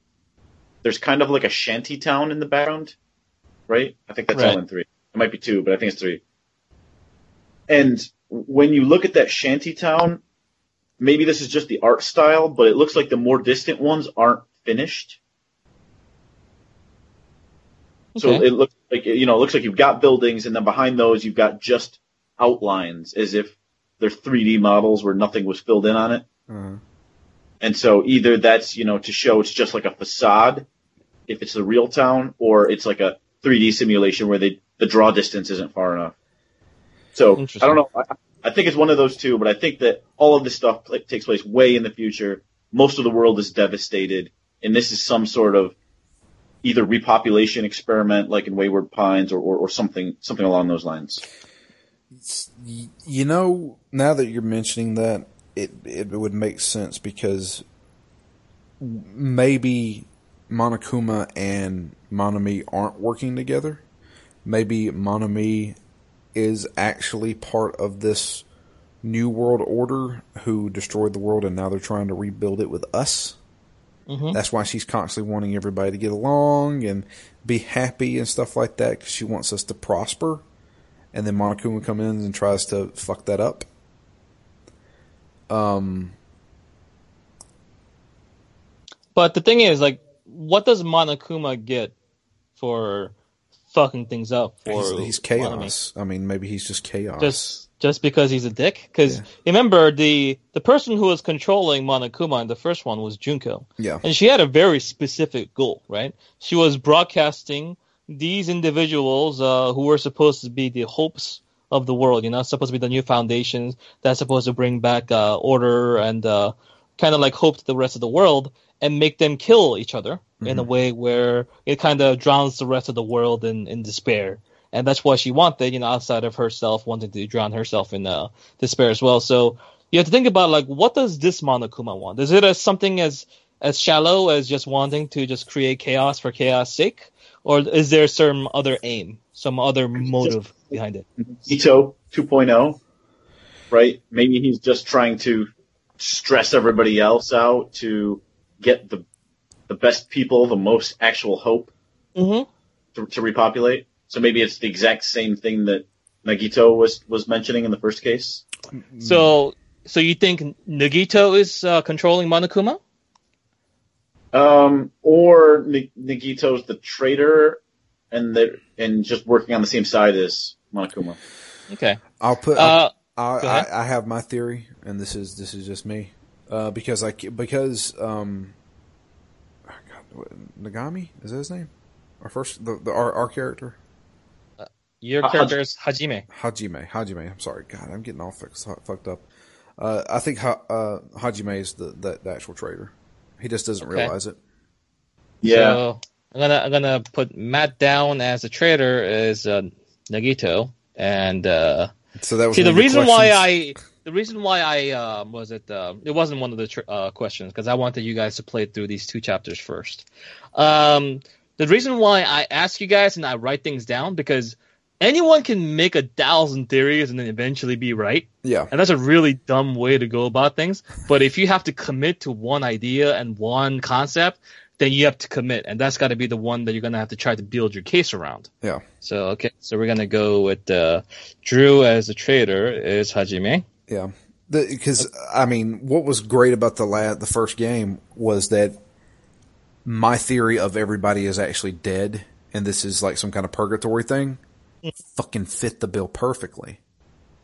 there's kind of like a shanty town in the background, right? I think that's right. Island 3. It might be 2, but I think it's 3. And when you look at that shanty town, maybe this is just the art style, but it looks like the more distant ones aren't finished. Okay. So it looks like, you've got buildings, and then behind those you've got just outlines, as if they're 3D models where nothing was filled in on it. Mm-hmm. And so either that's, to show it's just like a facade, if it's the real town, or it's like a 3D simulation where the draw distance isn't far enough. So, I don't know. I think it's one of those two, but I think that all of this stuff takes place way in the future. Most of the world is devastated, and this is some sort of either repopulation experiment, like in Wayward Pines, or something along those lines. Now that you're mentioning that, it would make sense, because maybe Monokuma and Monomi aren't working together. Maybe Monomi is actually part of this new world order who destroyed the world, and now they're trying to rebuild it with us. Mm-hmm. That's why she's constantly wanting everybody to get along and be happy and stuff like that, because she wants us to prosper. And then Monokuma comes in and tries to fuck that up. But the thing is, like, what does Monokuma get for fucking things up? He's chaos. Monami. I mean, maybe he's just chaos. Just because he's a dick? Because remember, the person who was controlling Monokuma in the first one was Junko. Yeah. And she had a very specific goal, right? She was broadcasting these individuals who were supposed to be the hopes of the world, supposed to be the new foundations that's supposed to bring back order and kind of like hope to the rest of the world, and make them kill each other in a way where it kind of drowns the rest of the world in despair. And that's what she wanted, outside of herself, wanting to drown herself in despair as well. So you have to think about, like, what does this Monokuma want? Is it something as shallow as just wanting to just create chaos for chaos' sake? Or is there some other aim, some other motive behind it? Ito 2.0, right? Maybe he's just trying to stress everybody else out to get the best people, the most actual hope to repopulate. So maybe it's the exact same thing that Nagito was mentioning in the first case. So you think Nagito is controlling Monokuma? Or Nagito's the traitor, and just working on the same side as Monokuma. Okay, I'll put. I have my theory, and this is just me, because Nagami, is that his name? Our first our character. Your character is Hajime. Hajime. I'm sorry, God, I'm getting all fucked up. I think Hajime is the actual traitor. He just doesn't realize it. Yeah. So I'm gonna put Matt down as a traitor is Nagito, and so that was the reason why it wasn't one of the questions, because I wanted you guys to play through these two chapters first. The reason why I ask you guys and I write things down, because anyone can make 1,000 theories and then eventually be right. Yeah. And that's a really dumb way to go about things. But if you have to commit to one idea and one concept, then you have to commit. And that's got to be the one that you're going to have to try to build your case around. Yeah. So, okay. So we're going to go with Drew as the traitor is Hajime. Yeah. Because, I mean, what was great about the first game was that my theory of everybody is actually dead and this is like some kind of purgatory thing. Fucking fit the bill perfectly,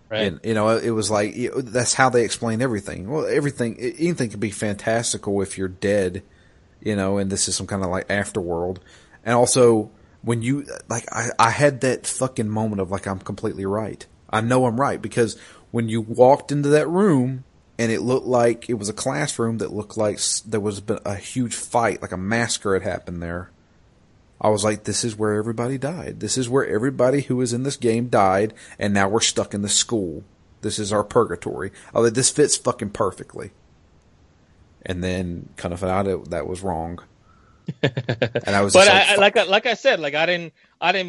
right? And you know, it was like that's how they explain everything. Well, anything can be fantastical if you're dead, you know. And this is some kind of like afterworld. And also, when you like, I had that fucking moment of like, I'm completely right. I know I'm right, because when you walked into that room and it looked like it was a classroom that looked like there was a huge fight, like a massacre had happened there. I was like, this is where everybody died. This is where everybody who was in this game died, and now we're stuck in the school. This is our purgatory. I was like, this fits fucking perfectly. And then kind of found out that was wrong. And I was but I, like I said, like I didn't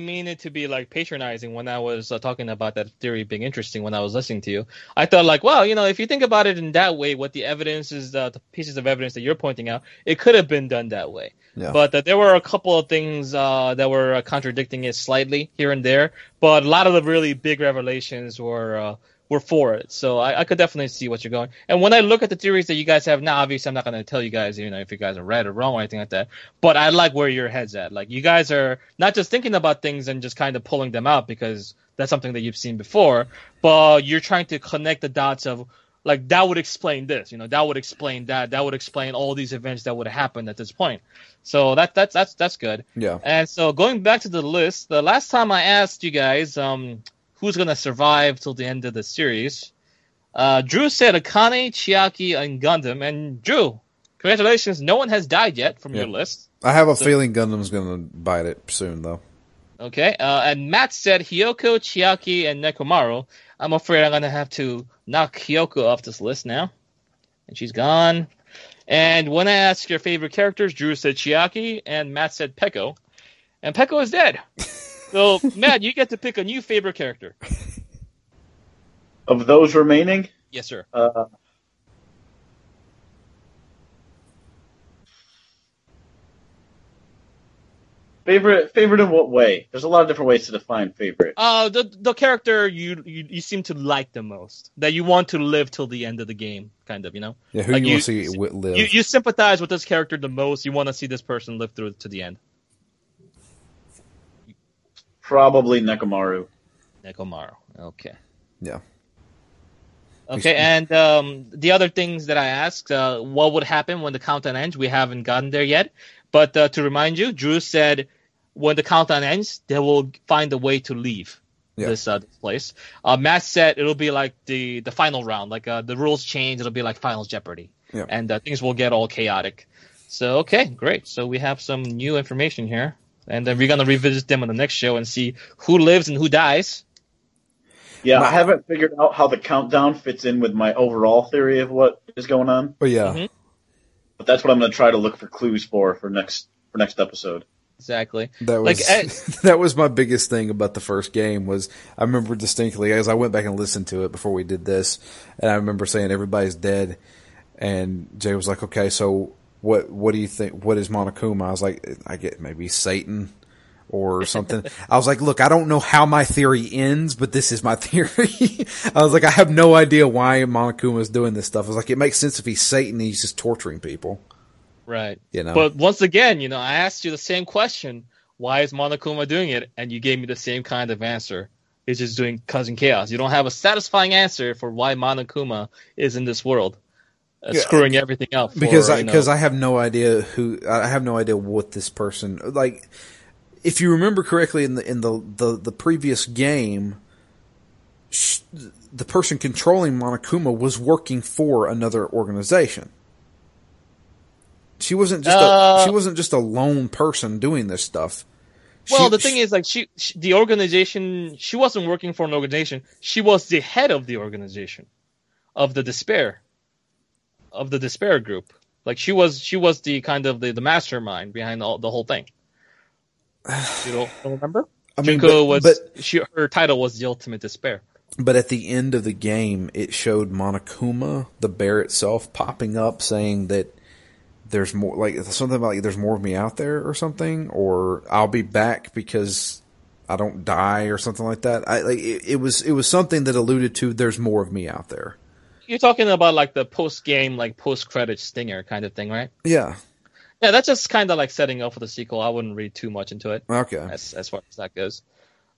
mean it to be like patronizing when I was talking about that theory being interesting when I was listening to you. I thought like, well, you know, if you think about it in that way, what the evidence is, the pieces of evidence that you're pointing out, it could have been done that way. Yeah. But there were a couple of things that were contradicting it slightly here and there. But a lot of the really big revelations were for it. So I could definitely see what you're going. And when I look at the theories that you guys have now, obviously I'm not going to tell you guys, you know, if you guys are right or wrong or anything like that, but I like where your head's at. Like, you guys are not just thinking about things and just kind of pulling them out because that's something that you've seen before, but you're trying to connect the dots of like, that would explain this, you know, that would explain that, that would explain all these events that would happen at this point. So that's good. Yeah. And so going back to the list, the last time I asked you guys, who's going to survive till the end of the series? Drew said Akane, Chiaki, and Gundam. And Drew, congratulations. No one has died yet from your list. I have a feeling Gundam's going to bite it soon, though. Okay. And Matt said Hiyoko, Chiaki, and Nekomaru. I'm afraid I'm going to have to knock Hiyoko off this list now. And she's gone. And when I asked your favorite characters, Drew said Chiaki, and Matt said Peko. And Peko is dead. So, Matt, you get to pick a new favorite character. Of those remaining? Yes, sir. Favorite in what way? There's a lot of different ways to define favorite. The character you seem to like the most, that you want to live till the end of the game, kind of, you know? Yeah, who like you want to see live. You sympathize with this character the most. You want to see this person live through to the end. Probably Nekomaru. Nekomaru. Okay. Yeah. Okay, and the other things that I asked, what would happen when the countdown ends? We haven't gotten there yet. But to remind you, Drew said when the countdown ends, they will find a way to leave this place. Matt said it'll be like the final round. Like the rules change. It'll be like Final Jeopardy. Yeah. And things will get all chaotic. So, okay, great. So we have some new information here. And then we're going to revisit them on the next show and see who lives and who dies. Yeah, I haven't figured out how the countdown fits in with my overall theory of what is going on. But yeah. Mm-hmm. But that's what I'm going to try to look for clues for next episode. Exactly. That was like, that was my biggest thing about the first game was I remember distinctly as I went back and listened to it before we did this, and I remember saying everybody's dead, and Jay was like, okay, so what do you think? What is Monokuma? I was like, I get maybe Satan, or something. I was like, look, I don't know how my theory ends, but this is my theory. I was like, I have no idea why Monokuma is doing this stuff. I was like, it makes sense if he's Satan and he's just torturing people. Right. You know? But once again, you know, I asked you the same question. Why is Monokuma doing it? And you gave me the same kind of answer. It's just doing causing chaos. You don't have a satisfying answer for why Monokuma is in this world. Screwing everything up. Because I have no idea what this person, like, if you remember correctly in the previous game, the person controlling Monokuma was working for another organization. She wasn't just a lone person doing this stuff. Well, the thing is, like, the organization, she wasn't working for an organization. She was the head of the organization of the Despair. Of the Despair group, like she was the kind of the mastermind behind the whole thing. You don't remember? I mean, her title was the Ultimate Despair. But at the end of the game, it showed Monokuma, the bear itself, popping up saying that there's more, like something about like, there's more of me out there or something, or I'll be back because I don't die or something like that. It was something that alluded to there's more of me out there. You're talking about like the post-game, like post-credit stinger kind of thing, right? Yeah. Yeah, that's just kind of like setting up for the sequel. I wouldn't read too much into it. Okay. As far as that goes.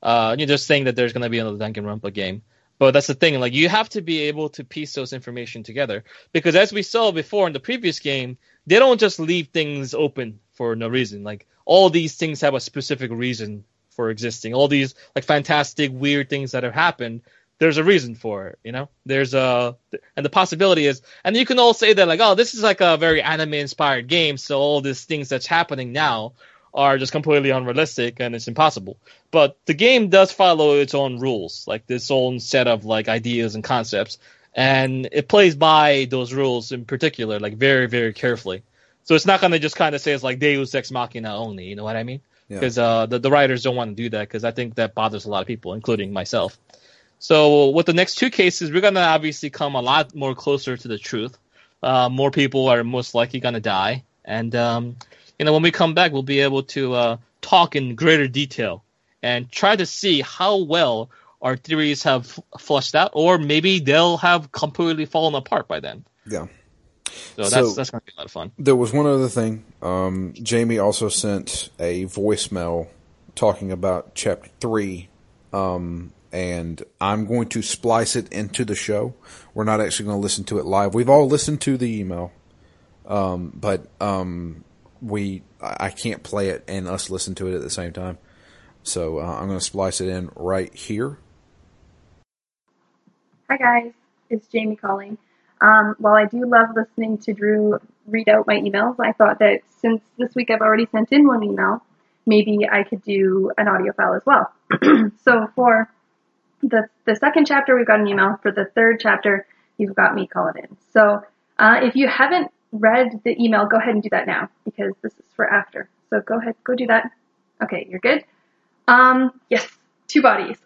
You're just saying that there's going to be another Danganronpa game. But that's the thing. Like, you have to be able to piece those information together. Because as we saw before in the previous game, they don't just leave things open for no reason. Like, all these things have a specific reason for existing. All these, like, fantastic, weird things that have happened, there's a reason for it, you know? And the possibility is, and you can all say that, like, oh, this is like a very anime-inspired game, so all these things that's happening now are just completely unrealistic and it's impossible. But the game does follow its own rules, like this own set of, like, ideas and concepts, and it plays by those rules in particular, like, very, very carefully. So it's not going to just kind of say it's like Deus Ex Machina only, you know what I mean? Because the writers don't want to do that, because I think that bothers a lot of people, including myself. So with the next two cases, we're going to obviously come a lot more closer to the truth. More people are most likely going to die. And, you know, when we come back, we'll be able to talk in greater detail and try to see how well our theories have fleshed out, or maybe they'll have completely fallen apart by then. Yeah. So that's going to be a lot of fun. There was one other thing. Jamie also sent a voicemail talking about Chapter 3. And I'm going to splice it into the show. We're not actually going to listen to it live. We've all listened to the email, but I can't play it and us listen to it at the same time. So I'm going to splice it in right here. Hi guys, it's Jamie calling. While I do love listening to Drew read out my emails, I thought that since this week I've already sent in one email, maybe I could do an audio file as well. So for the second chapter, we've got an email. For the third chapter, you've got me calling in. So if you haven't read the email, go ahead and do that now, because this is for after. So go ahead, go do that. Okay, you're good? Yes, two bodies.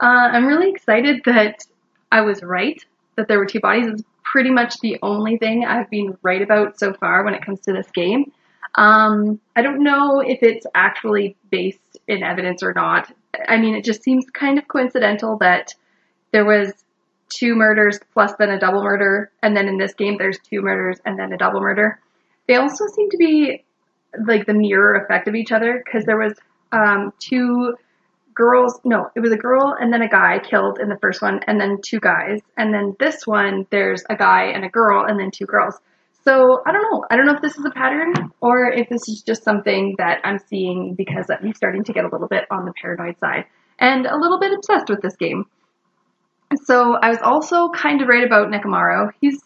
I'm really excited that I was right, that there were two bodies. It's pretty much the only thing I've been right about so far when it comes to this game. I don't know if it's actually based in evidence or not. I mean, it just seems kind of coincidental that there was two murders plus then a double murder, and then in this game there's two murders and then a double murder. They also seem to be like the mirror effect of each other, because there was two girls, no, it was a girl and then a guy killed in the first one, and then two guys, and then this one there's a guy and a girl and then two girls. So I don't know. I don't know if this is a pattern or if this is just something that I'm seeing because I'm starting to get a little bit on the paranoid side and a little bit obsessed with this game. So I was also kind of right about Nekomaru. He's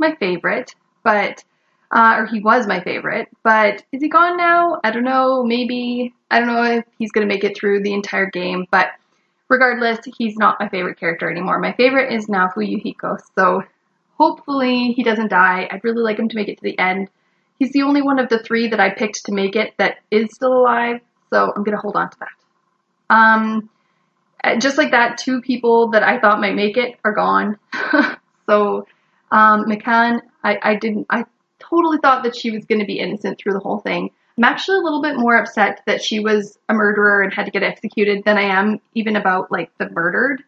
my favorite, or he was my favorite, but is he gone now? I don't know. Maybe. I don't know if he's going to make it through the entire game, but regardless, he's not my favorite character anymore. My favorite is now Fuyuhiko, so hopefully he doesn't die. I'd really like him to make it to the end. He's the only one of the three that I picked to make it that is still alive, so I'm going to hold on to that. Just like that, two people that I thought might make it are gone. So Mikan, I totally thought that she was going to be innocent through the whole thing. I'm actually a little bit more upset that she was a murderer and had to get executed than I am even about, like, the murdered.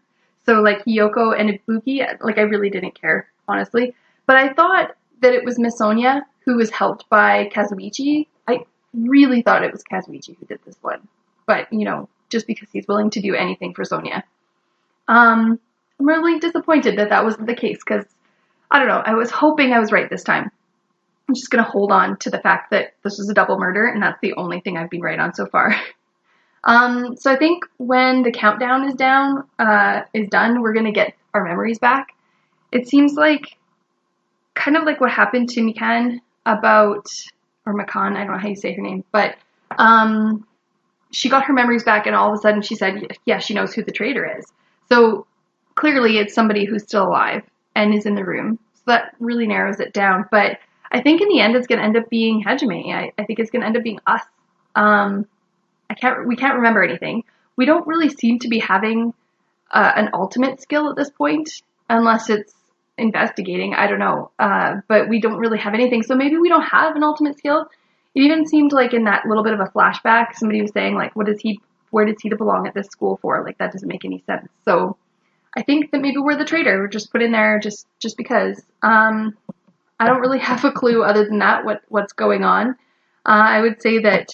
So, like, Hiyoko and Ibuki, like, I really didn't care, honestly. But I thought that it was Miss Sonia who was helped by Kazuichi. I really thought it was Kazuichi who did this one. But, you know, just because he's willing to do anything for Sonia. I'm really disappointed that that wasn't the case, because, I don't know, I was hoping I was right this time. I'm just going to hold on to the fact that this was a double murder, and that's the only thing I've been right on so far. So I think when the countdown is done, we're going to get our memories back. It seems like, kind of like what happened to Mikan or Mikan, I don't know how you say her name, but she got her memories back, and all of a sudden she said, yeah, she knows who the traitor is. So clearly it's somebody who's still alive and is in the room. So that really narrows it down, but I think in the end, it's going to end up being Hajime. I think it's going to end up being us. We can't remember anything. We don't really seem to be having an ultimate skill at this point, unless it's investigating. I don't know. But we don't really have anything. So maybe we don't have an ultimate skill. It even seemed like in that little bit of a flashback, somebody was saying, like, where does he belong at this school for? Like, that doesn't make any sense. So I think that maybe we're the traitor. We're just put in there just because. I don't really have a clue other than that what's going on. I would say that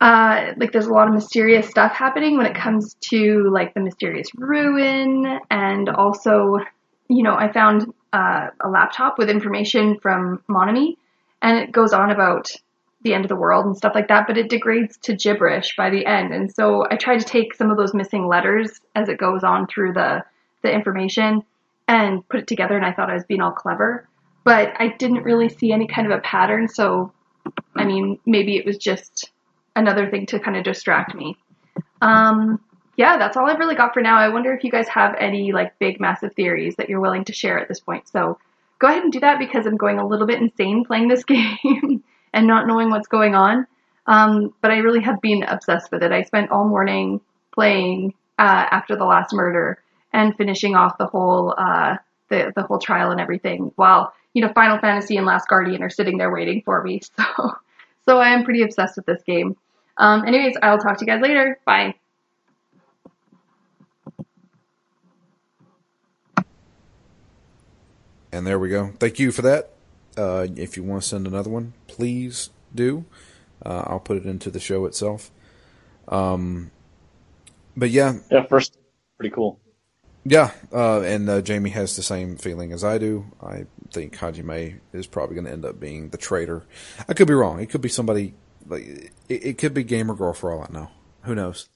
like there's a lot of mysterious stuff happening when it comes to like the mysterious ruin, and also, you know, I found a laptop with information from Monomi, and it goes on about the end of the world and stuff like that, but it degrades to gibberish by the end, and so I try to take some of those missing letters as it goes on through the information and put it together, and I thought I was being all clever. But I didn't really see any kind of a pattern, so, I mean, maybe it was just another thing to kind of distract me. Yeah, that's all I've really got for now. I wonder if you guys have any, like, big, massive theories that you're willing to share at this point. So go ahead and do that, because I'm going a little bit insane playing this game and not knowing what's going on. But I really have been obsessed with it. I spent all morning playing after the last murder and finishing off the whole the whole trial and everything, while, you know, Final Fantasy and Last Guardian are sitting there waiting for me, so I am pretty obsessed with this game. Anyways, I'll talk to you guys later. Bye. And there we go. Thank you for that. If you want to send another one, please do. I'll put it into the show itself. But yeah. Yeah, first, pretty cool. Yeah, and Jamie has the same feeling as I do. I think Hajime is probably going to end up being the traitor. I could be wrong. It could be somebody, like, it could be Gamer Girl for all I know. Who knows?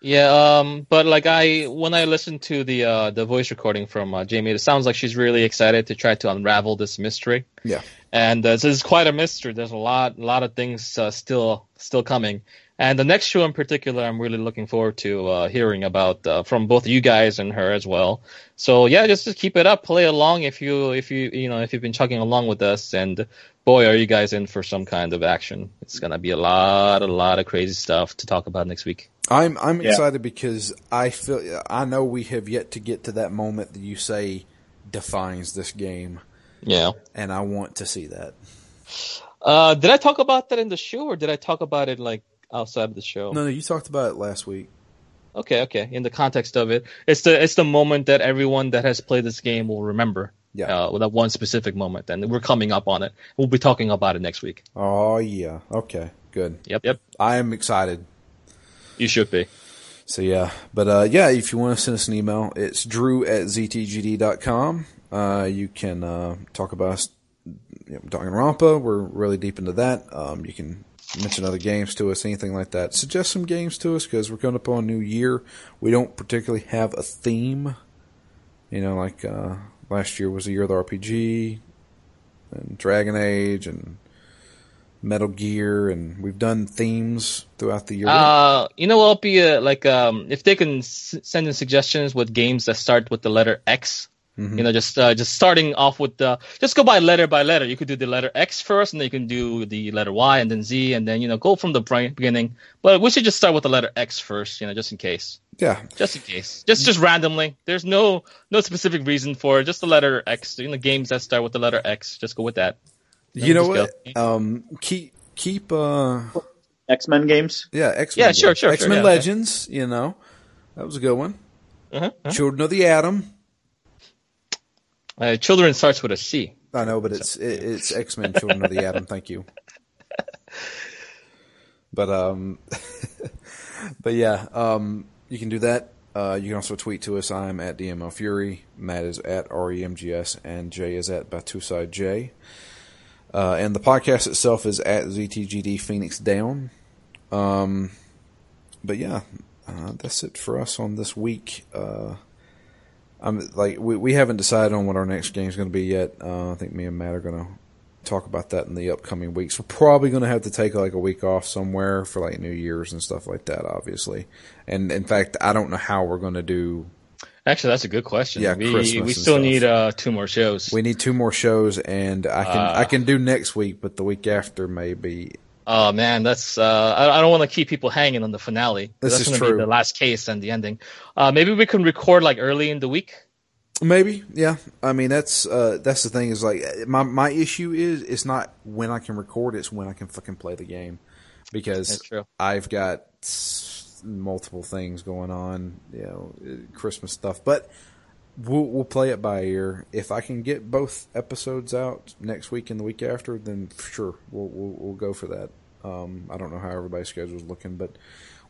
Yeah, but like when I listened to the voice recording from Jamie, it sounds like she's really excited to try to unravel this mystery. Yeah, and so this is quite a mystery. There's a lot of things still coming. And the next show in particular, I'm really looking forward to hearing about from both you guys and her as well. So yeah, just keep it up, play along if you've been chugging along with us. And boy, are you guys in for some kind of action! It's gonna be a lot of crazy stuff to talk about next week. I'm excited because I know we have yet to get to that moment that you say defines this game. Yeah, and I want to see that. Did I talk about that in the show, or did I talk about it like outside of the show? No, you talked about it last week. Okay. In the context of it, it's the moment that everyone that has played this game will remember. Yeah, that one specific moment, and we're coming up on it. We'll be talking about it next week. Oh yeah. Okay. Good. Yep. I am excited. You should be. So yeah, but if you want to send us an email, it's drew@ztgd.com. You can talk about us, Danganronpa. We're really deep into that. You can mention other games to us, anything like that. Suggest some games to us, because we're coming up on a new year. We don't particularly have a theme. You know, like last year was the year of the RPG, and Dragon Age, and Metal Gear, and we've done themes throughout the year. I'll be if they can send in suggestions with games that start with the letter X. Mm-hmm. You know, just starting off with just go by letter. You could do the letter X first, and then you can do the letter Y, and then Z, and then, you know, go from the beginning. But we should just start with the letter X first, you know, just in case. Yeah. Just in case. Just randomly. There's no specific reason for it. Just the letter X. You know, games that start with the letter X. Just go with that. You know what? Keep keep X-Men games. Yeah, X-Men. Yeah, sure. X-Men Legends. Okay. You know, that was a good one. Uh-huh. Children of the Atom. Children starts with a C. I know, but it's X-Men Children of the Atom. Thank you. But but yeah, you can do that. You can also tweet to us. I'm at DML Fury. Matt is at REMGS, and Jay is at Batusai J. And the podcast itself is at ZTGD Phoenix Down. But yeah, that's it for us on this week. We haven't decided on what our next game is going to be yet. I think me and Matt are going to talk about that in the upcoming weeks. We're probably going to have to take a week off somewhere for New Year's and stuff like that, obviously. And in fact, I don't know how we're going to do. Actually, that's a good question. Yeah, we still need two more shows. We need two more shows, and I can do next week, but the week after maybe. Oh man, that's I don't want to keep people hanging on the finale. That's going to be the last case and the ending. Maybe we can record early in the week. Maybe, yeah. I mean, that's the thing is my issue is it's not when I can record, it's when I can fucking play the game, because I've got multiple things going on, Christmas stuff. But we'll play it by ear. If I can get both episodes out next week and the week after, then sure, we'll go for that. I don't know how everybody's schedule's looking, but.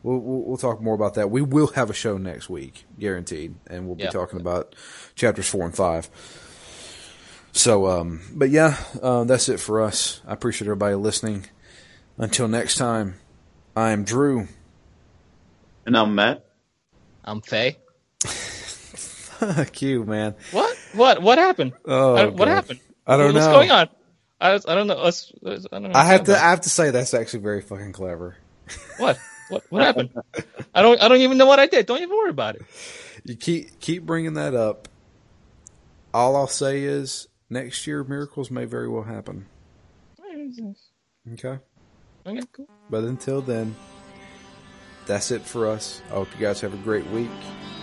We'll talk more about that. We will have a show next week, guaranteed, and we'll be talking about chapters 4 and 5. So, but yeah, that's it for us. I appreciate everybody listening. Until next time, I am Drew, and I'm Matt. I'm Faye. Fuck you, man. What happened? What happened? I don't know. What's going on? I don't know. I have to say that's actually very fucking clever. What? What happened? I don't even know what I did. Don't even worry about it. You keep bringing that up. All I'll say is next year miracles may very well happen. Okay. Okay, cool. But until then, that's it for us. I hope you guys have a great week.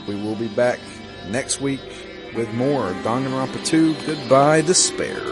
We will be back next week with more Danganronpa 2 Goodbye Despair.